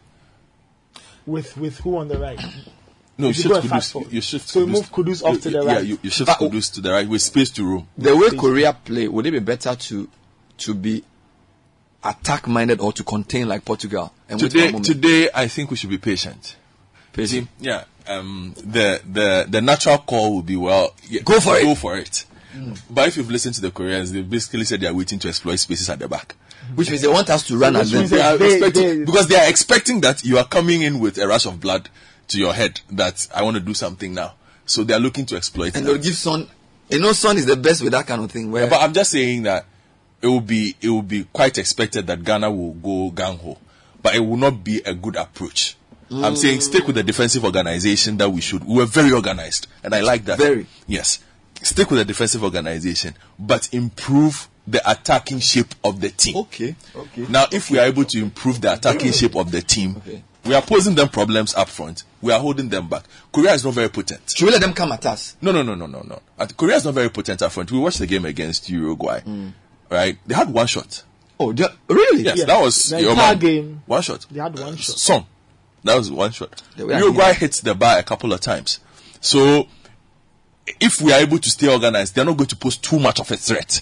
With who on the right? No, you shift Kudus. So you move Kudus off to the right. Yeah, you shift Kudus to the right with space to roam. The way Korea play, would it be better to be attack minded or to contain like Portugal? And today I think we should be patient. Patient. Yeah. The natural call will be go for it. But if you've listened to the Koreans, they basically said they are waiting to exploit spaces at the back. Which means they want us to run at them. Because they are expecting that you are coming in with a rush of blood to your head that I want to do something now. So they are looking to exploit. And they'll give Son. You know, Son is the best with that kind of thing. But I'm just saying that it will be quite expected that Ghana will go gang-ho. But it will not be a good approach. I'm saying stick with the defensive organization that we should. We were very organized. And I like that. Very. Yes. Stick with the defensive organization, but improve the attacking shape of the team. Okay. Now, if we are able to improve the attacking shape of the team, we are posing them problems up front. We are holding them back. Korea is not very potent. Should we let them come at us? No. Korea is not very potent up front. We watched the game against Uruguay. Right? They had one shot. Oh, really? Yes, that was the entire game. One shot. They had one shot. That was one shot. Uruguay hits the bar a couple of times. So, if we are able to stay organized, they're not going to pose too much of a threat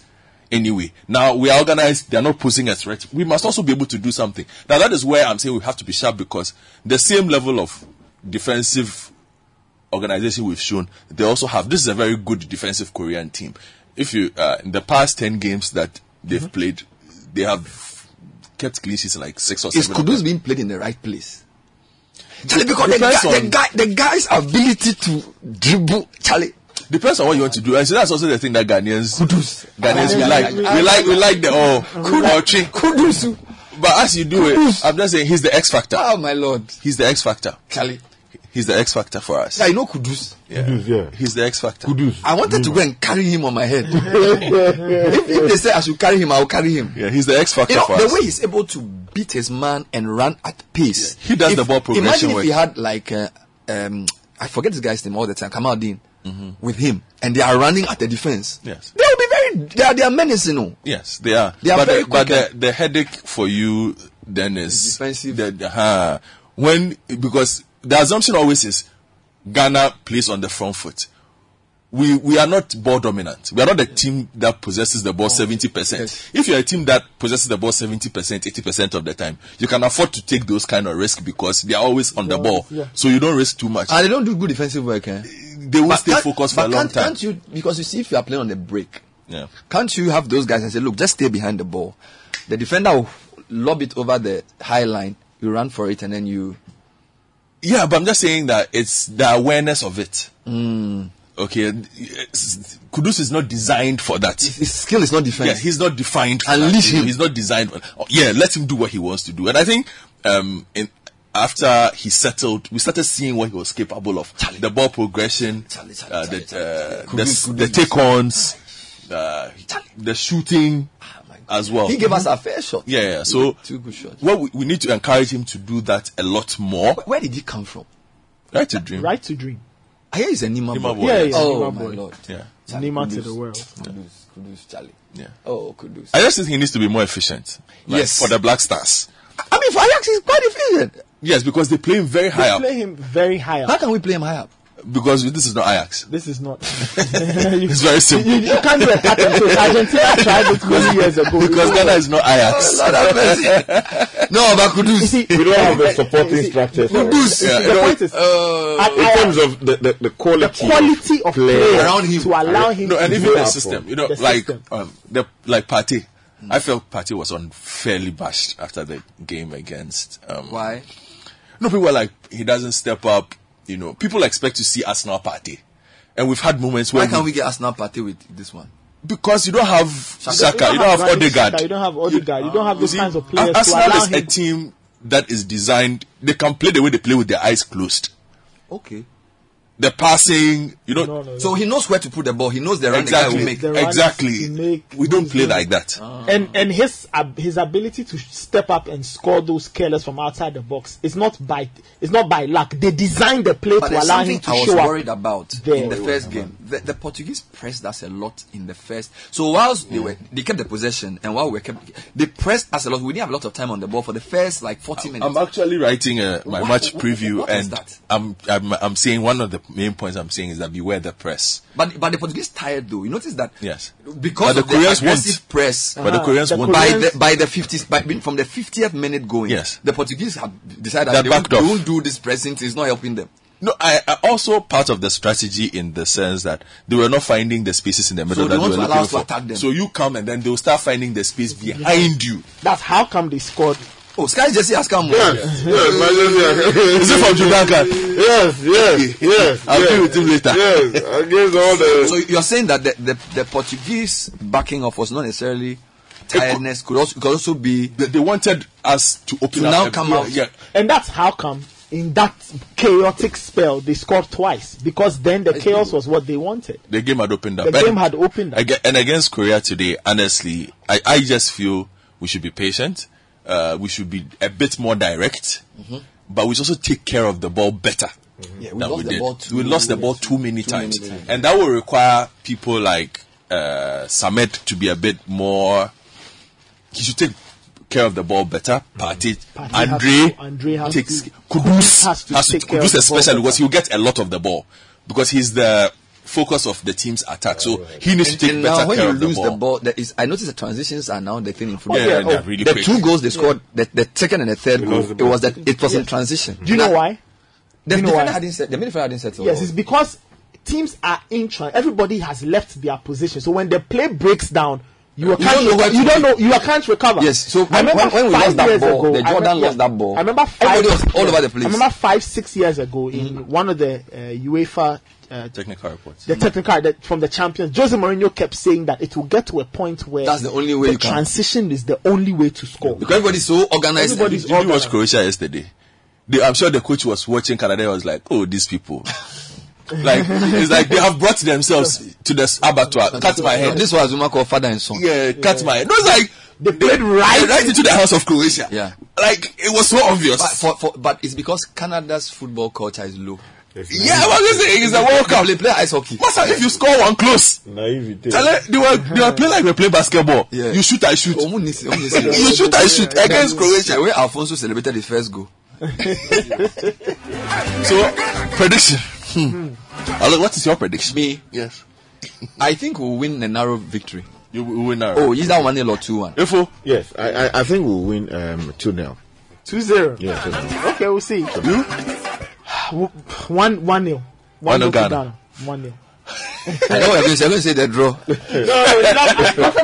anyway. Now, we are organized, they're not posing a threat. We must also be able to do something. Now, that is where I'm saying we have to be sharp, because the same level of defensive organization we've shown, they also have. This is a very good defensive Korean team. If you, in the past 10 games that they've played, they have kept clean sheets like 6 or 7. Is Kudus being played in the right place? Charlie, because the guy's ability to dribble, Charlie. Depends on what you want to do. And so that's also the thing that Ghanaians we like the Kudus. But as you do it, I'm just saying he's the X factor. Oh my lord. He's the X factor. Charlie. He's the X factor for us. Yeah, you know Kudus. Yeah. Kudus, yeah. He's the X factor. Kudus. I wanted to go and carry him on my head. If they say I should carry him, I'll carry him. Yeah, he's the X factor for us. The way he's able to beat his man and run at pace. Yeah. He does the ball progression. Imagine if he had like I forget this guy's name all the time, Kamal Dean. With him, and they are running at the defense. Yes, they will be they are menacing. No? Yes, they are. They are very quick. But the headache for you then is defensive. because the assumption always is Ghana plays on the front foot. We are not ball dominant. We are not a team that possesses the ball 70%. Yes. If you're a team that possesses the ball 70%, 80% of the time, you can afford to take those kind of risks because they are always on the ball. Yeah. So you don't risk too much. And they don't do good defensive work. Eh? They will stay focused for a long time. Can't you, because you see, if you are playing on the break, can't you have those guys and say, look, just stay behind the ball. The defender will lob it over the high line. You run for it and then you... Yeah, but I'm just saying that it's the awareness of it. Mm. Okay, Kudus is not designed for that. His skill is not defined. Yeah, he's not defined. And leave him. He's not designed. Yeah, let him do what he wants to do. And I think after he settled, we started seeing what he was capable of. The ball progression, the take-ons, the shooting as well. He gave us a fair shot. Yeah. So two good shots. Well, we need to encourage him to do that a lot more. Where did he come from? Right to dream. Right to dream. I hear he's a Nima boy. Yeah, he's a Nima boy. Lord. Yeah. Nima to the world. Kudus, Charlie. Yeah. Oh, Kudus. I just think he needs to be more efficient. Like, yes. For the Black Stars. I mean, for Ajax, he's quite efficient. Yes, because they play him very high up. They play him very high up. How can we play him high up? Because this is not Ajax. This is not. It's very simple. You can't do it. Argentina tried it 20 years ago. Because Ghana is not Ajax. No, but Kudus. We don't have the supporting structure. Kudus. The point is, in terms of the quality of play around him, to allow him to and even the system. You know, like Partey. I felt Partey was unfairly bashed after the game against. Why? No, people were like, he doesn't step up. You know, people expect to see Arsenal Partey, and we've had moments where. Why can't we get Arsenal Partey with this one? Because you don't have Saka, you don't have Odegaard, you don't have Odegaard, you don't have those kinds of players. Arsenal is a team that is designed; they can play the way they play with their eyes closed. Okay. The passing, you know. No. So he knows where to put the ball. He knows the run exactly. We don't play like that. Ah. And his ability to step up and score those killers from outside the box is not by luck. They designed the play to allow him to show up. I was worried about in the first game. The Portuguese pressed us a lot in the first. So whilst they kept the possession, and while they pressed us a lot. We didn't have a lot of time on the ball for the first 40 minutes. I'm actually writing my match preview, and I'm saying one of the main points I'm saying is that beware the press. But the Portuguese tired though. You notice that? Yes. Because of the aggressive press. But the Koreans won. By the 50s, from the 50th minute going. Yes. The Portuguese have decided that they won't do this pressing. It's not helping them. No, I also part of the strategy in the sense that they were not finding the spaces in the middle that they were looking for. Them. So you come and then they'll start finding the space behind you. That's how come they scored. Oh, Sky Jesse has come. Yes. Is it from Jude? Yes. I'll deal with him later. Yes, against all the. So you're saying that the Portuguese backing off was not necessarily tiredness. Could also be they wanted us to open up. Now come out. Yeah. And that's how come in that chaotic spell they scored twice, because then the chaos was what they wanted. The game had opened up. And against Korea today, honestly, I just feel we should be patient. We should be a bit more direct, but we should also take care of the ball better than we did. We lost the ball too many times, and that will require people like Samet to be a bit more. He should take care of the ball better. Partey, Kudus especially, because he'll get a lot of the ball because he's the focus of the team's attack, so he needs to take better care of the ball. Now, when you lose the ball, I noticed the transitions are now the thing in football. Really the quick. 2 goals they scored, the second and the third goal, it was in transition. Do you know why? The midfielder hadn't settled. Yes, it's because teams are in transition. Everybody has left their position, so when the play breaks down, you can't recover. Yes. So I remember when we lost that ball, the Jordan lost that ball. I remember 5-6 years ago in one of the UEFA. Technical reports. The technical from the champions. Jose Mourinho kept saying that it will get to a point where that's the only way. The transition is the only way to score. Because everybody's so organized. Did you watch Croatia yesterday? I'm sure the coach was watching Canada. Was like, oh, these people. It's like they have brought themselves to the abattoir. Cut my head. This was Zuma called father and son. Yeah, cut my head. It was like they played right into the house of Croatia. Yeah, like it was so obvious. But it's because Canada's football culture is low. I was just saying, it's a World Cup. They play ice hockey. Master, if you score one close, naivete. They were playing like they play basketball. Yeah. You shoot, I shoot. You shoot, I shoot. Against Croatia, where Alfonso celebrated his first goal. So, prediction. Alok, what is your prediction? Me, yes. I think we'll win a narrow victory. You will win narrow. Oh, is that 1-0 or 2-1? Ifo? Yes, I think we'll win 2-0. 2-0? Yeah, 2-0. Okay, we'll see. You? 1-0. 1-0 Ghana. 1-0. I know what I'm going to say. I'm going to say the draw. No,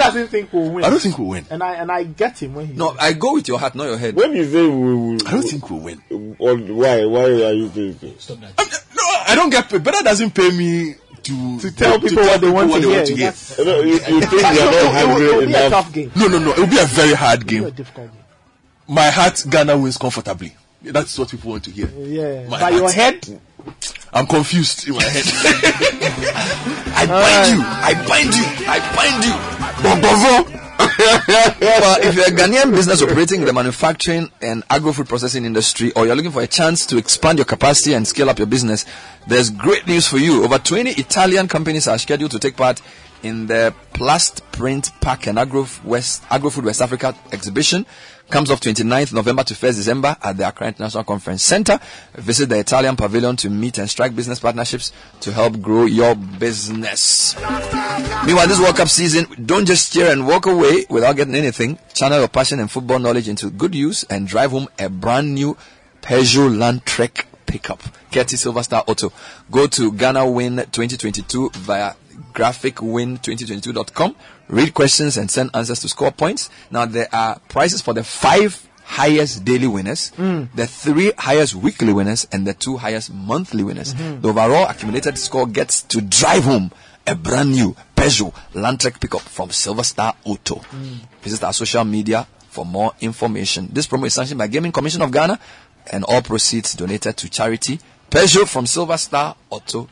I don't think we'll win. I don't think we'll win. And I get him when he. No, I go with your heart, not your head. When you say we I don't think we'll win. Why are you paying? Stop that. No, I don't get paid. Better doesn't pay me to tell people what they want to hear. You think you're not hungry enough? It will be a tough game. No. It will be a very hard game. It will be a difficult game. My heart, Ghana wins comfortably. That's what people want to hear. Yeah. By your head. I'm confused in my head. I bind you. But if you're a Ghanaian business operating in the manufacturing and agro-food processing industry, or you're looking for a chance to expand your capacity and scale up your business, there's great news for you. Over 20 Italian companies are scheduled to take part in the Plast Print Pack and Agro-Food West Africa exhibition. Comes off 29th November to 1st December at the Accra International Conference Center. Visit the Italian pavilion to meet and strike business partnerships to help grow your business. Meanwhile, this World Cup season, don't just cheer and walk away without getting anything. Channel your passion and football knowledge into good use and drive home a brand new Peugeot Landtrek pickup. Get it Silver Star Auto. Go to GhanaWin2022 via graphicwin2022.com. Read questions and send answers to score points. Now, there are prizes for the 5 highest daily winners, the 3 highest weekly winners, and the 2 highest monthly winners. Mm-hmm. The overall accumulated score gets to drive home a brand new Peugeot Landtrek pickup from Silver Star Auto. Visit our social media for more information. This promo is sanctioned by Gaming Commission of Ghana, and all proceeds donated to charity. Peugeot from Silver Star Auto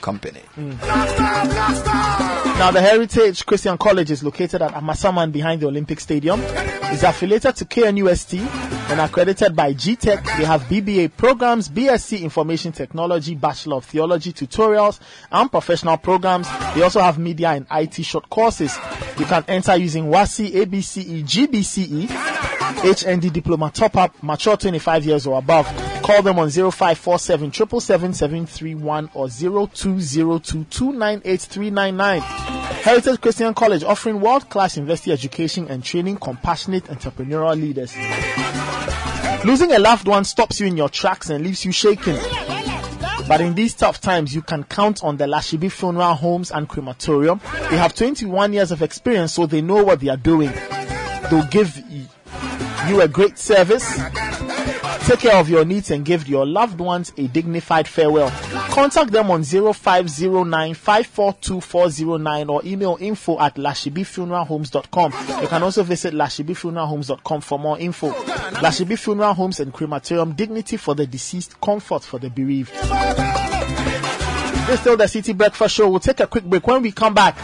Company. Now, the Heritage Christian College is located at Amasaman behind the Olympic Stadium. It's affiliated to KNUST and accredited by GTech. They have BBA programs, BSc Information Technology, Bachelor of Theology tutorials, and professional programs. They also have media and IT short courses. You can enter using WASI, ABCE, GBCE, HND diploma top-up, mature 25 years or above. Call them on 0547 777 731 or 0202298399. Heritage Christian College, offering world-class university education and training compassionate entrepreneurial leaders. Losing a loved one stops you in your tracks and leaves you shaken. But in these tough times, you can count on the Lashibi Funeral Homes and Crematorium. They have 21 years of experience, so they know what they are doing. They'll give you a great service. Take care of your needs and give your loved ones a dignified farewell. Contact them on 0509-542-409 or email info@lashibifuneralhomes.com. You can also visit lashibifuneralhomes.com for more info. Lashibi Funeral Homes and Crematorium, dignity for the deceased, comfort for the bereaved. This is still the City Breakfast Show. We'll take a quick break. When we come back,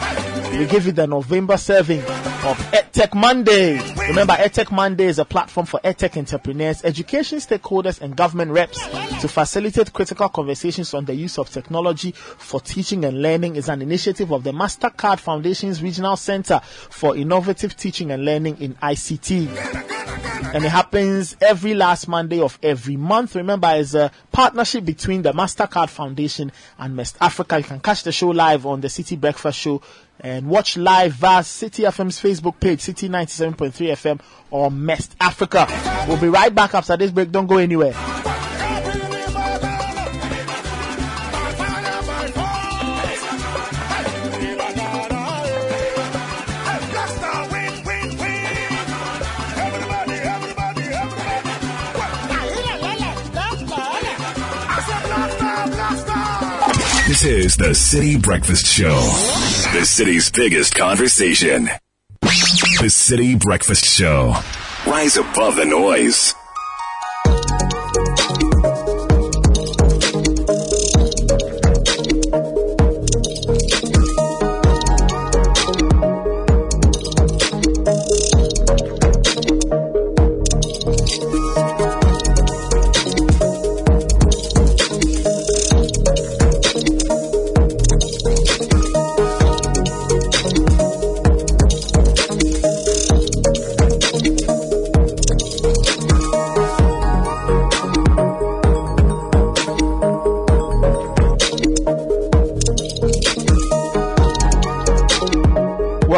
we'll give you the November serving of EdTech Monday. Remember, EdTech Monday is a platform for EdTech entrepreneurs, education stakeholders, and government reps to facilitate critical conversations on the use of technology for teaching and learning. It's an initiative of the MasterCard Foundation's Regional Center for Innovative Teaching and Learning in ICT. And it happens every last Monday of every month. Remember, it's a partnership between the MasterCard Foundation and West Africa. You can catch the show live on the City Breakfast Show and watch live via City FM's Facebook page, City 97.3 FM or Mest Africa. We'll be right back after this break. Don't go anywhere. This is the City Breakfast Show, the city's biggest conversation. The City Breakfast Show. Rise above the noise.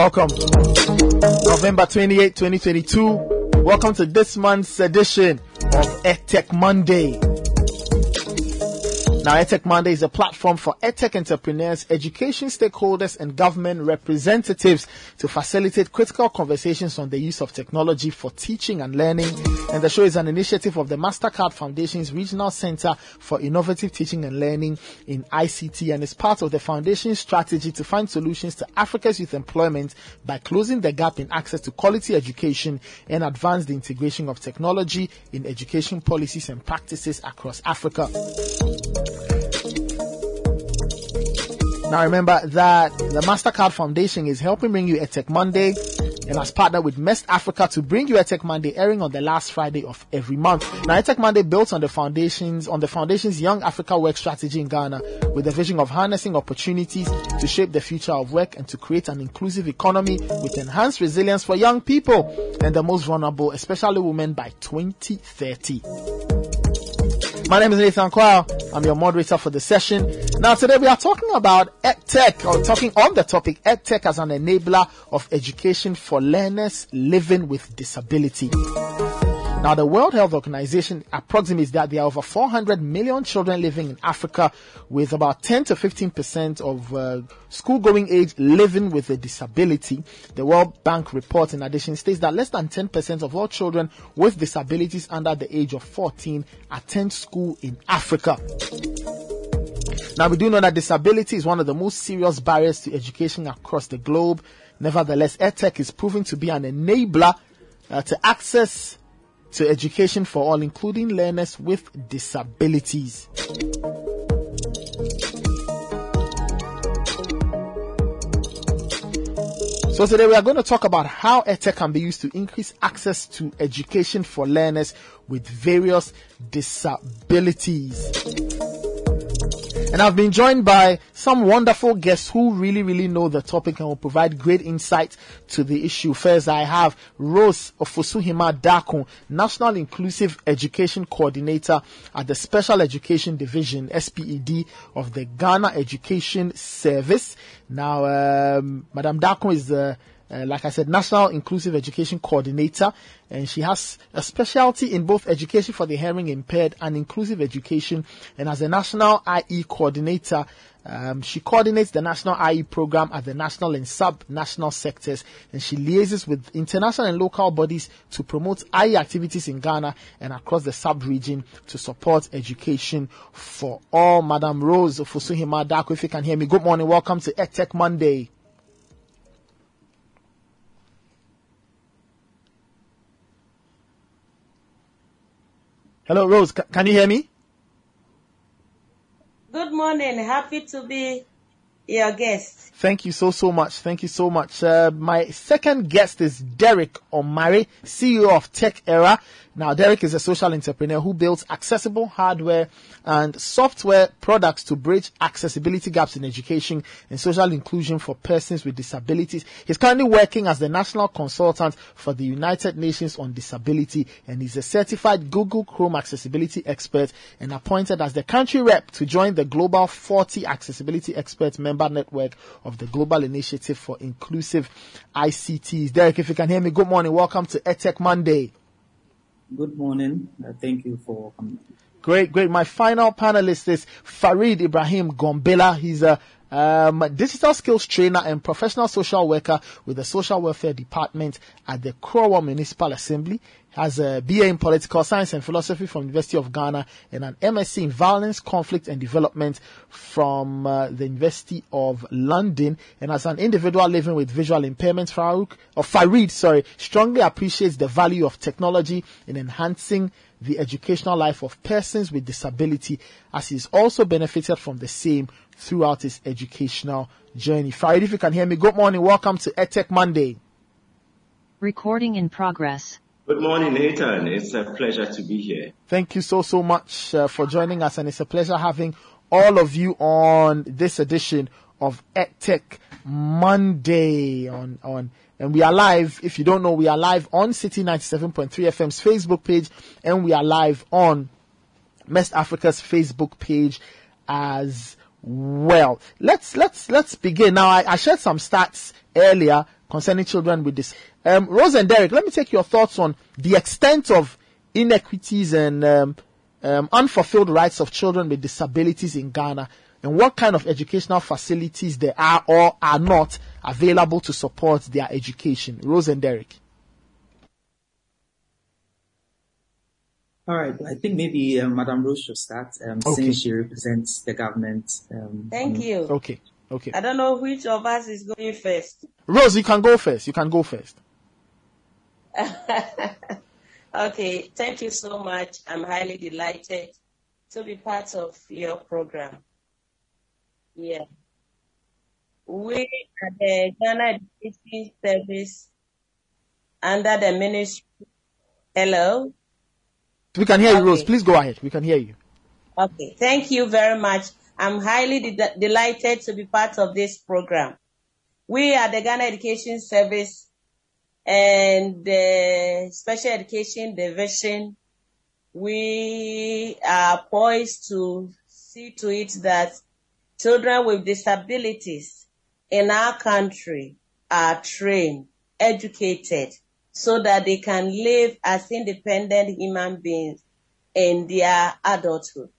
welcome. November 28, 2022. Welcome to this month's edition of EdTech Monday. Now, EdTech Monday is a platform for EdTech entrepreneurs, education stakeholders, and government representatives to facilitate critical conversations on the use of technology for teaching and learning. And the show is an initiative of the MasterCard Foundation's Regional Center for Innovative Teaching and Learning in ICT, and is part of the Foundation's strategy to find solutions to Africa's youth employment by closing the gap in access to quality education and advance the integration of technology in education policies and practices across Africa. Now remember that the MasterCard Foundation is helping bring you EdTech Monday and has partnered with Mest Africa to bring you EdTech Monday, airing on the last Friday of every month. Now EdTech Monday builds on the Foundation's Young Africa Work Strategy in Ghana, with the vision of harnessing opportunities to shape the future of work and to create an inclusive economy with enhanced resilience for young people and the most vulnerable, especially women, by 2030. My name is Nathan Kwa. I'm your moderator for the session. Now, today we are talking about EdTech, or talking on the topic EdTech as an enabler of education for learners living with disability. Now, the World Health Organization approximates that there are over 400 million children living in Africa, with about 10 to 15% of school-going age living with a disability. The World Bank report, in addition, states that less than 10% of all children with disabilities under the age of 14 attend school in Africa. Now, we do know that disability is one of the most serious barriers to education across the globe. Nevertheless, EdTech is proving to be an enabler to access to education for all, including learners with disabilities. So today we are going to talk about how EdTech can be used to increase access to education for learners with various disabilities. And I've been joined by some wonderful guests who really know the topic and will provide great insight to the issue. First, I have Rose Ofosuhima Dakun, National Inclusive Education Coordinator at the Special Education Division, SPED, of the Ghana Education Service. Now, Madam Dakun is the like I said, National Inclusive Education Coordinator, and she has a specialty in both education for the hearing impaired and inclusive education. And as a National IE Coordinator, she coordinates the National IE program at the national and sub-national sectors, and she liaises with international and local bodies to promote IE activities in Ghana and across the sub-region to support education for all. Madam Rose Ofosuhima Dakun, if you can hear me, good morning. Welcome to EdTech Monday. Hello, Rose. Can you hear me? Good morning. Happy to be your guest. Thank you so much. Thank you so much. My second guest is Derek Omari, CEO of Tech Era. Now, Derek is a social entrepreneur who builds accessible hardware and software products to bridge accessibility gaps in education and social inclusion for persons with disabilities. He's currently working as the national consultant for the United Nations on Disability, and he's a certified Google Chrome accessibility expert and appointed as the country rep to join the Global 40 Accessibility Expert Member Network of the Global Initiative for Inclusive ICTs. Derek, if you can hear me, good morning. Welcome to EdTech Monday. Good morning. Thank you for coming. Great. My final panelist is Farid Ibrahim Gombela. He's a digital skills trainer and professional social worker with the Social Welfare Department at the Krowor Municipal Assembly. He has a BA in Political Science and Philosophy from the University of Ghana and an MSc in Violence, Conflict and Development from the University of London. And as an individual living with visual impairments, Farid, strongly appreciates the value of technology in enhancing the educational life of persons with disability, as he's also benefited from the same throughout his educational journey. Farid, if you can hear me, good morning. Welcome to EdTech Monday. Recording in progress. Good morning, Nathan. It's a pleasure to be here. Thank you so much for joining us, and it's a pleasure having all of you on this edition of EdTech Monday and we are live. If you don't know, we are live on City 97.3 FM's Facebook page, and we are live on Mest Africa's Facebook page as well. Let's begin. Now, I shared some stats earlier concerning children with this. Rose and Derek, let me take your thoughts on the extent of inequities and unfulfilled rights of children with disabilities in Ghana, and what kind of educational facilities there are or are not available to support their education. Rose and Derek. All right. I think maybe Madam Rose should start since she represents the government. Thank you. Okay. I don't know which of us is going first. Rose, you can go first. Okay. Thank you so much. I'm highly delighted to be part of your program. Yeah. We at the Ghana Education Service under the Ministry. Hello. We can hear you, Rose. Please go ahead. We can hear you. Okay. Thank you very much. I'm highly delighted to be part of this program. We are the Ghana Education Service and the Special Education Division. We are poised to see to it that children with disabilities in our country are trained, educated, so that they can live as independent human beings in their adulthood.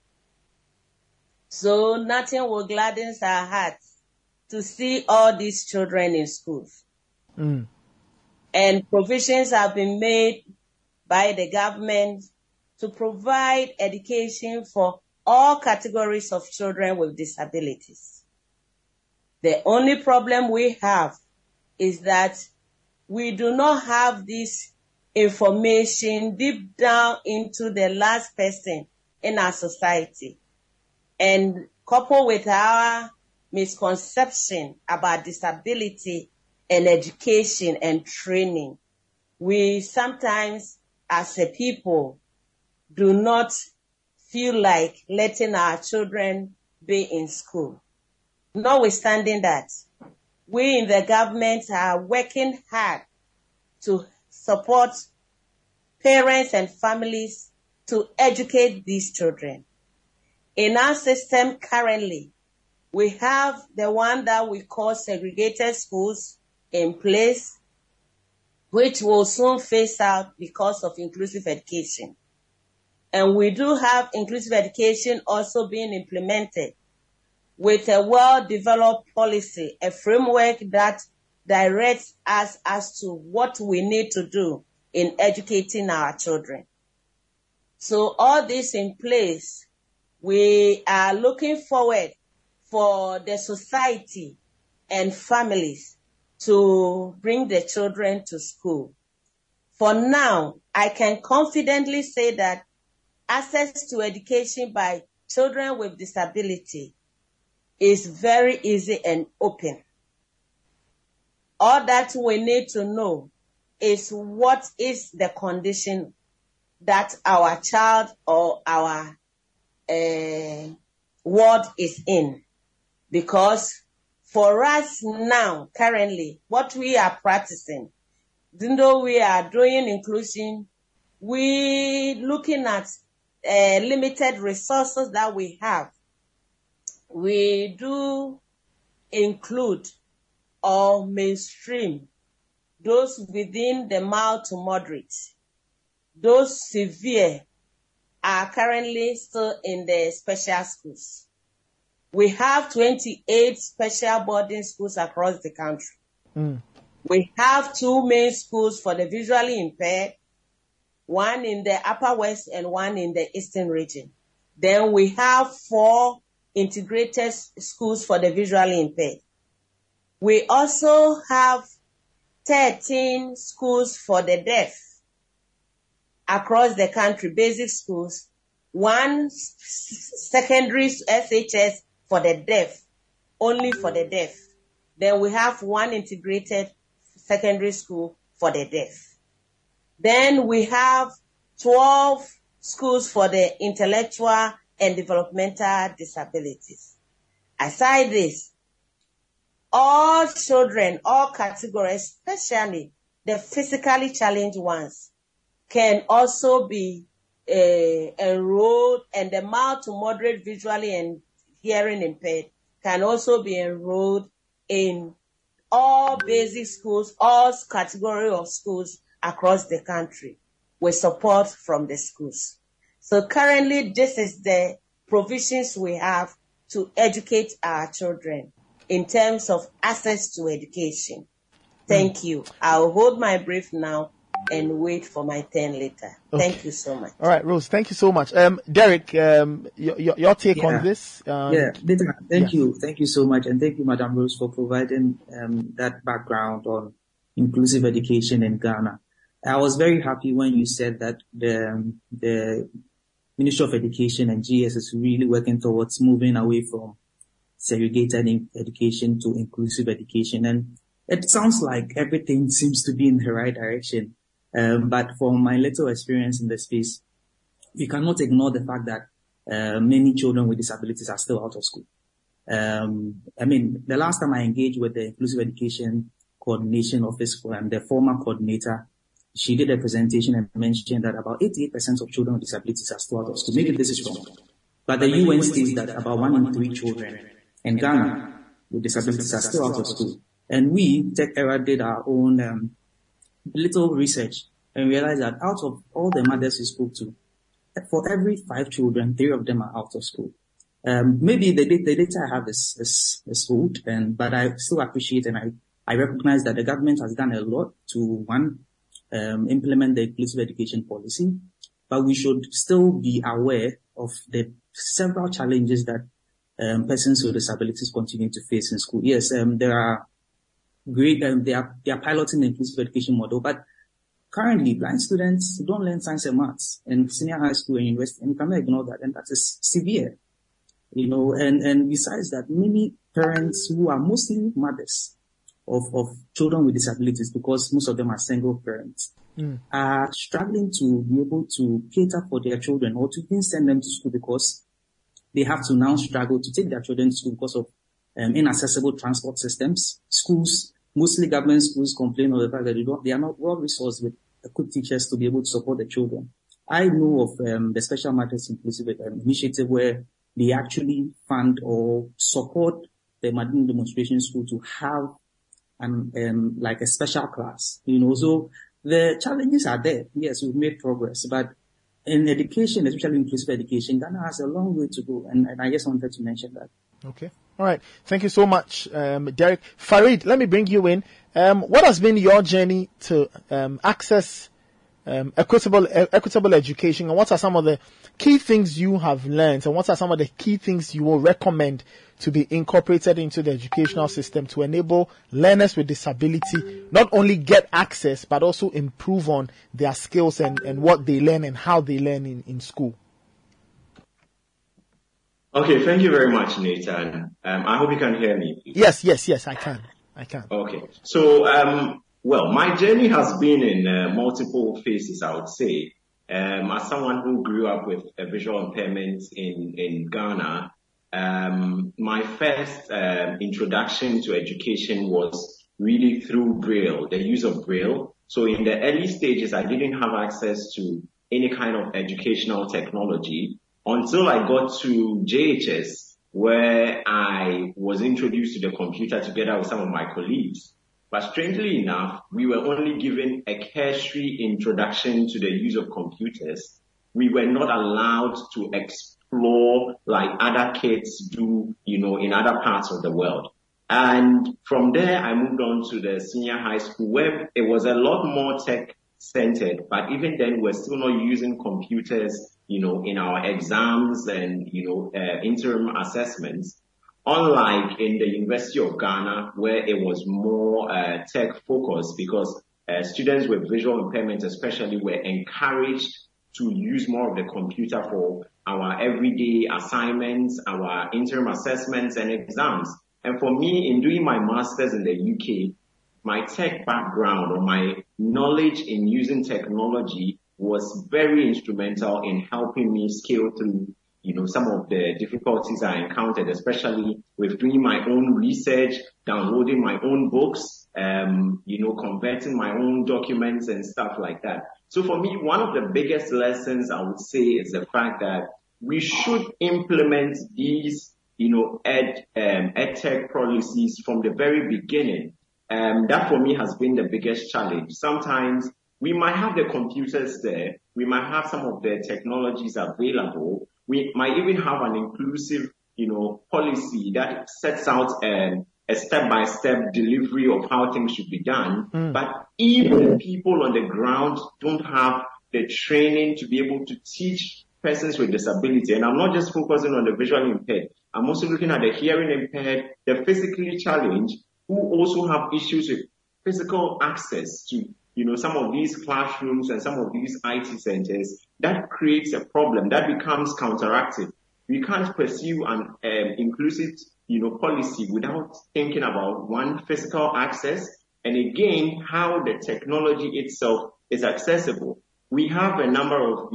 So nothing will gladden our hearts to see all these children in schools. Mm. And provisions have been made by the government to provide education for all categories of children with disabilities. The only problem we have is that we do not have this information deep down into the last person in our society. And coupled with our misconception about disability and education and training, we sometimes, as a people, do not feel like letting our children be in school. Notwithstanding that, we in the government are working hard to support parents and families to educate these children. In our system currently, we have the one that we call segregated schools in place, which will soon phase out because of inclusive education. And we do have inclusive education also being implemented with a well-developed policy, a framework that directs us as to what we need to do in educating our children. So all this in place, we are looking forward for the society and families to bring the children to school. For now, I can confidently say that access to education by children with disability is very easy and open. All that we need to know is what is the condition that our child or our world is in. Because for us now, currently, what we are practicing, even though we are doing inclusion, we looking at limited resources that we have. We do include or mainstream those within the mild to moderate. Those severe are currently still in the special schools. We have 28 special boarding schools across the country. Mm. We have two main schools for the visually impaired, one in the Upper West and one in the Eastern region. Then we have 4 integrated schools for the visually impaired. We also have 13 schools for the deaf across the country, basic schools, 1 secondary SHS for the deaf, only for the deaf. Then we have 1 integrated secondary school for the deaf. Then we have 12 schools for the intellectual and developmental disabilities. Aside this, all children, all categories, especially the physically challenged ones, can also be enrolled, and the mild to moderate visually and hearing impaired can also be enrolled in all basic schools, all category of schools across the country with support from the schools. So currently, this is the provisions we have to educate our children in terms of access to education. Thank you. I'll hold my brief now and wait for my turn later. Okay. Thank you so much. All right, Rose, thank you so much. Derek, your take on this? Thank you. Thank you so much. And thank you, Madam Rose, for providing that background on inclusive education in Ghana. I was very happy when you said that the Ministry of Education and GS is really working towards moving away from segregated education to inclusive education. And it sounds like everything seems to be in the right direction. But from my little experience in the space, we cannot ignore the fact that many children with disabilities are still out of school. The last time I engaged with the Inclusive Education Coordination Office and the former coordinator, she did a presentation and mentioned that about 88% of children with disabilities are still out of school. Maybe this is wrong. But the UN states that about 1 in 3 children in Ghana with disabilities are still out of school. And we, Tech Era, did our own little research and realized that out of all the mothers we spoke to, for every 5 children, 3 of them are out of school. Maybe the data I have is old, but I still appreciate and I recognize that the government has done a lot to, implement the inclusive education policy. But we should still be aware of the several challenges that persons with disabilities continue to face in school. Yes, they are piloting the inclusive education model, but currently blind students don't learn science and maths in senior high school and university, and you cannot ignore that, and that is severe. And besides that, many parents who are mostly mothers of children with disabilities, because most of them are single parents, are struggling to be able to cater for their children or to even send them to school, because they have to now struggle to take their children to school because of inaccessible transport systems. Schools, mostly government schools, complain of the fact that they are not well resourced with good teachers to be able to support the children. I know of the Special Matters Inclusive Initiative, where they actually fund or support the Madden Demonstration School to have like a special class. So the challenges are there. Yes, we've made progress, but in education, especially inclusive education, Ghana has a long way to go, and I just wanted to mention that. Okay. All right. Thank you so much, Derek. Farid, let me bring you in. What has been your journey to access equitable education, and what are some of the key things you have learned, and what are some of the key things you will recommend to be incorporated into the educational system to enable learners with disability not only get access but also improve on their skills and what they learn and how they learn in school? Okay, thank you very much, Nathan. I hope you can hear me. Please. Yes, I can. Okay, so, my journey has been in multiple phases, I would say. As someone who grew up with a visual impairment in Ghana, my first introduction to education was really through Braille, the use of Braille. So in the early stages, I didn't have access to any kind of educational technology, until I got to JHS, where I was introduced to the computer together with some of my colleagues. But strangely enough, we were only given a cursory introduction to the use of computers. We were not allowed to explore like other kids do, in other parts of the world. And from there, I moved on to the senior high school, where it was a lot more tech-centered. But even then, we're still not using computers in our exams and, interim assessments, unlike in the University of Ghana, where it was more tech focused, because students with visual impairments especially were encouraged to use more of the computer for our everyday assignments, our interim assessments and exams. And for me, in doing my master's in the UK, my tech background or my knowledge in using technology was very instrumental in helping me scale through, some of the difficulties I encountered, especially with doing my own research, downloading my own books, converting my own documents and stuff like that. So for me, one of the biggest lessons I would say is the fact that we should implement these, edtech policies from the very beginning, That for me has been the biggest challenge. Sometimes we might have the computers there. We might have some of the technologies available. We might even have an inclusive, policy that sets out a step-by-step delivery of how things should be done. Mm. But even people on the ground don't have the training to be able to teach persons with disability. And I'm not just focusing on the visually impaired. I'm also looking at the hearing impaired, the physically challenged, who also have issues with physical access to, some of these classrooms and some of these IT centers. That creates a problem that becomes counteractive. We can't pursue an inclusive, policy without thinking about one, physical access, and again, how the technology itself is accessible. We have a number of,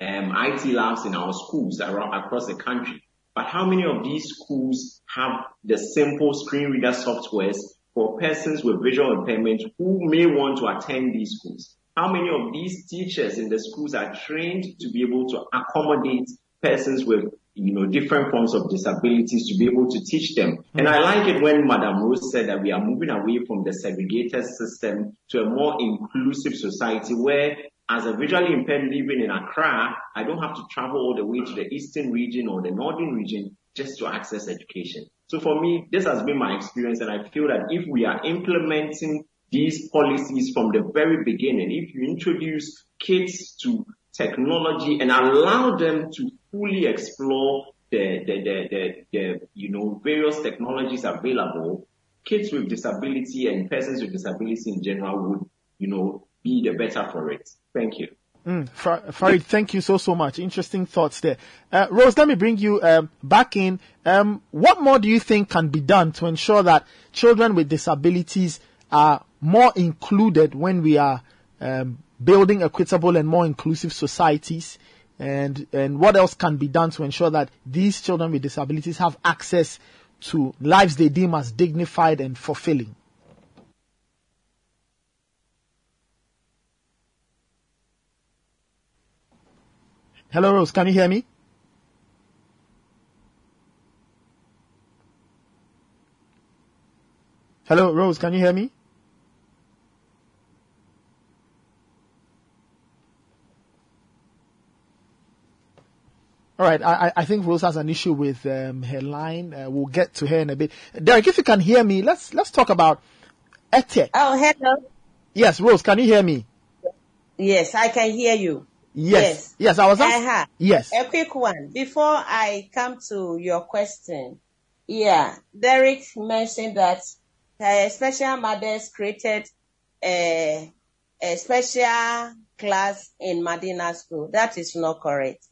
IT labs in our schools across the country, but how many of these schools have the simple screen reader softwares for persons with visual impairment who may want to attend these schools? How many of these teachers in the schools are trained to be able to accommodate persons with, different forms of disabilities, to be able to teach them? And I like it when Madam Rose said that we are moving away from the segregated system to a more inclusive society where, as a visually impaired living in Accra, I don't have to travel all the way to the eastern region or the northern region just to access education. So for me, this has been my experience, and I feel that if we are implementing these policies from the very beginning, if you introduce kids to technology and allow them to fully explore the various technologies available, kids with disability and persons with disability in general would, be the better for it. Thank you. Farid, thank you so much. Interesting thoughts there. Rose, let me bring you back in. What more do you think can be done to ensure that children with disabilities are more included when we are building equitable and more inclusive societies, and what else can be done to ensure that these children with disabilities have access to lives they deem as dignified and fulfilling? Hello, Rose, can you hear me? Hello, Rose, can you hear me? All right, I think Rose has an issue with her line. We'll get to her in a bit. Derek, if you can hear me, let's talk about EdTech. Oh, hello. Yes, Rose, can you hear me? Yes, I can hear you. Yes, yes I was asking. Yes. A quick one. Before I come to your question, Derek mentioned that special mothers created a special class in Madina School. That is not correct.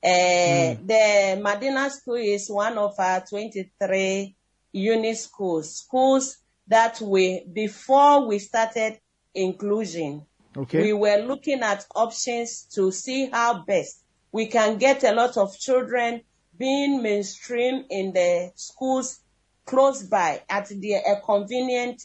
The Madina School is one of our 23 unit schools that we, before we started inclusion, we were looking at options to see how best we can get a lot of children being mainstream in the schools close by at a convenient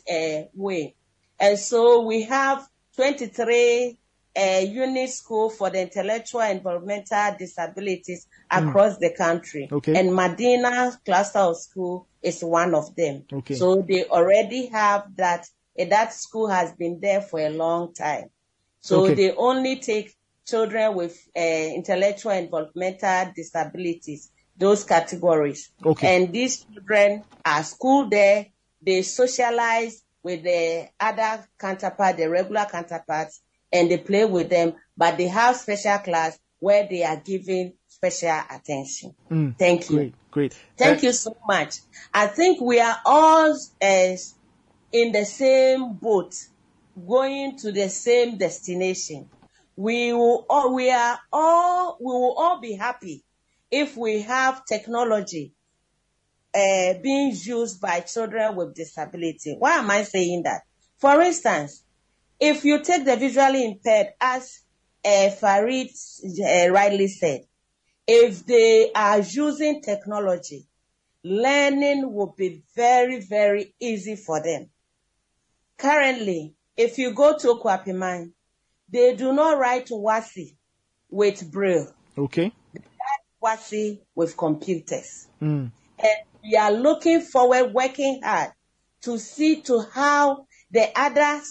way. And so we have 23 unit school for the intellectual and developmental disabilities across the country. And Madina Cluster of School is one of them. So they already have that. That school has been there for a long time. So they only take children with intellectual and developmental disabilities, those categories. And these children are schooled there. They socialize with the other counterparts, the regular counterparts, and they play with them, but they have special class where they are given special attention. Thank you. Great. Thank you so much. I think we are all in the same boat, going to the same destination. We will all be happy if we have technology being used by children with disability. Why am I saying that? For instance, if you take the visually impaired, as Farid rightly said, if they are using technology, learning will be very, very easy for them. Currently, if you go to Kwapiman, they do not write WASI with Braille. They write WASI with computers. And we are looking forward, working hard to see to how the other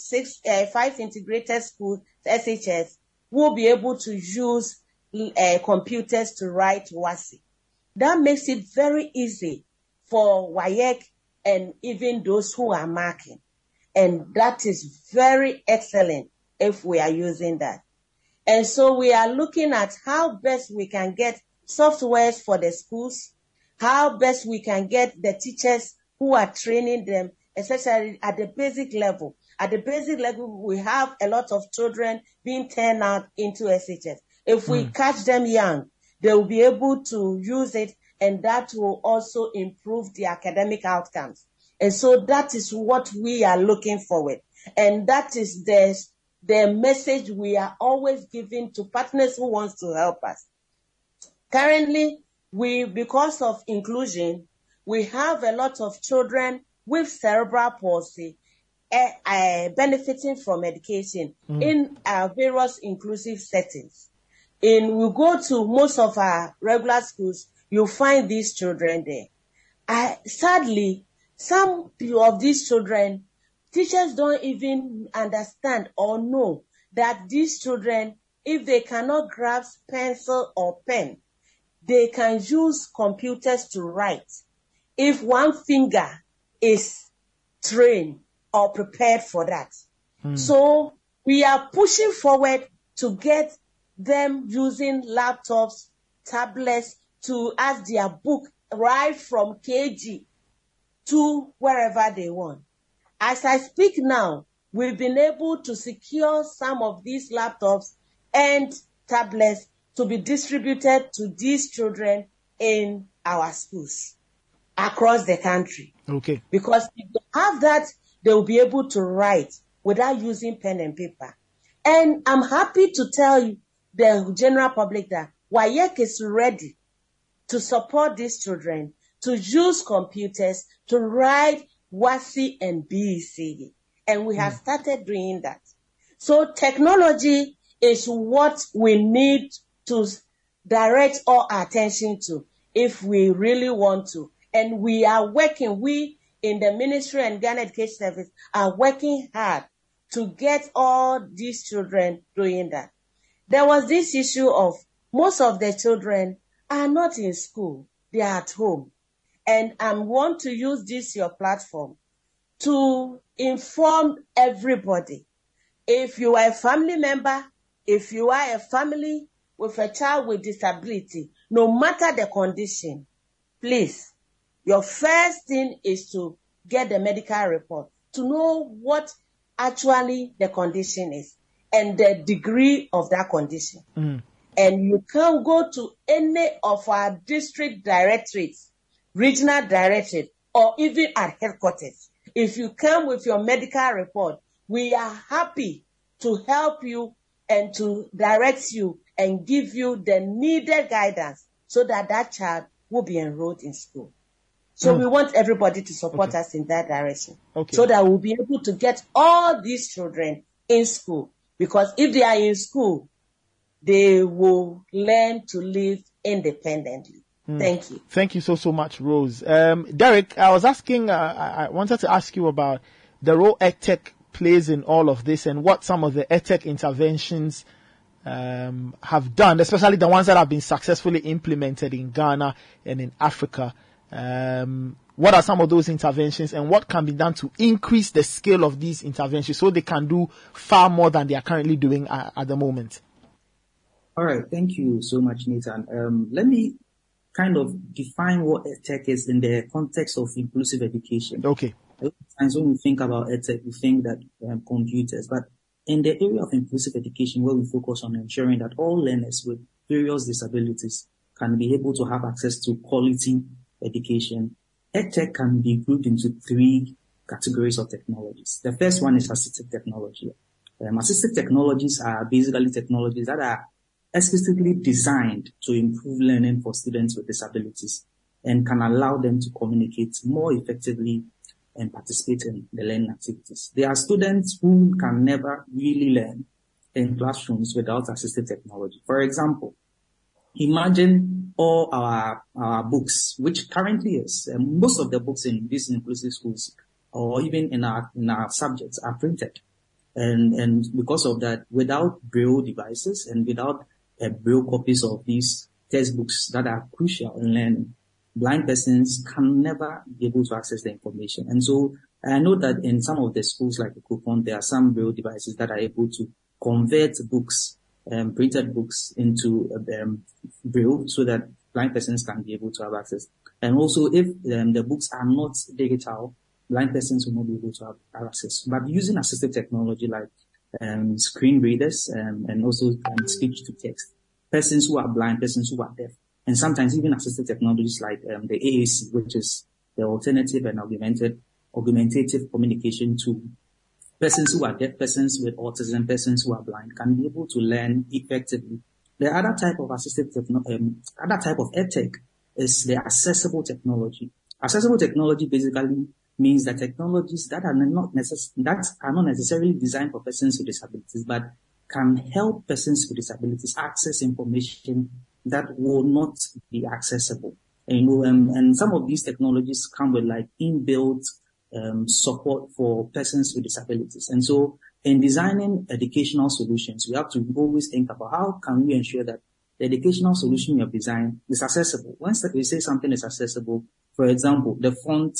five integrated schools, SHS, will be able to use computers to write WASI. That makes it very easy for WAEC and even those who are marking. And that is very excellent if we are using that. And so we are looking at how best we can get softwares for the schools, how best we can get the teachers who are training them, especially at the basic level. At the basic level, we have a lot of children being turned out into SHS. If we catch them young, they will be able to use it, and that will also improve the academic outcomes. And so that is what we are looking forward. And that is the message we are always giving to partners who want to help us. Currently, because of inclusion, we have a lot of children with cerebral palsy benefiting from education in our various inclusive settings. And we go to most of our regular schools, you'll find these children there. Sadly, some of these children, teachers don't even understand or know that these children, if they cannot grasp pencil or pen, they can use computers to write. If one finger is trained or prepared for that. So we are pushing forward to get them using laptops, tablets to add their book right from KG to wherever they want. As I speak now, we've been able to secure some of these laptops and tablets to be distributed to these children in our schools across the country. Okay. Because if they have that, they will be able to write without using pen and paper. And I'm happy to tell you, the general public, that WAEC is ready to support these children to use computers to write WASI and BECD. And we have started doing that. So technology is what we need to direct all our attention to if we really want to. And we are working, we in the Ministry and Ghana Education Service are working hard to get all these children doing that. There was this issue of most of the children are not in school, they are at home. And I want to use this, your platform, to inform everybody. If you are a family member, if you are a family with a child with disability, no matter the condition, please, your first thing is to get the medical report to know what actually the condition is and the degree of that condition. And you can go to any of our district directorates, regional directorate, or even at headquarters. If you come with your medical report, we are happy to help you and to direct you and give you the needed guidance so that that child will be enrolled in school. So we want everybody to support us in that direction so that we'll be able to get all these children in school. Because if they are in school, they will learn to live independently. Thank you. Thank you so much, Rose. Derek, I was asking, I wanted to ask you about the role EdTech plays in all of this and what some of the EdTech interventions have done, especially the ones that have been successfully implemented in Ghana and in Africa. What are some of those interventions and what can be done to increase the scale of these interventions so they can do far more than they are currently doing at the moment? All right. Thank you so much, Nathan. Let me kind of define what EdTech is in the context of inclusive education. Okay. A lot of times when we think about EdTech, we think that computers, but in the area of inclusive education, where we focus on ensuring that all learners with various disabilities can be able to have access to quality education, EdTech can be grouped into three categories of technologies. The first one is assistive technology. Assistive technologies are basically technologies that are explicitly designed to improve learning for students with disabilities and can allow them to communicate more effectively and participate in the learning activities. There are students who can never really learn in classrooms without assistive technology. For example, imagine all our books, which currently is most of the books in these inclusive schools or even in our subjects are printed. And because of that, without braille devices and without braille copies of these textbooks that are crucial in learning, blind persons can never be able to access the information. And so I know that in some of the schools like the Coupon, there are some braille devices that are able to convert books, printed books into braille so that blind persons can be able to have access. And also if the books are not digital, blind persons will not be able to have access. But using assistive technology like screen readers and also speech to text, persons who are blind, persons who are deaf, and sometimes even assistive technologies like the AAC, which is the alternative and augmentative communication tool, persons who are deaf, persons with autism, persons who are blind can be able to learn effectively. The other type of assistive edtech is the accessible technology. Accessible technology basically means that technologies that are not necessarily designed for persons with disabilities, but can help persons with disabilities access information that will not be accessible. And some of these technologies come with like inbuilt support for persons with disabilities. And so in designing educational solutions, we have to always think about how can we ensure that the educational solution we have designed is accessible. Once we say something is accessible, for example, the font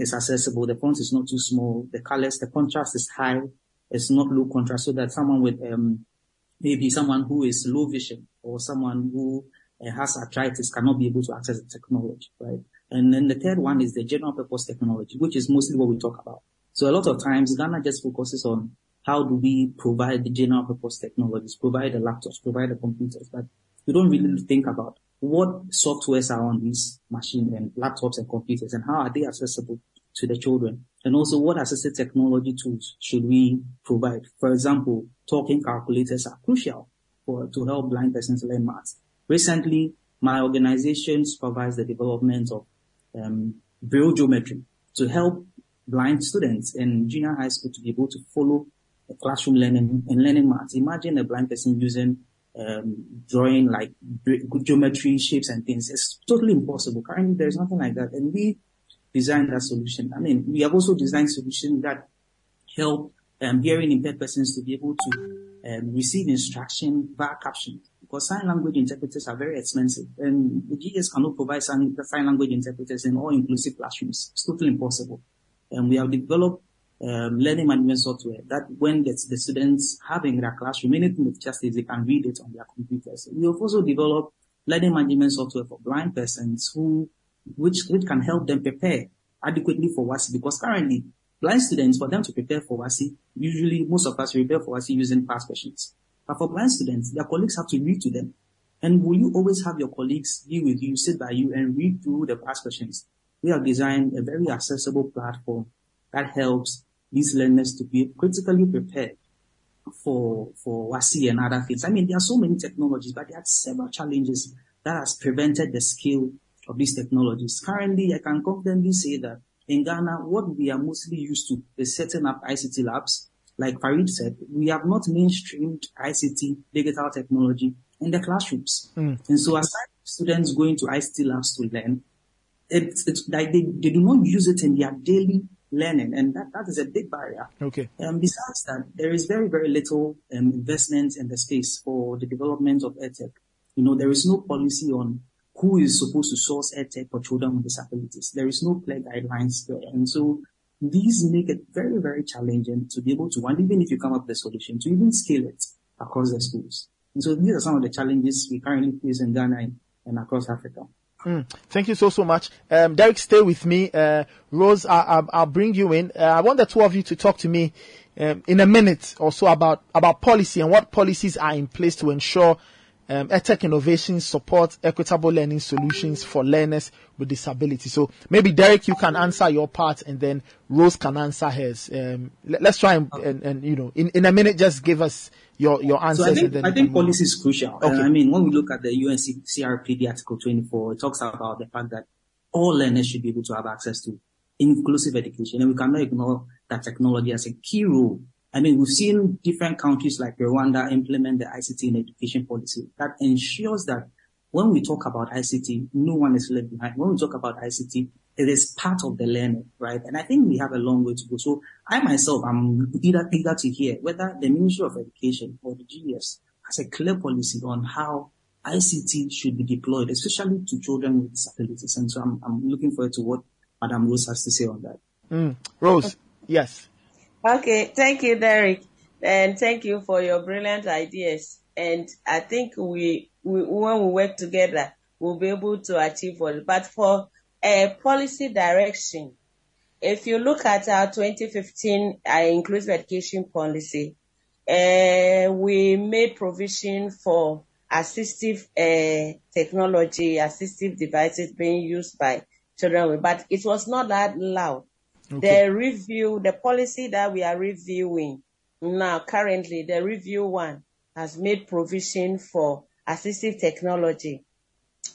is accessible, the font is not too small, the colors, the contrast is high, it's not low contrast, so that someone with maybe someone who is low vision or someone who has arthritis cannot be able to access the technology, right? And then the third one is the general purpose technology, which is mostly what we talk about. So a lot of times Ghana just focuses on how do we provide the general purpose technologies, provide the laptops, provide the computers, but we don't really think about what softwares are on these machines and laptops and computers and how are they accessible to the children. And also what assistive technology tools should we provide? For example, talking calculators are crucial to help blind persons learn maths. Recently, my organization supervised the development of braille geometry to help blind students in junior high school to be able to follow the classroom learning and learning maths. Imagine a blind person using drawing like geometry, shapes and things. It's totally impossible. Currently, there's nothing like that. And we designed that solution. I mean, we have also designed solutions that help hearing impaired persons to be able to receive instruction via captions, because sign language interpreters are very expensive, and the GS cannot provide sign language interpreters in all inclusive classrooms. It's totally impossible. And we have developed learning management software that when the students have in their classroom, anything with justice, they can read it on their computers. We have also developed learning management software for blind persons which can help them prepare adequately for WASI, because currently blind students, for them to prepare for WASI, usually most of us prepare for WASI using past questions. But for blind students, their colleagues have to read to them. And will you always have your colleagues be with you, sit by you, and read through the past questions? We have designed a very accessible platform that helps these learners to be critically prepared for WASI and other things. I mean, there are so many technologies, but there are several challenges that has prevented the scale of these technologies. Currently, I can confidently say that in Ghana, what we are mostly used to is setting up ICT labs. Like Farid said, we have not mainstreamed ICT, digital technology, in the classrooms. And so aside students going to ICT labs to learn, it's like they do not use it in their daily learning, and that is a big barrier. Okay. Besides that, there is very, very little investment in the space for the development of edtech. You know, there is no policy on who is supposed to source edtech for children with disabilities. There is no clear guidelines there. And so these make it very, very challenging to be able to, and even if you come up with a solution, to even scale it across the schools. And so these are some of the challenges we currently face in Ghana and across Africa. Thank you so much. Derek, stay with me. Rose, I'll bring you in. I want the two of you to talk to me in a minute or so about policy and what policies are in place to ensure edtech innovations support equitable learning solutions for learners with disabilities. So maybe Derek, you can answer your part, and then Rose can answer hers. Let's try and you know, in a minute, just give us your answers. So I think policy is crucial. Okay. I mean, when we look at the UNCRPD Article 24, it talks about the fact that all learners should be able to have access to inclusive education, and we cannot ignore that technology has a key role. I mean, we've seen different countries like Rwanda implement the ICT in education policy that ensures that when we talk about ICT, no one is left behind. When we talk about ICT, it is part of the learning, right? And I think we have a long way to go. So I myself, I'm eager to hear whether the Ministry of Education or the GES has a clear policy on how ICT should be deployed, especially to children with disabilities. And so I'm looking forward to what Madam Rose has to say on that. Rose, yes. Okay, thank you, Derek. And thank you for your brilliant ideas. And I think we when we work together, we'll be able to achieve what. But for a policy direction, if you look at our 2015 inclusive education policy, we made provision for assistive technology, assistive devices being used by children, but it was not that loud. Okay. The review, the policy that we are reviewing now currently, the review one has made provision for assistive technology.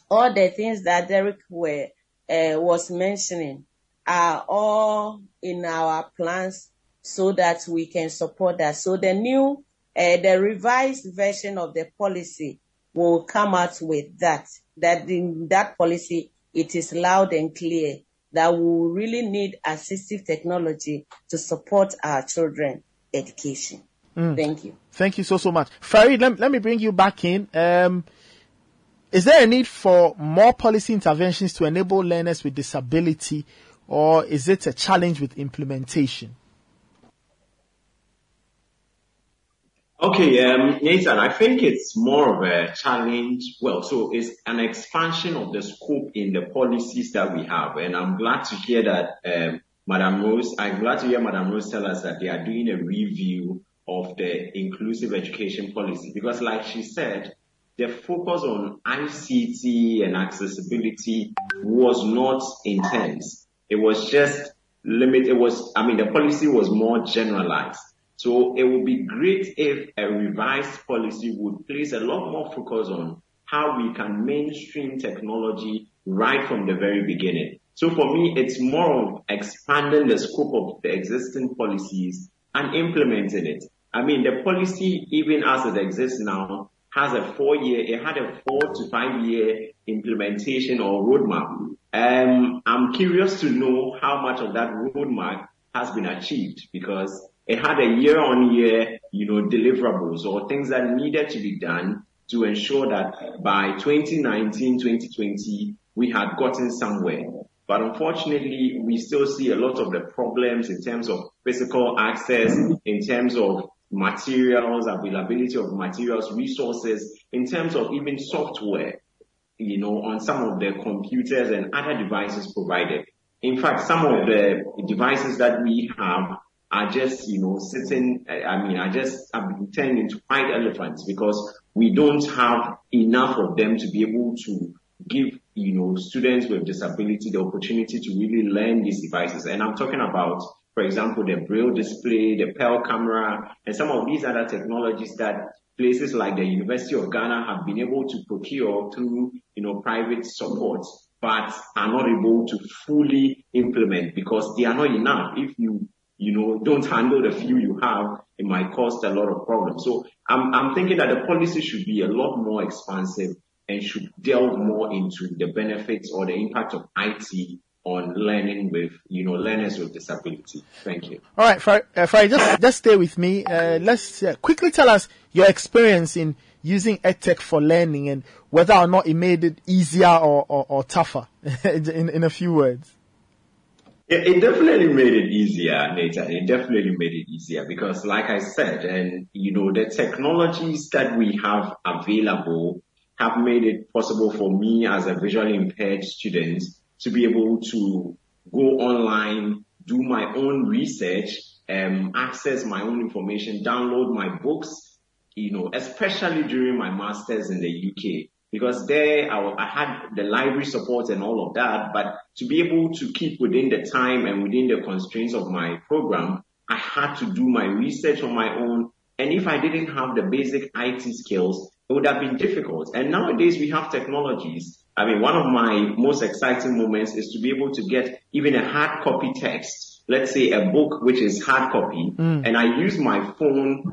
All the things that Derek was mentioning are all in our plans so that we can support that. So the new, the revised version of the policy will come out with that. That in that policy, it is loud and clear that we really need assistive technology to support our children's education. Thank you. Thank you so much. Farid, let me bring you back in. Is there a need for more policy interventions to enable learners with disability, or is it a challenge with implementation? Okay, Nathan, I think it's more of a challenge. Well, so it's an expansion of the scope in the policies that we have. And I'm glad to hear that Madam Rose tell us that they are doing a review of the inclusive education policy, because like she said, the focus on ICT and accessibility was not intense. It was just limited. The policy was more generalized. So it would be great if a revised policy would place a lot more focus on how we can mainstream technology right from the very beginning. So for me, it's more of expanding the scope of the existing policies and implementing it. The policy, even as it exists now, had a 4 to 5 year implementation or roadmap. I'm curious to know how much of that roadmap has been achieved, because it had a year on year, deliverables or things that needed to be done to ensure that by 2019, 2020, we had gotten somewhere. But unfortunately, we still see a lot of the problems in terms of physical access, in terms of materials, availability of materials, resources, in terms of even software, on some of the computers and other devices provided. In fact, some of the devices that we have are just, have been turned into white elephants, because we don't have enough of them to be able to give, students with disability the opportunity to really learn these devices. And I'm talking about, for example, the Braille display, the Pearl camera, and some of these other technologies that places like the University of Ghana have been able to procure through, private support, but are not able to fully implement because they are not enough. If you don't handle the few you have, it might cause a lot of problems. So I'm thinking that the policy should be a lot more expansive and should delve more into the benefits or the impact of IT on learning with, learners with disability. Thank you. All right, Farid, just stay with me. Let's quickly tell us your experience in using EdTech for learning and whether or not it made it easier or tougher, in a few words. It definitely made it easier, Nathan. It definitely made it easier because, like I said, and, the technologies that we have available have made it possible for me as a visually impaired student to be able to go online, do my own research, access my own information, download my books, especially during my master's in the UK, because there I had the library support and all of that, but to be able to keep within the time and within the constraints of my program, I had to do my research on my own. And if I didn't have the basic IT skills, it would have been difficult. And nowadays we have technologies. One of my most exciting moments is to be able to get even a hard copy text, let's say a book which is hard copy, and I use my phone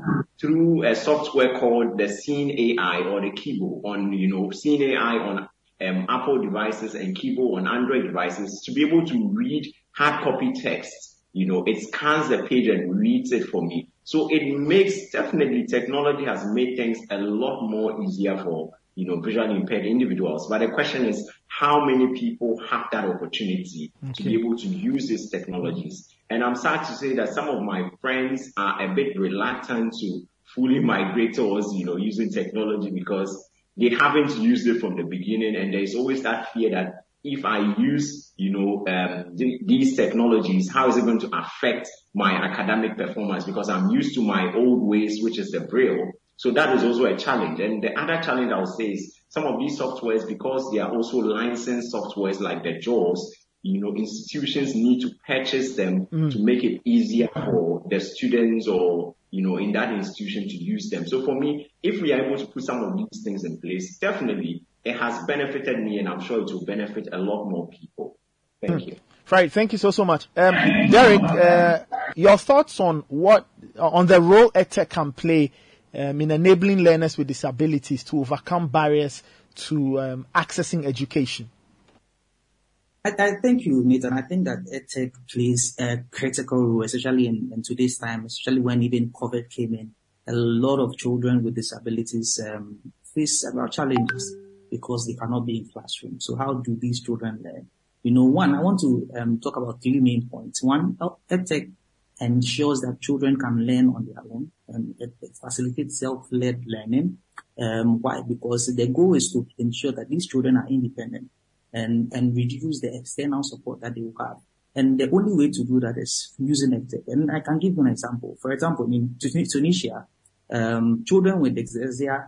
through a software called the Scene AI or the Kibo on, Scene AI on Apple devices and keyboard on Android devices to be able to read hard copy text. You know, it scans the page and reads it for me. So it makes, definitely technology has made things a lot more easier for, you know, visually impaired individuals. But the question is, how many people have that opportunity to be able to use these technologies? And I'm sad to say that some of my friends are a bit reluctant to fully migrate towards, you know, using technology because they haven't used it from the beginning. And there's always that fear that if I use, you know, these technologies, how is it going to affect my academic performance? Because I'm used to my old ways, which is the Braille. So that is also a challenge. And the other challenge I would say is some of these softwares, because they are also licensed softwares like the JAWS, you know, institutions need to purchase them to make it easier for the students or, you know, in that institution to use them. So for me, if we are able to put some of these things in place, definitely it has benefited me, and I'm sure it will benefit a lot more people. Thank you. Right. Thank you so much. Derek, your thoughts on the role EdTech can play in enabling learners with disabilities to overcome barriers to accessing education? I thank you, Nathan. I think that EdTech plays a critical role, especially in today's time, especially when even COVID came in. A lot of children with disabilities face several challenges because they cannot be in classrooms. So how do these children learn? You know, one, I want to talk about three main points. One, EdTech ensures that children can learn on their own, and it facilitates self-led learning. Why? Because the goal is to ensure that these children are independent and reduce the external support that they will have. And the only way to do that is using EdTech. And I can give you an example. For example, in Tunisia, children with dyslexia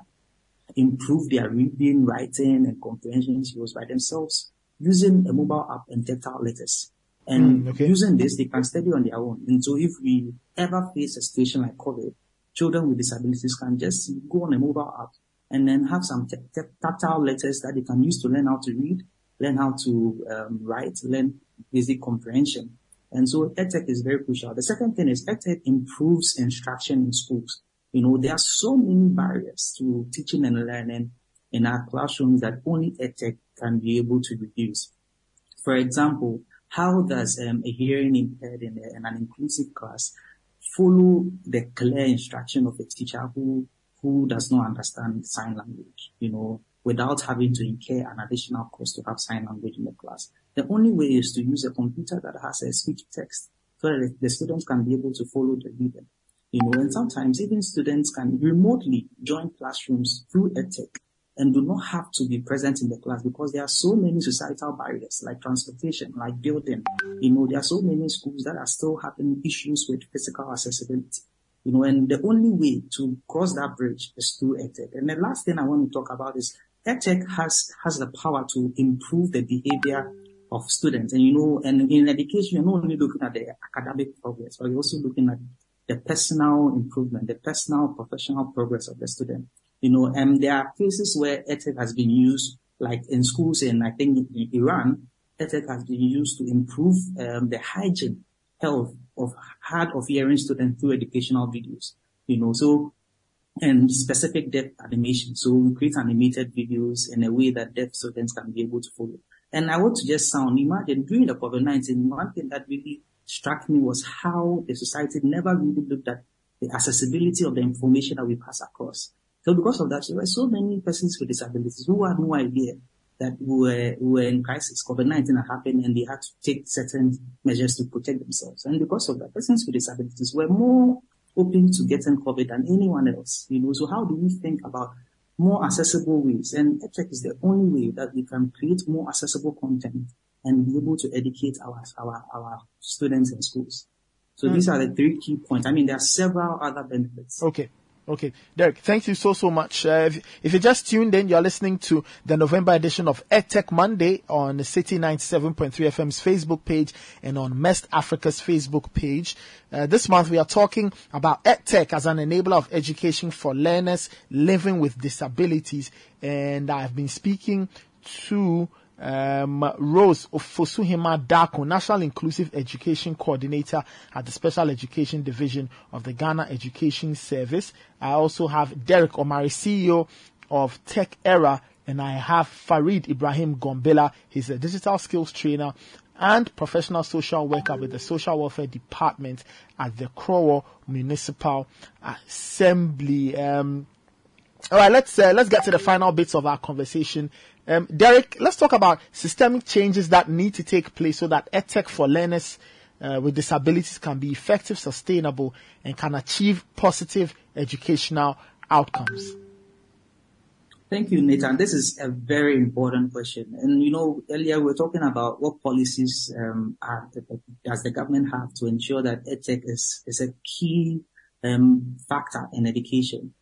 improve their reading, writing, and comprehension skills by themselves using a mobile app and tactile letters. And using this, they can study on their own. And so if we ever face a situation like COVID, children with disabilities can just go on a mobile app and then have some tactile letters that they can use to learn how to read, learn how to write, learn basic comprehension. And so EdTech is very crucial. The second thing is EdTech improves instruction in schools. You know, there are so many barriers to teaching and learning in our classrooms that only EdTech can be able to reduce. For example, how does a hearing impaired in an inclusive class follow the clear instruction of a teacher who does not understand sign language, you know, without having to incur an additional cost to have sign language in the class? The only way is to use a computer that has a speech text so that the students can be able to follow the reading. You know, and sometimes even students can remotely join classrooms through EdTech and do not have to be present in the class because there are so many societal barriers like transportation, like building. You know, there are so many schools that are still having issues with physical accessibility. You know, and the only way to cross that bridge is through EdTech. And the last thing I want to talk about is EdTech has the power to improve the behavior of students. And, you know, and in education, you're not only looking at the academic progress, but you're also looking at the personal improvement, the personal professional progress of the student. You know, and there are cases where EdTech has been used, like in schools in, I think, in Iran, EdTech has been used to improve the hygiene, health of hard of hearing students through educational videos. You know, so, and specific deaf animation. So we create animated videos in a way that deaf students can be able to follow. And I want to just imagine during the COVID-19, one thing that really struck me was how the society never really looked at the accessibility of the information that we pass across. So because of that, there were so many persons with disabilities who had no idea that we were in crisis. COVID-19 had happened and they had to take certain measures to protect themselves. And because of that, persons with disabilities were more open to getting COVID than anyone else. You know, so how do we think about more accessible ways? And EdTech is the only way that we can create more accessible content and be able to educate our students in schools. So these are the three key points. I mean, there are several other benefits. Okay. Derek, thank you so much. If you just tuned in, you're listening to the November edition of EdTech Monday on City 97.3 FM's Facebook page and on Mest Africa's Facebook page. This month we are talking about EdTech as an enabler of education for learners living with disabilities. And I've been speaking to Rose Ofosuhima Dako, National Inclusive Education Coordinator at the Special Education Division of the Ghana Education Service. I also have Derek Omari, CEO of Tech Era, and I have Farid Ibrahim Gombela. He's a digital skills trainer and professional social worker with the Social Welfare Department at the Krowo Municipal Assembly. All right, let's get to the final bits of our conversation. Derek, let's talk about systemic changes that need to take place so that EdTech for learners with disabilities can be effective, sustainable, and can achieve positive educational outcomes. Thank you, Nathan. This is a very important question. And, you know, earlier we were talking about what policies does the government have to ensure that EdTech is a key factor in education.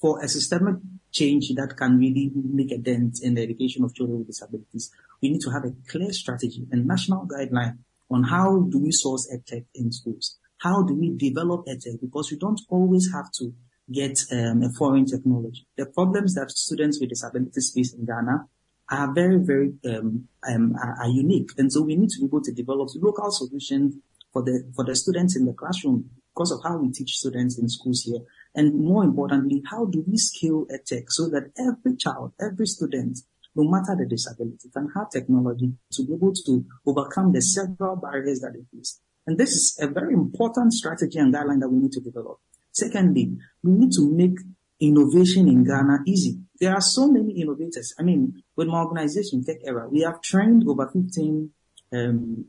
For a systemic change that can really make a dent in the education of children with disabilities, we need to have a clear strategy and national guideline on how do we source EdTech in schools. How do we develop EdTech? Because we don't always have to get a foreign technology. The problems that students with disabilities face in Ghana are very, very are unique, and so we need to be able to develop local solutions for the students in the classroom because of how we teach students in schools here. And more importantly, how do we scale EdTech so that every child, every student, no matter the disability, can have technology to be able to overcome the several barriers that they face. And this is a very important strategy and guideline that we need to develop. Secondly, we need to make innovation in Ghana easy. There are so many innovators. I mean, with my organization, Tech Era, we have trained over 15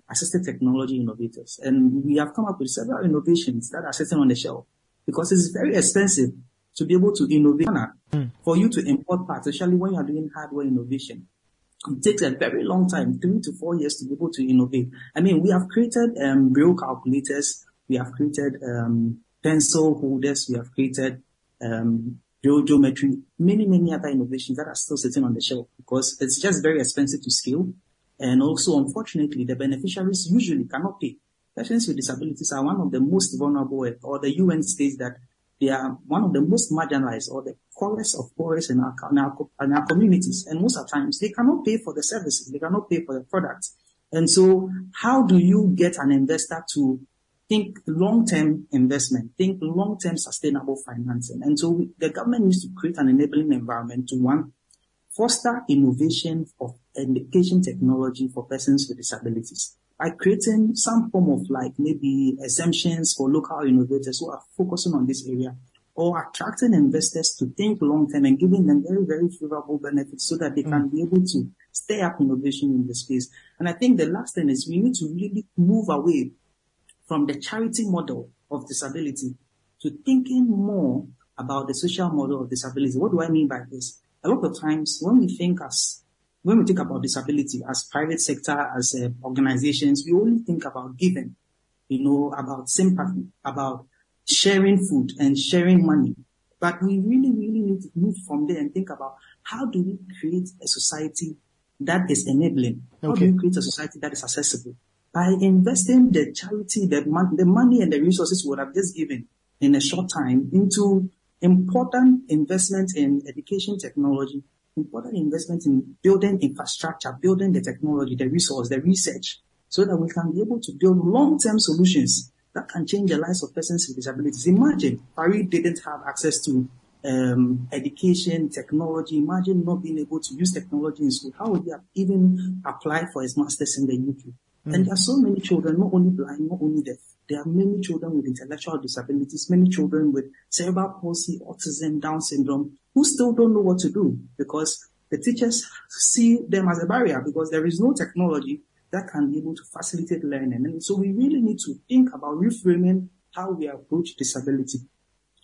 assistive technology innovators, and we have come up with several innovations that are sitting on the shelf because it's very expensive to be able to innovate. For you to import parts, especially when you are doing hardware innovation, it takes a very long time, 3 to 4 years, to be able to innovate. I mean, we have created real calculators, we have created pencil holders, we have created geometry, many other innovations that are still sitting on the shelf because it's just very expensive to scale. And also, unfortunately, the beneficiaries usually cannot pay. Persons with disabilities are one of the most vulnerable, or the UN states that they are one of the most marginalized or the poorest of poorest in our communities. And most of the times, they cannot pay for the services, they cannot pay for the products. And so how do you get an investor to think long-term investment, think long-term sustainable financing? And so the government needs to create an enabling environment to, one, foster innovation of education technology for persons with disabilities by creating some form of like maybe exemptions for local innovators who are focusing on this area, or attracting investors to think long-term and giving them very, very favorable benefits so that they can be able to stay up innovation in the space. And I think the last thing is we need to really move away from the charity model of disability to thinking more about the social model of disability. What do I mean by this? A lot of times when we think about disability as private sector, as organizations, we only think about giving, you know, about sympathy, about sharing food and sharing money. But we really need to move from there and think about how do we create a society that is enabling? How do we create a society that is accessible? By investing the charity, the money and the resources we would have just given in a short time into important investment in education technology, important investment in building infrastructure, building the technology, the resource, the research, so that we can be able to build long-term solutions that can change the lives of persons with disabilities. Imagine Paris didn't have access to education, technology. Imagine not being able to use technology in school. How would you have even applied for his master's in the UK? And there are so many children, not only blind, not only deaf. There are many children with intellectual disabilities, many children with cerebral palsy, autism, Down syndrome, who still don't know what to do because the teachers see them as a barrier because there is no technology that can be able to facilitate learning. And so we really need to think about reframing how we approach disability.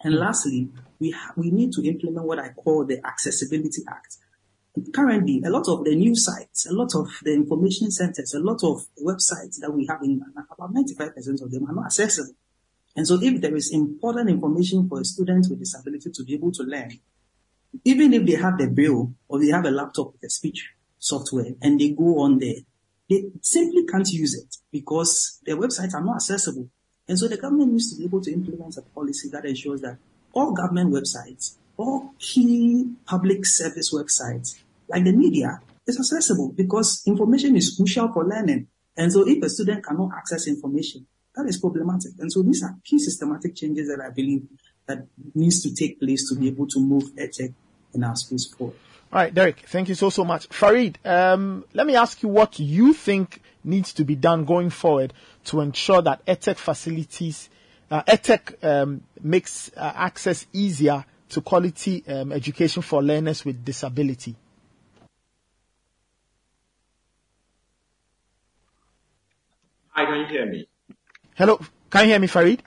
And lastly, we need to implement what I call the Accessibility Act. Currently, a lot of the news sites, a lot of the information centers, a lot of websites that we have in Ghana, about 95% of them are not accessible. And so if there is important information for a student with disability to be able to learn, even if they have the Braille or they have a laptop with a speech software and they go on there, they simply can't use it because their websites are not accessible. And so the government needs to be able to implement a policy that ensures that all government websites, all key public service websites, like the media, is accessible because information is crucial for learning. And so if a student cannot access information, that is problematic. And so these are key systematic changes that I believe that needs to take place to be able to move EdTech in our space forward. All right, Derek, thank you so much. Farid, let me ask you what you think needs to be done going forward to ensure that EdTech facilities, makes access easier to quality education for learners with disability. Hi, can you hear me? Hello, can you hear me, Farid?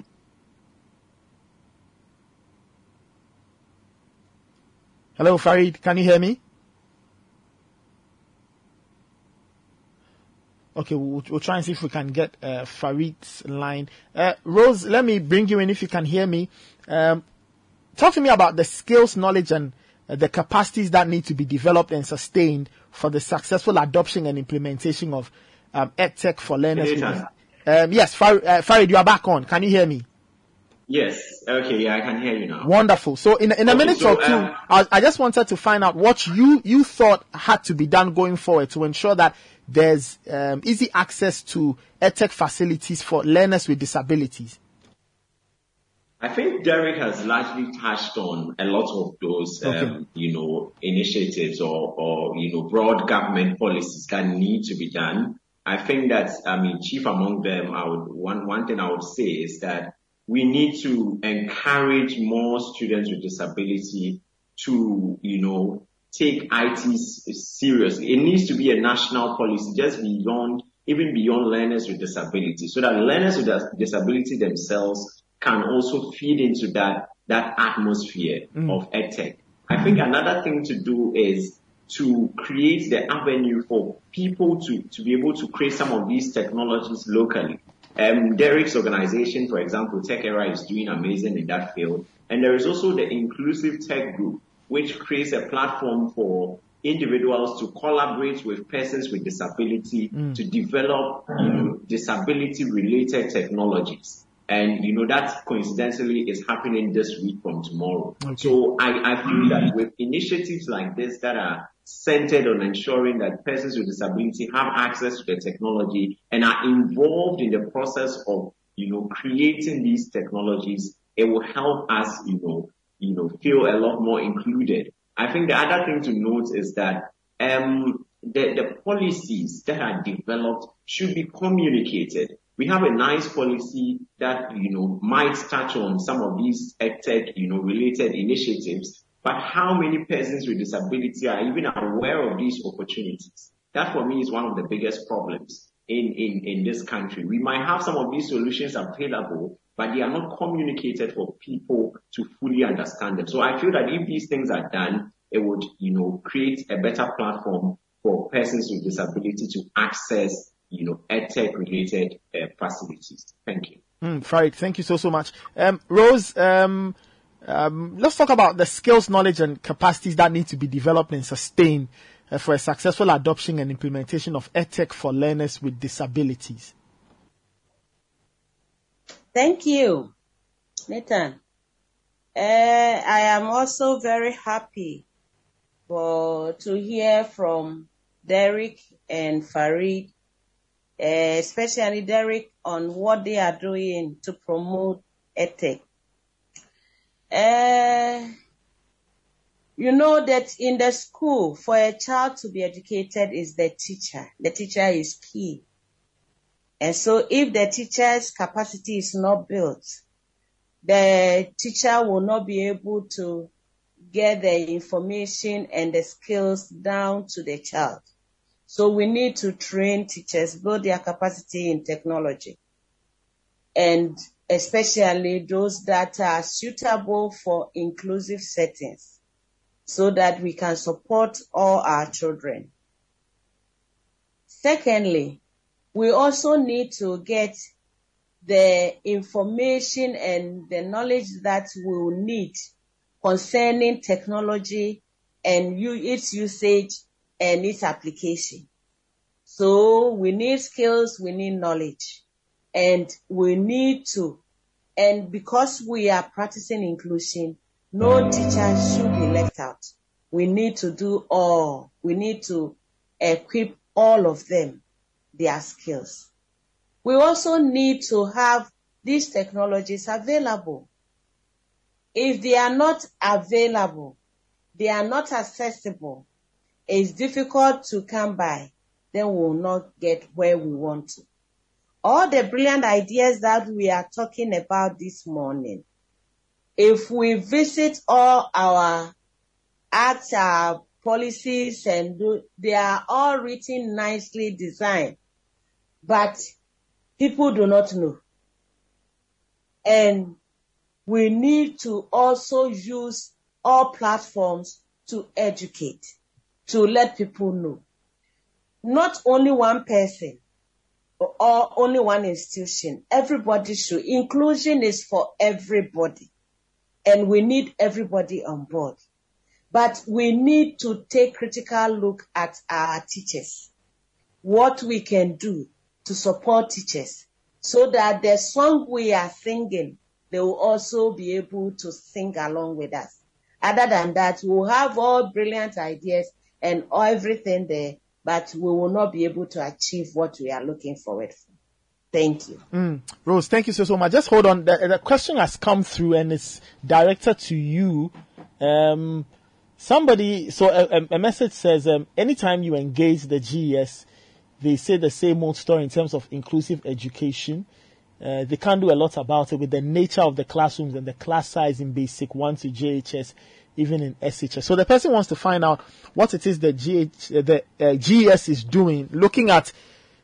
Hello, Farid, can you hear me? Okay, we'll try and see if we can get Farid's line. Rose, let me bring you in if you can hear me. Talk to me about the skills, knowledge, and the capacities that need to be developed and sustained for the successful adoption and implementation of EdTech for learners. Yes, Farid, you are back on. Can you hear me? Yes. Okay. Yeah, I can hear you now. Wonderful. So in a minute or two, I just wanted to find out what you thought had to be done going forward to ensure that there's easy access to EdTech facilities for learners with disabilities. I think Derek has largely touched on a lot of those, initiatives or broad government policies that need to be done. I think that, chief among them, one thing I would say is that we need to encourage more students with disability to, take IT seriously. It needs to be a national policy just beyond learners with disability, so that learners with disability themselves can also feed into that atmosphere of EdTech. I think another thing to do is to create the avenue for people to be able to create some of these technologies locally. Derek's organization, for example, Tech Era, is doing amazing in that field. And there is also the Inclusive Tech Group, which creates a platform for individuals to collaborate with persons with disability to develop disability-related technologies. And, that coincidentally is happening this week from tomorrow. Okay. So I feel that with initiatives like this that are centered on ensuring that persons with disability have access to the technology and are involved in the process of, creating these technologies, it will help us, feel a lot more included. I think the other thing to note is that, the policies that are developed should be communicated. We have a nice policy that, might touch on some of these EdTech, related initiatives, but how many persons with disability are even aware of these opportunities? That for me is one of the biggest problems in this country. We might have some of these solutions available, but they are not communicated for people to fully understand them. So I feel that if these things are done, it would, create a better platform for persons with disability to access EdTech related facilities. Thank you. Farid, thank you so much. Rose, let's talk about the skills, knowledge, and capacities that need to be developed and sustained for a successful adoption and implementation of EdTech for learners with disabilities. Thank you, Nathan. I am also very happy to hear from Derek and Farid, especially Derek, on what they are doing to promote EdTech. You know that in the school, for a child to be educated is the teacher. The teacher is key. And so if the teacher's capacity is not built, the teacher will not be able to get the information and the skills down to the child. So we need to train teachers, build their capacity in technology, and especially those that are suitable for inclusive settings, so that we can support all our children. Secondly, we also need to get the information and the knowledge that we will need concerning technology and its usage and its application. So we need skills, we need knowledge, and we need to, and because we are practicing inclusion, no teacher should be left out. We need to do all. We need to equip all of them, their skills. We also need to have these technologies available. If they are not available, they are not accessible, is difficult to come by, then we will not get where we want to. All the brilliant ideas that we are talking about this morning, if we visit all our acts, our policies, and they are all written, nicely designed, but people do not know. And we need to also use all platforms to educate, to let people know. Not only one person or only one institution. Everybody should. Inclusion is for everybody. And we need everybody on board. But we need to take a critical look at our teachers, what we can do to support teachers so that the song we are singing, they will also be able to sing along with us. Other than that, we'll have all brilliant ideas and everything there, but we will not be able to achieve what we are looking forward for. Thank you. Rose, thank you so much. Just hold on. The question has come through and it's directed to you. A message says, anytime you engage the GES, they say the same old story in terms of inclusive education. They can't do a lot about it with the nature of the classrooms and the class size in basic 1 to JHS, even in SHS. So the person wants to find out what it is that GES is doing, looking at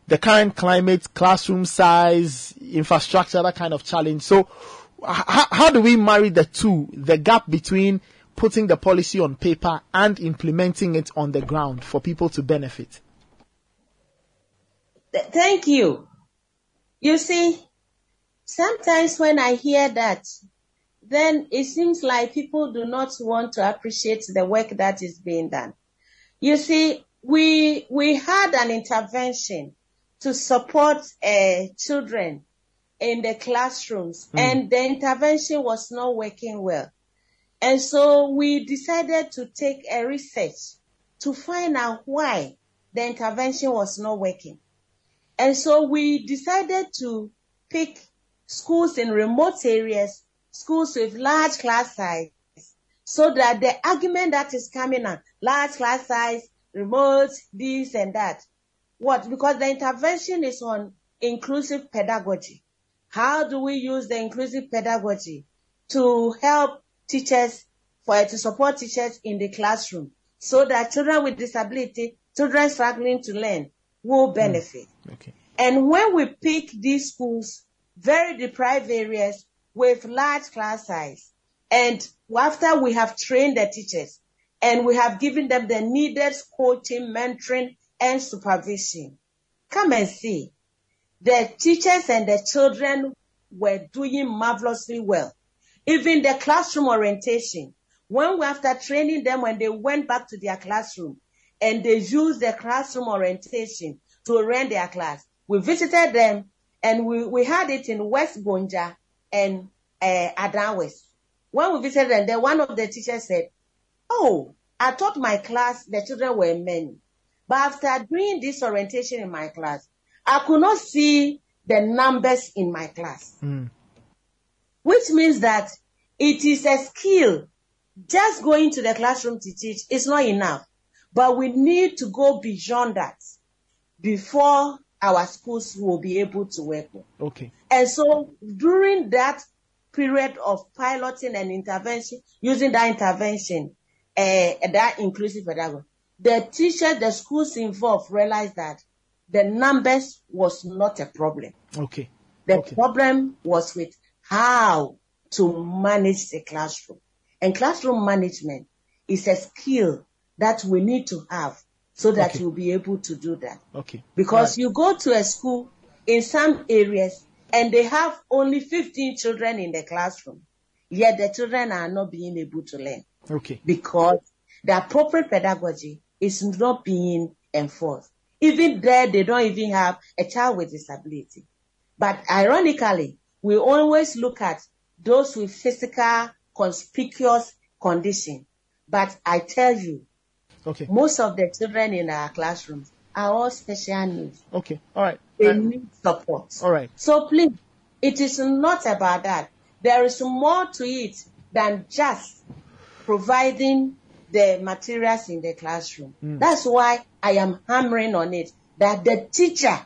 the current climate, classroom size, infrastructure, that kind of challenge. So how do we marry the two, the gap between putting the policy on paper and implementing it on the ground for people to benefit? Thank you. You see, sometimes when I hear that, then it seems like people do not want to appreciate the work that is being done. You see, we had an intervention to support children in the classrooms, and the intervention was not working well. And so we decided to take a research to find out why the intervention was not working. And so we decided to pick schools in remote areas, schools with large class size, so that the argument that is coming on, large class size, remote, this and that. What? Because the intervention is on inclusive pedagogy. How do we use the inclusive pedagogy to help teachers, to support teachers in the classroom, so that children with disability, children struggling to learn, will benefit. Okay. And when we pick these schools, very deprived areas with large class size, and after we have trained the teachers and we have given them the needed coaching, mentoring, and supervision, come and see, the teachers and the children were doing marvelously well. Even the classroom orientation, when we after training them, when they went back to their classroom, and they used the classroom orientation to orient their class. We visited them, and we had it in West Bonja and Adawes. When we visited them, then one of the teachers said, "Oh, I taught my class, the children were many. But after doing this orientation in my class, I could not see the numbers in my class." Which means that it is a skill. Just going to the classroom to teach is not enough. But we need to go beyond that before our schools will be able to work. Okay. And so during that period of piloting and intervention, using that intervention, that inclusive pedagogy, the teachers, the schools involved realized that the numbers was not a problem. Okay. The problem was with how to manage the classroom. And classroom management is a skill that we need to have so that you'll be able to do that. Okay. Because you go to a school in some areas and they have only 15 children in the classroom, yet the children are not being able to learn. Okay. Because the appropriate pedagogy is not being enforced. Even there, they don't even have a child with disability. But ironically, we always look at those with physical, conspicuous condition. But I tell you, most of the children in our classrooms are all special needs. Okay. All right. They need support. All right. So please, it is not about that. There is more to it than just providing the materials in the classroom. That's why I am hammering on it, that the teacher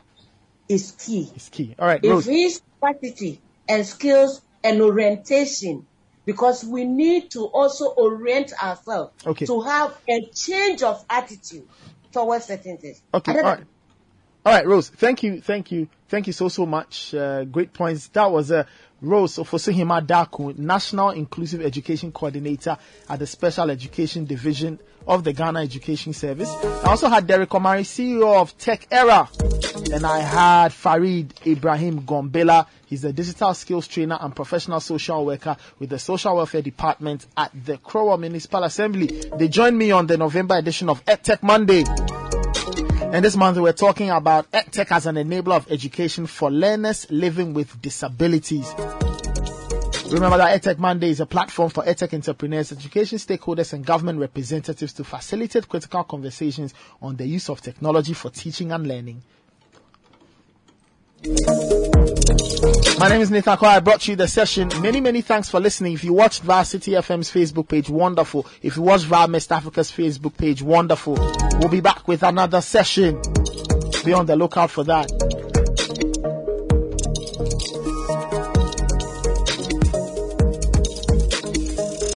is key. It's key. All right, Rose. If his quality and skills and orientation, because we need to also orient ourselves to have a change of attitude towards certain things. Okay, all right. All right, Rose, thank you so much. Great points. That was Rose Ofosuhima Daku, National Inclusive Education Coordinator at the Special Education Division of the Ghana Education Service. I also had Derek Omari, CEO of Tech Era, and I had Farid Ibrahim Gombela. He's a digital skills trainer and professional social worker with the Social Welfare Department at the Crowa Municipal Assembly. They joined me on the November edition of EdTech Monday. And this month we're talking about EdTech as an enabler of education for learners living with disabilities. Remember that EdTech Monday is a platform for EdTech entrepreneurs, education stakeholders, and government representatives to facilitate critical conversations on the use of technology for teaching and learning. My name is Nathan Kwa. I brought you the session. Many thanks for listening. If you watched via City FM's Facebook page, wonderful. If you watched via Mist Africa's Facebook page, wonderful. We'll be back with another session. Be on the lookout for that.